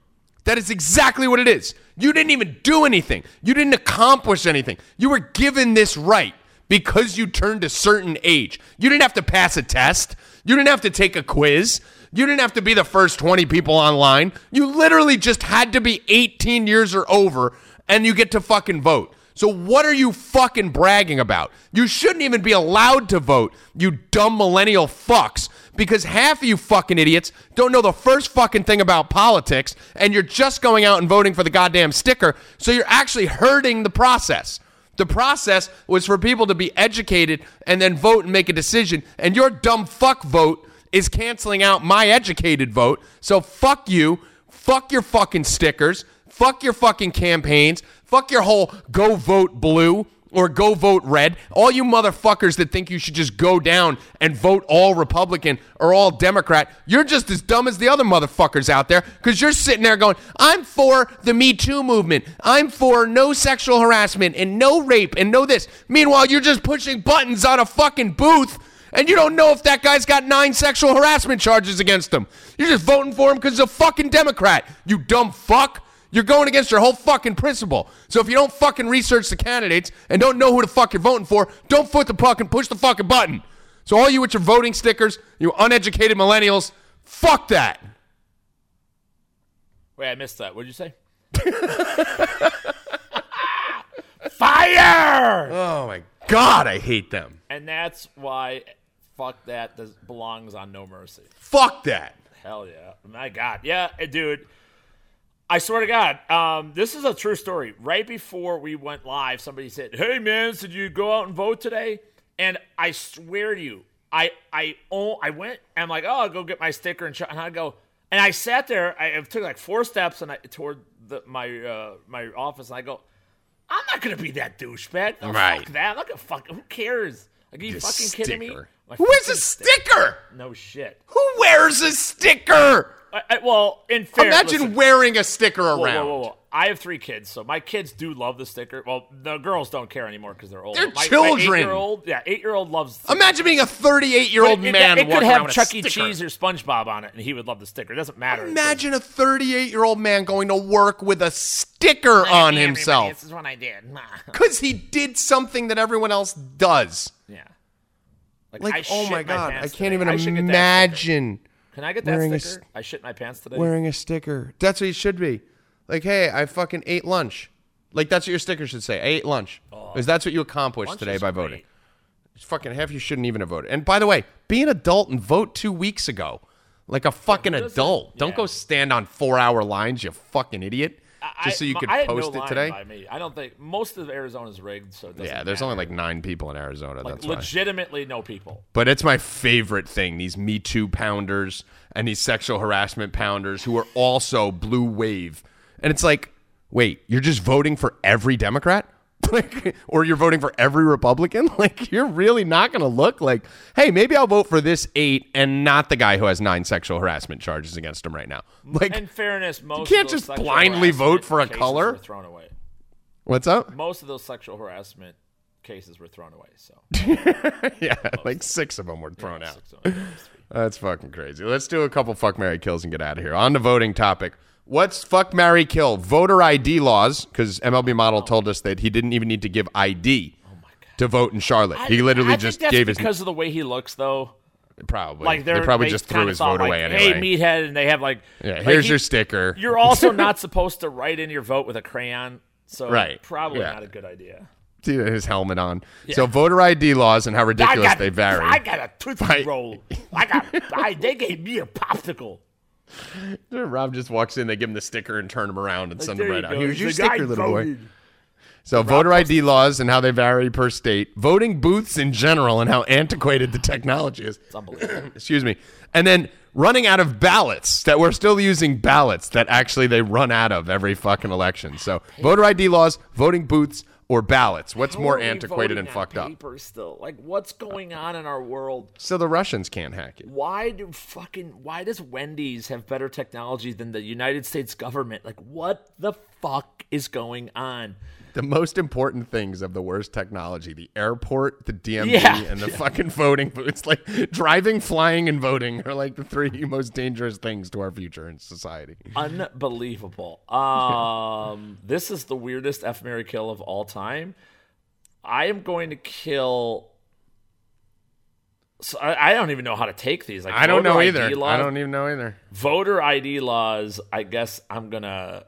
That is exactly what it is. You didn't even do anything. You didn't accomplish anything. You were given this right because you turned a certain age. You didn't have to pass a test. You didn't have to take a quiz. You didn't have to be the first twenty people online. You literally just had to be eighteen years or over, and you get to fucking vote. So what are you fucking bragging about? You shouldn't even be allowed to vote, you dumb millennial fucks, because half of you fucking idiots don't know the first fucking thing about politics, and you're just going out and voting for the goddamn sticker, so you're actually hurting the process. The process was for people to be educated and then vote and make a decision, and your dumb fuck vote is canceling out my educated vote. So fuck you. Fuck your fucking stickers. Fuck your fucking campaigns. Fuck your whole go vote blue or go vote red. All you motherfuckers that think you should just go down and vote all Republican or all Democrat, you're just as dumb as the other motherfuckers out there, because you're sitting there going, I'm for the Me Too movement. I'm for no sexual harassment and no rape and no this. Meanwhile, you're just pushing buttons on a fucking booth, and you don't know if that guy's got nine sexual harassment charges against him. You're just voting for him because he's a fucking Democrat, you dumb fuck. You're going against your whole fucking principle. So if you don't fucking research the candidates and don't know who the fuck you're voting for, don't foot the fucking push the fucking button. So all you with your voting stickers, you uneducated millennials, fuck that. Wait, I missed that. What did you say? Fire! Oh, my God, I hate them. And that's why fuck that this belongs on No Mercy. Fuck that. Hell yeah. My God. Yeah, dude. I swear to God, um, this is a true story. Right before we went live, somebody said, hey, man, did you go out and vote today? And I swear to you, I I oh, I went, and I'm like, oh, I'll go get my sticker and shot. And I go, and I sat there. I took like four steps and I, toward the, my uh, my office, and I go, I'm not going to be that douchebag. Oh, right. Fuck that. Look at fuck. Who cares? Like, are you the fucking sticker. Kidding me? My Who is a sticker? sticker? No shit. Who wears a sticker? I, I, well, in fair, imagine listen, wearing a sticker around. Whoa, whoa, whoa. I have three kids, so my kids do love the sticker. Well, the girls don't care anymore because they're old. They're my, children. My eight-year-old, yeah, eight-year-old loves. The imagine being a thirty-eight-year-old man. Yeah, it could have Chuck E. Cheese or SpongeBob on it, and he would love the sticker. It doesn't matter. Imagine a thirty-eight-year-old man going to work with a sticker I on himself. This is what I did. Because he did something that everyone else does. Yeah. Like, like I oh my, my God, I can't today. even I imagine. Can I get that sticker? St- I shit my pants today. Wearing a sticker. That's what you should be. Like, hey, I fucking ate lunch. Like, that's what your sticker should say. I ate lunch. Because oh, that's what you accomplished today by voting. Great. It's fucking half you shouldn't even have voted. And by the way, be an adult and vote two weeks ago. Like a fucking yeah, adult. Yeah. Don't go stand on four-hour lines, you fucking idiot. I, just so you could I post no it today. By me. I don't think most of Arizona's rigged, so it doesn't yeah. There's matter. only like nine people in Arizona. Like, that's legitimately why. no people. But it's my favorite thing: these Me Too pounders and these sexual harassment pounders who are also blue wave. And it's like, wait, you're just voting for every Democrat, like, or you're voting for every Republican? Like, you're really not going to look like, hey, maybe I'll vote for this eight and not the guy who has nine sexual harassment charges against him right now. Like, in fairness, most you can't just blindly vote for a color. Thrown away. What's up? Most of those sexual harassment cases were thrown away. So yeah, most like six of them were thrown yeah, out. Them, that's fucking crazy. Let's do a couple fuck, marry, kills and get out of here. On the voting topic. What's fuck, marry, kill? Voter I D laws, because M L B Model oh. told us that he didn't even need to give I D oh to vote in Charlotte. I, he literally I just think that's gave his because n- of the way he looks, though. Probably, like they probably they just threw his vote like, away anyway. Hey, meathead, and they have like, yeah, like here's he, your sticker. You're also not supposed to write in your vote with a crayon, so right. probably yeah. not a good idea. Dude, his helmet on. Yeah. So voter I D laws and how ridiculous got, they vary. I got a tootsie By- roll. I got. I, they gave me a popsicle. Rob just walks in, they give him the sticker and turn him around and like, send him right out. Here's your sticker, little voted. boy. So Rob voter I D laws and how they vary per state. Voting booths in general and how antiquated the technology is. It's unbelievable. Excuse me. And then running out of ballots, that we're still using ballots that actually they run out of every fucking election. So voter I D laws, voting booths, or ballots. What's how more antiquated and fucked up? Still? Like, what's going on in our world? So the Russians can't hack it. Why do fucking why does Wendy's have better technology than the United States government? Like, what the fuck is going on? The most important things of the worst technology: the airport, the D M V, yeah. and the fucking voting booths. Like, driving, flying, and voting are like the three most dangerous things to our future in society. Unbelievable. Um, this is the weirdest F, marry, kill of all time. I am going to kill. So I, I don't even know how to take these. Like, I don't know either. I don't even know either. Voter I D laws. I guess I'm gonna.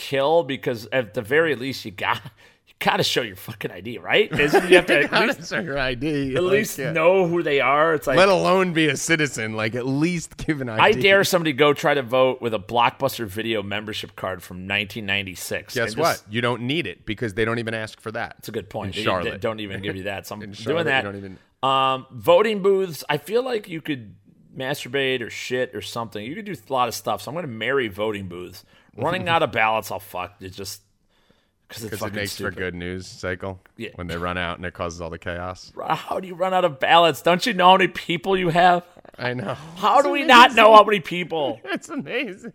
Kill because at the very least you got you gotta show your fucking I D, right? Isn't you have to you at least show your I D. At like, least yeah. know who they are. It's like, let alone be a citizen. Like, at least give an I D. I dare somebody go try to vote with a Blockbuster Video membership card from nineteen ninety-six. Guess just, what? You don't need it because they don't even ask for that. That's a good point. They, Charlotte, they don't even give you that. So I'm doing that. Don't even... Um, voting booths. I feel like you could masturbate or shit or something. You could do a lot of stuff. So I'm going to marry voting booths. Running out of ballots, I'll fuck. It's just because it's fucking it makes stupid. For good news cycle yeah. when they run out and it causes all the chaos. How do you run out of ballots? Don't you know how many people you have? I know. How it's do amazing. we not know how many people? It's amazing.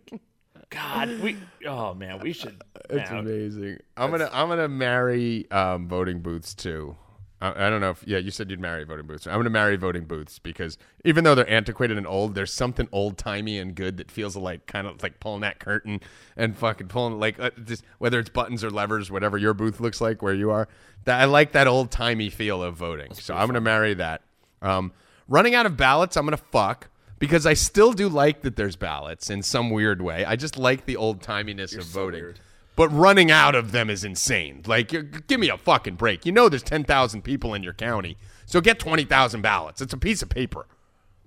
God, we. Oh man, we should. It's man, amazing. I'm gonna. I'm gonna marry um, voting booths too. I don't know if, yeah, you said you'd marry voting booths. I'm going to marry voting booths because even though they're antiquated and old, there's something old-timey and good that feels like kind of like pulling that curtain and fucking pulling, like, uh, just, whether it's buttons or levers, whatever your booth looks like where you are. That I like that old-timey feel of voting. That's so I'm going to marry that. Um, running out of ballots, I'm going to fuck because I still do like that there's ballots in some weird way. I just like the old-timiness You're of so voting. Weird. But running out of them is insane. Like, you're, give me a fucking break. You know there's ten thousand people in your county, so get twenty thousand ballots. It's a piece of paper.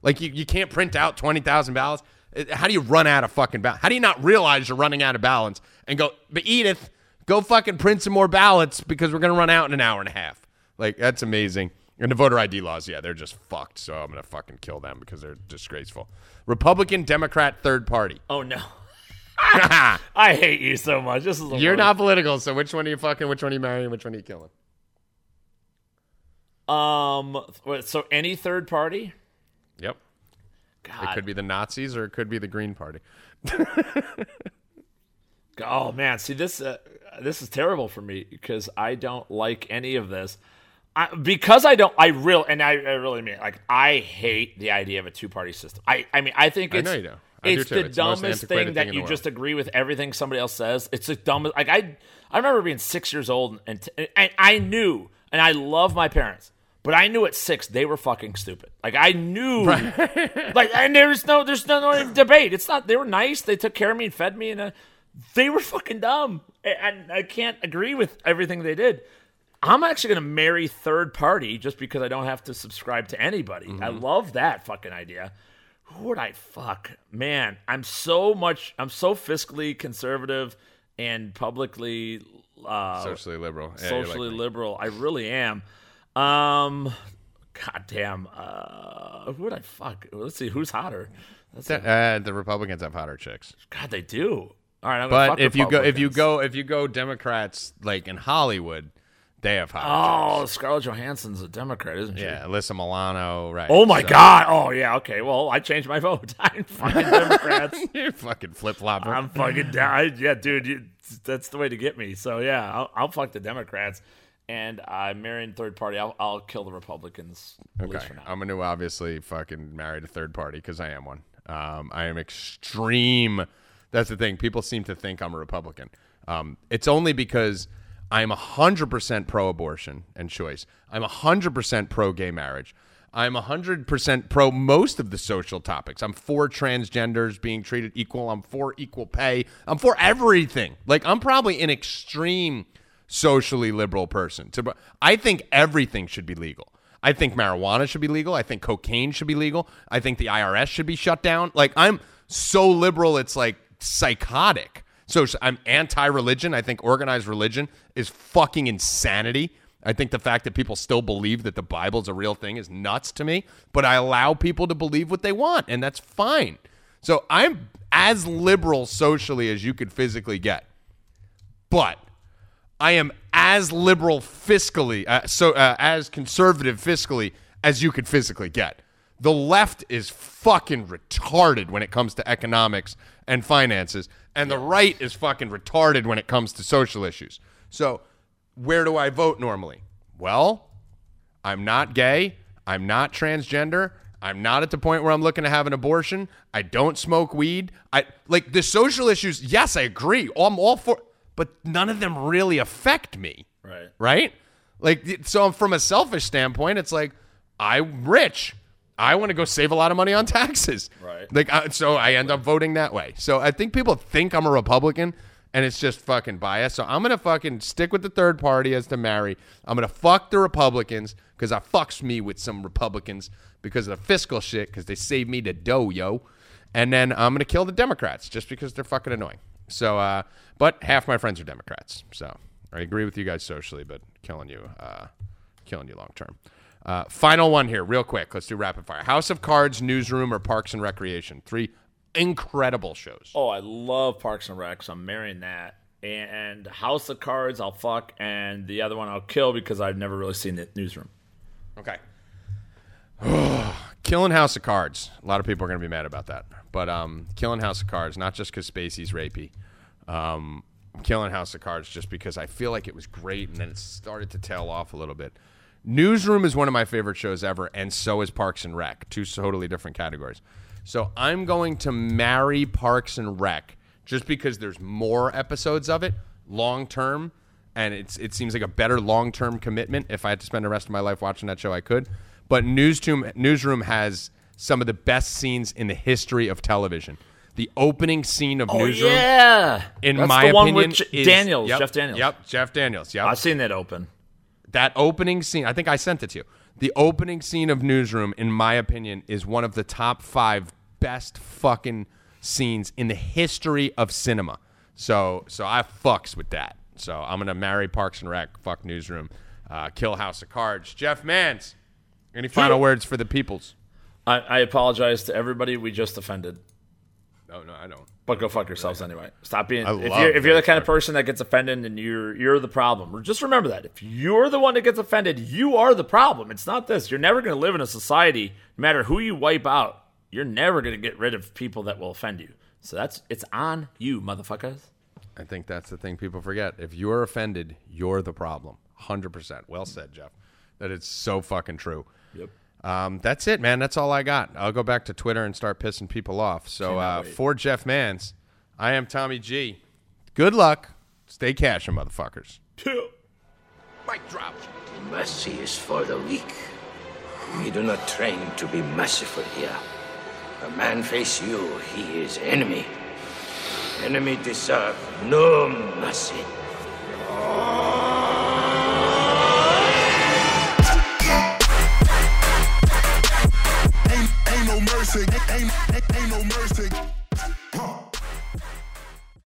Like, you, you can't print out twenty thousand ballots. How do you run out of fucking ballots? How do you not realize you're running out of ballots and go, but Edith, go fucking print some more ballots because we're going to run out in an hour and a half. Like, that's amazing. And the voter I D laws, yeah, they're just fucked, so I'm going to fucking kill them because they're disgraceful. Republican, Democrat, third party. Oh, no. I hate you so much. This is You're one. Not political, so which one are you fucking, which one are you marrying, which one are you killing? Um, so any third party? Yep. God. It could be the Nazis or it could be the Green Party. Oh, man. See, this uh, this is terrible for me because I don't like any of this. I, because I don't, I real and I, I really mean it, like, I hate the idea of a two-party system. I, I mean, I think it's, I know you don't. I it's the it's dumbest the thing that thing you just agree with everything somebody else says. It's the dumbest. Like, I, I remember being six years old and, t- and I knew, and I love my parents, but I knew at six they were fucking stupid. Like, I knew, right. Like, and there's no, there's no, no debate. It's not. They were nice. They took care of me and fed me, and uh, they were fucking dumb. And I, I can't agree with everything they did. I'm actually going to marry third party just because I don't have to subscribe to anybody. Mm-hmm. I love that fucking idea. Who would I fuck? Man, I'm so much, I'm so fiscally conservative and publicly... Uh, socially liberal. Yeah, socially like liberal. I really am. Um, God damn. Uh, who would I fuck? Let's see, who's hotter? Let's see. Uh, the Republicans have hotter chicks. God, they do. All right, I'm gonna fuck Republicans. But if you go, if you go, if you go Democrats, like in Hollywood... They have hot. Oh, jobs. Scarlett Johansson's a Democrat, isn't she? Yeah, Alyssa Milano, right. Oh, my so. God. Oh, yeah, okay. Well, I changed my vote. I'm fucking Democrats. You're fucking flip-flopper. I'm fucking down. Yeah, dude, you, that's the way to get me. So, yeah, I'll, I'll fuck the Democrats, and I'm uh, marrying third party. I'll, I'll kill the Republicans. Okay, I'm going to obviously fucking marry a third party because I am one. Um, I am extreme. That's the thing. People seem to think I'm a Republican. Um, it's only because... I'm one hundred percent pro-abortion and choice. I'm one hundred percent pro-gay marriage. I'm one hundred percent pro most of the social topics. I'm for transgenders being treated equal. I'm for equal pay. I'm for everything. Like, I'm probably an extreme socially liberal person. I think everything should be legal. I think marijuana should be legal. I think cocaine should be legal. I think the I R S should be shut down. Like, I'm so liberal, it's like psychotic. So I'm anti-religion. I think organized religion is fucking insanity. I think the fact that people still believe that the Bible is a real thing is nuts to me. But I allow people to believe what they want, and that's fine. So I'm as liberal socially as you could physically get. But I am as liberal fiscally, uh, so uh, as conservative fiscally as you could physically get. The left is fucking retarded when it comes to economics and finances, and the right is fucking retarded when it comes to social issues. So where do I vote normally? Well, I'm not gay. I'm not transgender. I'm not at the point where I'm looking to have an abortion. I don't smoke weed. I like the social issues. Yes, I agree. I'm all for, but none of them really affect me. Right. Right? Like, so from a selfish standpoint, it's like, I'm rich. I want to go save a lot of money on taxes. Right. Like, uh, so I end up voting that way. So I think people think I'm a Republican, and it's just fucking bias. So I'm going to fucking stick with the third party as to marry. I'm going to fuck the Republicans because I fucks me with some Republicans because of the fiscal shit, because they save me the dough, yo. And then I'm going to kill the Democrats just because they're fucking annoying. So, uh, but half my friends are Democrats. So I agree with you guys socially, but killing you, uh, killing you long term. Uh, final one here, real quick. Let's do rapid fire. House of Cards, Newsroom, or Parks and Recreation. Three incredible shows. Oh, I love Parks and Rec, so I'm marrying that. And House of Cards, I'll fuck. And the other one I'll kill because I've never really seen the Newsroom. Okay. Killing House of Cards. A lot of people are going to be mad about that. But um, killing House of Cards, not just because Spacey's rapey. Um, killing House of Cards just because I feel like it was great and then it started to tail off a little bit. Newsroom is one of my favorite shows ever, and so is Parks and Rec. Two totally different categories. So I'm going to marry Parks and Rec just because there's more episodes of it long-term, and it's it seems like a better long-term commitment. If I had to spend the rest of my life watching that show, I could. But Newsroom Newsroom has some of the best scenes in the history of television. the opening scene of oh, Newsroom. Yeah, in That's my the one opinion, with is, Daniels, yep, Jeff Daniels. Yep, Jeff Daniels. Yep, I've seen that open. That opening scene. I think I sent it to you. The opening scene of Newsroom, in my opinion, is one of the top five best fucking scenes in the history of cinema. So, so I fucks with that. So I'm gonna marry Parks and Rec. Fuck Newsroom. Uh, kill House of Cards. Jeff Mans, any final words for the peoples? I, I apologize to everybody we just offended. No, no, I don't. But go fuck yourselves anyway. Stop being. I if you're, if you're the kind of person that gets offended, and you're you're the problem. Just remember that. If you're the one that gets offended, you are the problem. It's not this. You're never going to live in a society. No matter who you wipe out, you're never going to get rid of people that will offend you. So that's it's on you, motherfuckers. I think that's the thing people forget. If you're offended, you're the problem. one hundred percent. Well said, Jeff. That it's so fucking true. Yep. Um, that's it, man. That's all I got. I'll go back to Twitter and start pissing people off. So uh, for Jeff Mans, I am Tommy G. Good luck. Stay cashing, motherfuckers. Two. Mic drop. Mercy is for the weak. We do not train to be merciful here. A man face you, he is enemy. Enemy deserve no mercy. Oh.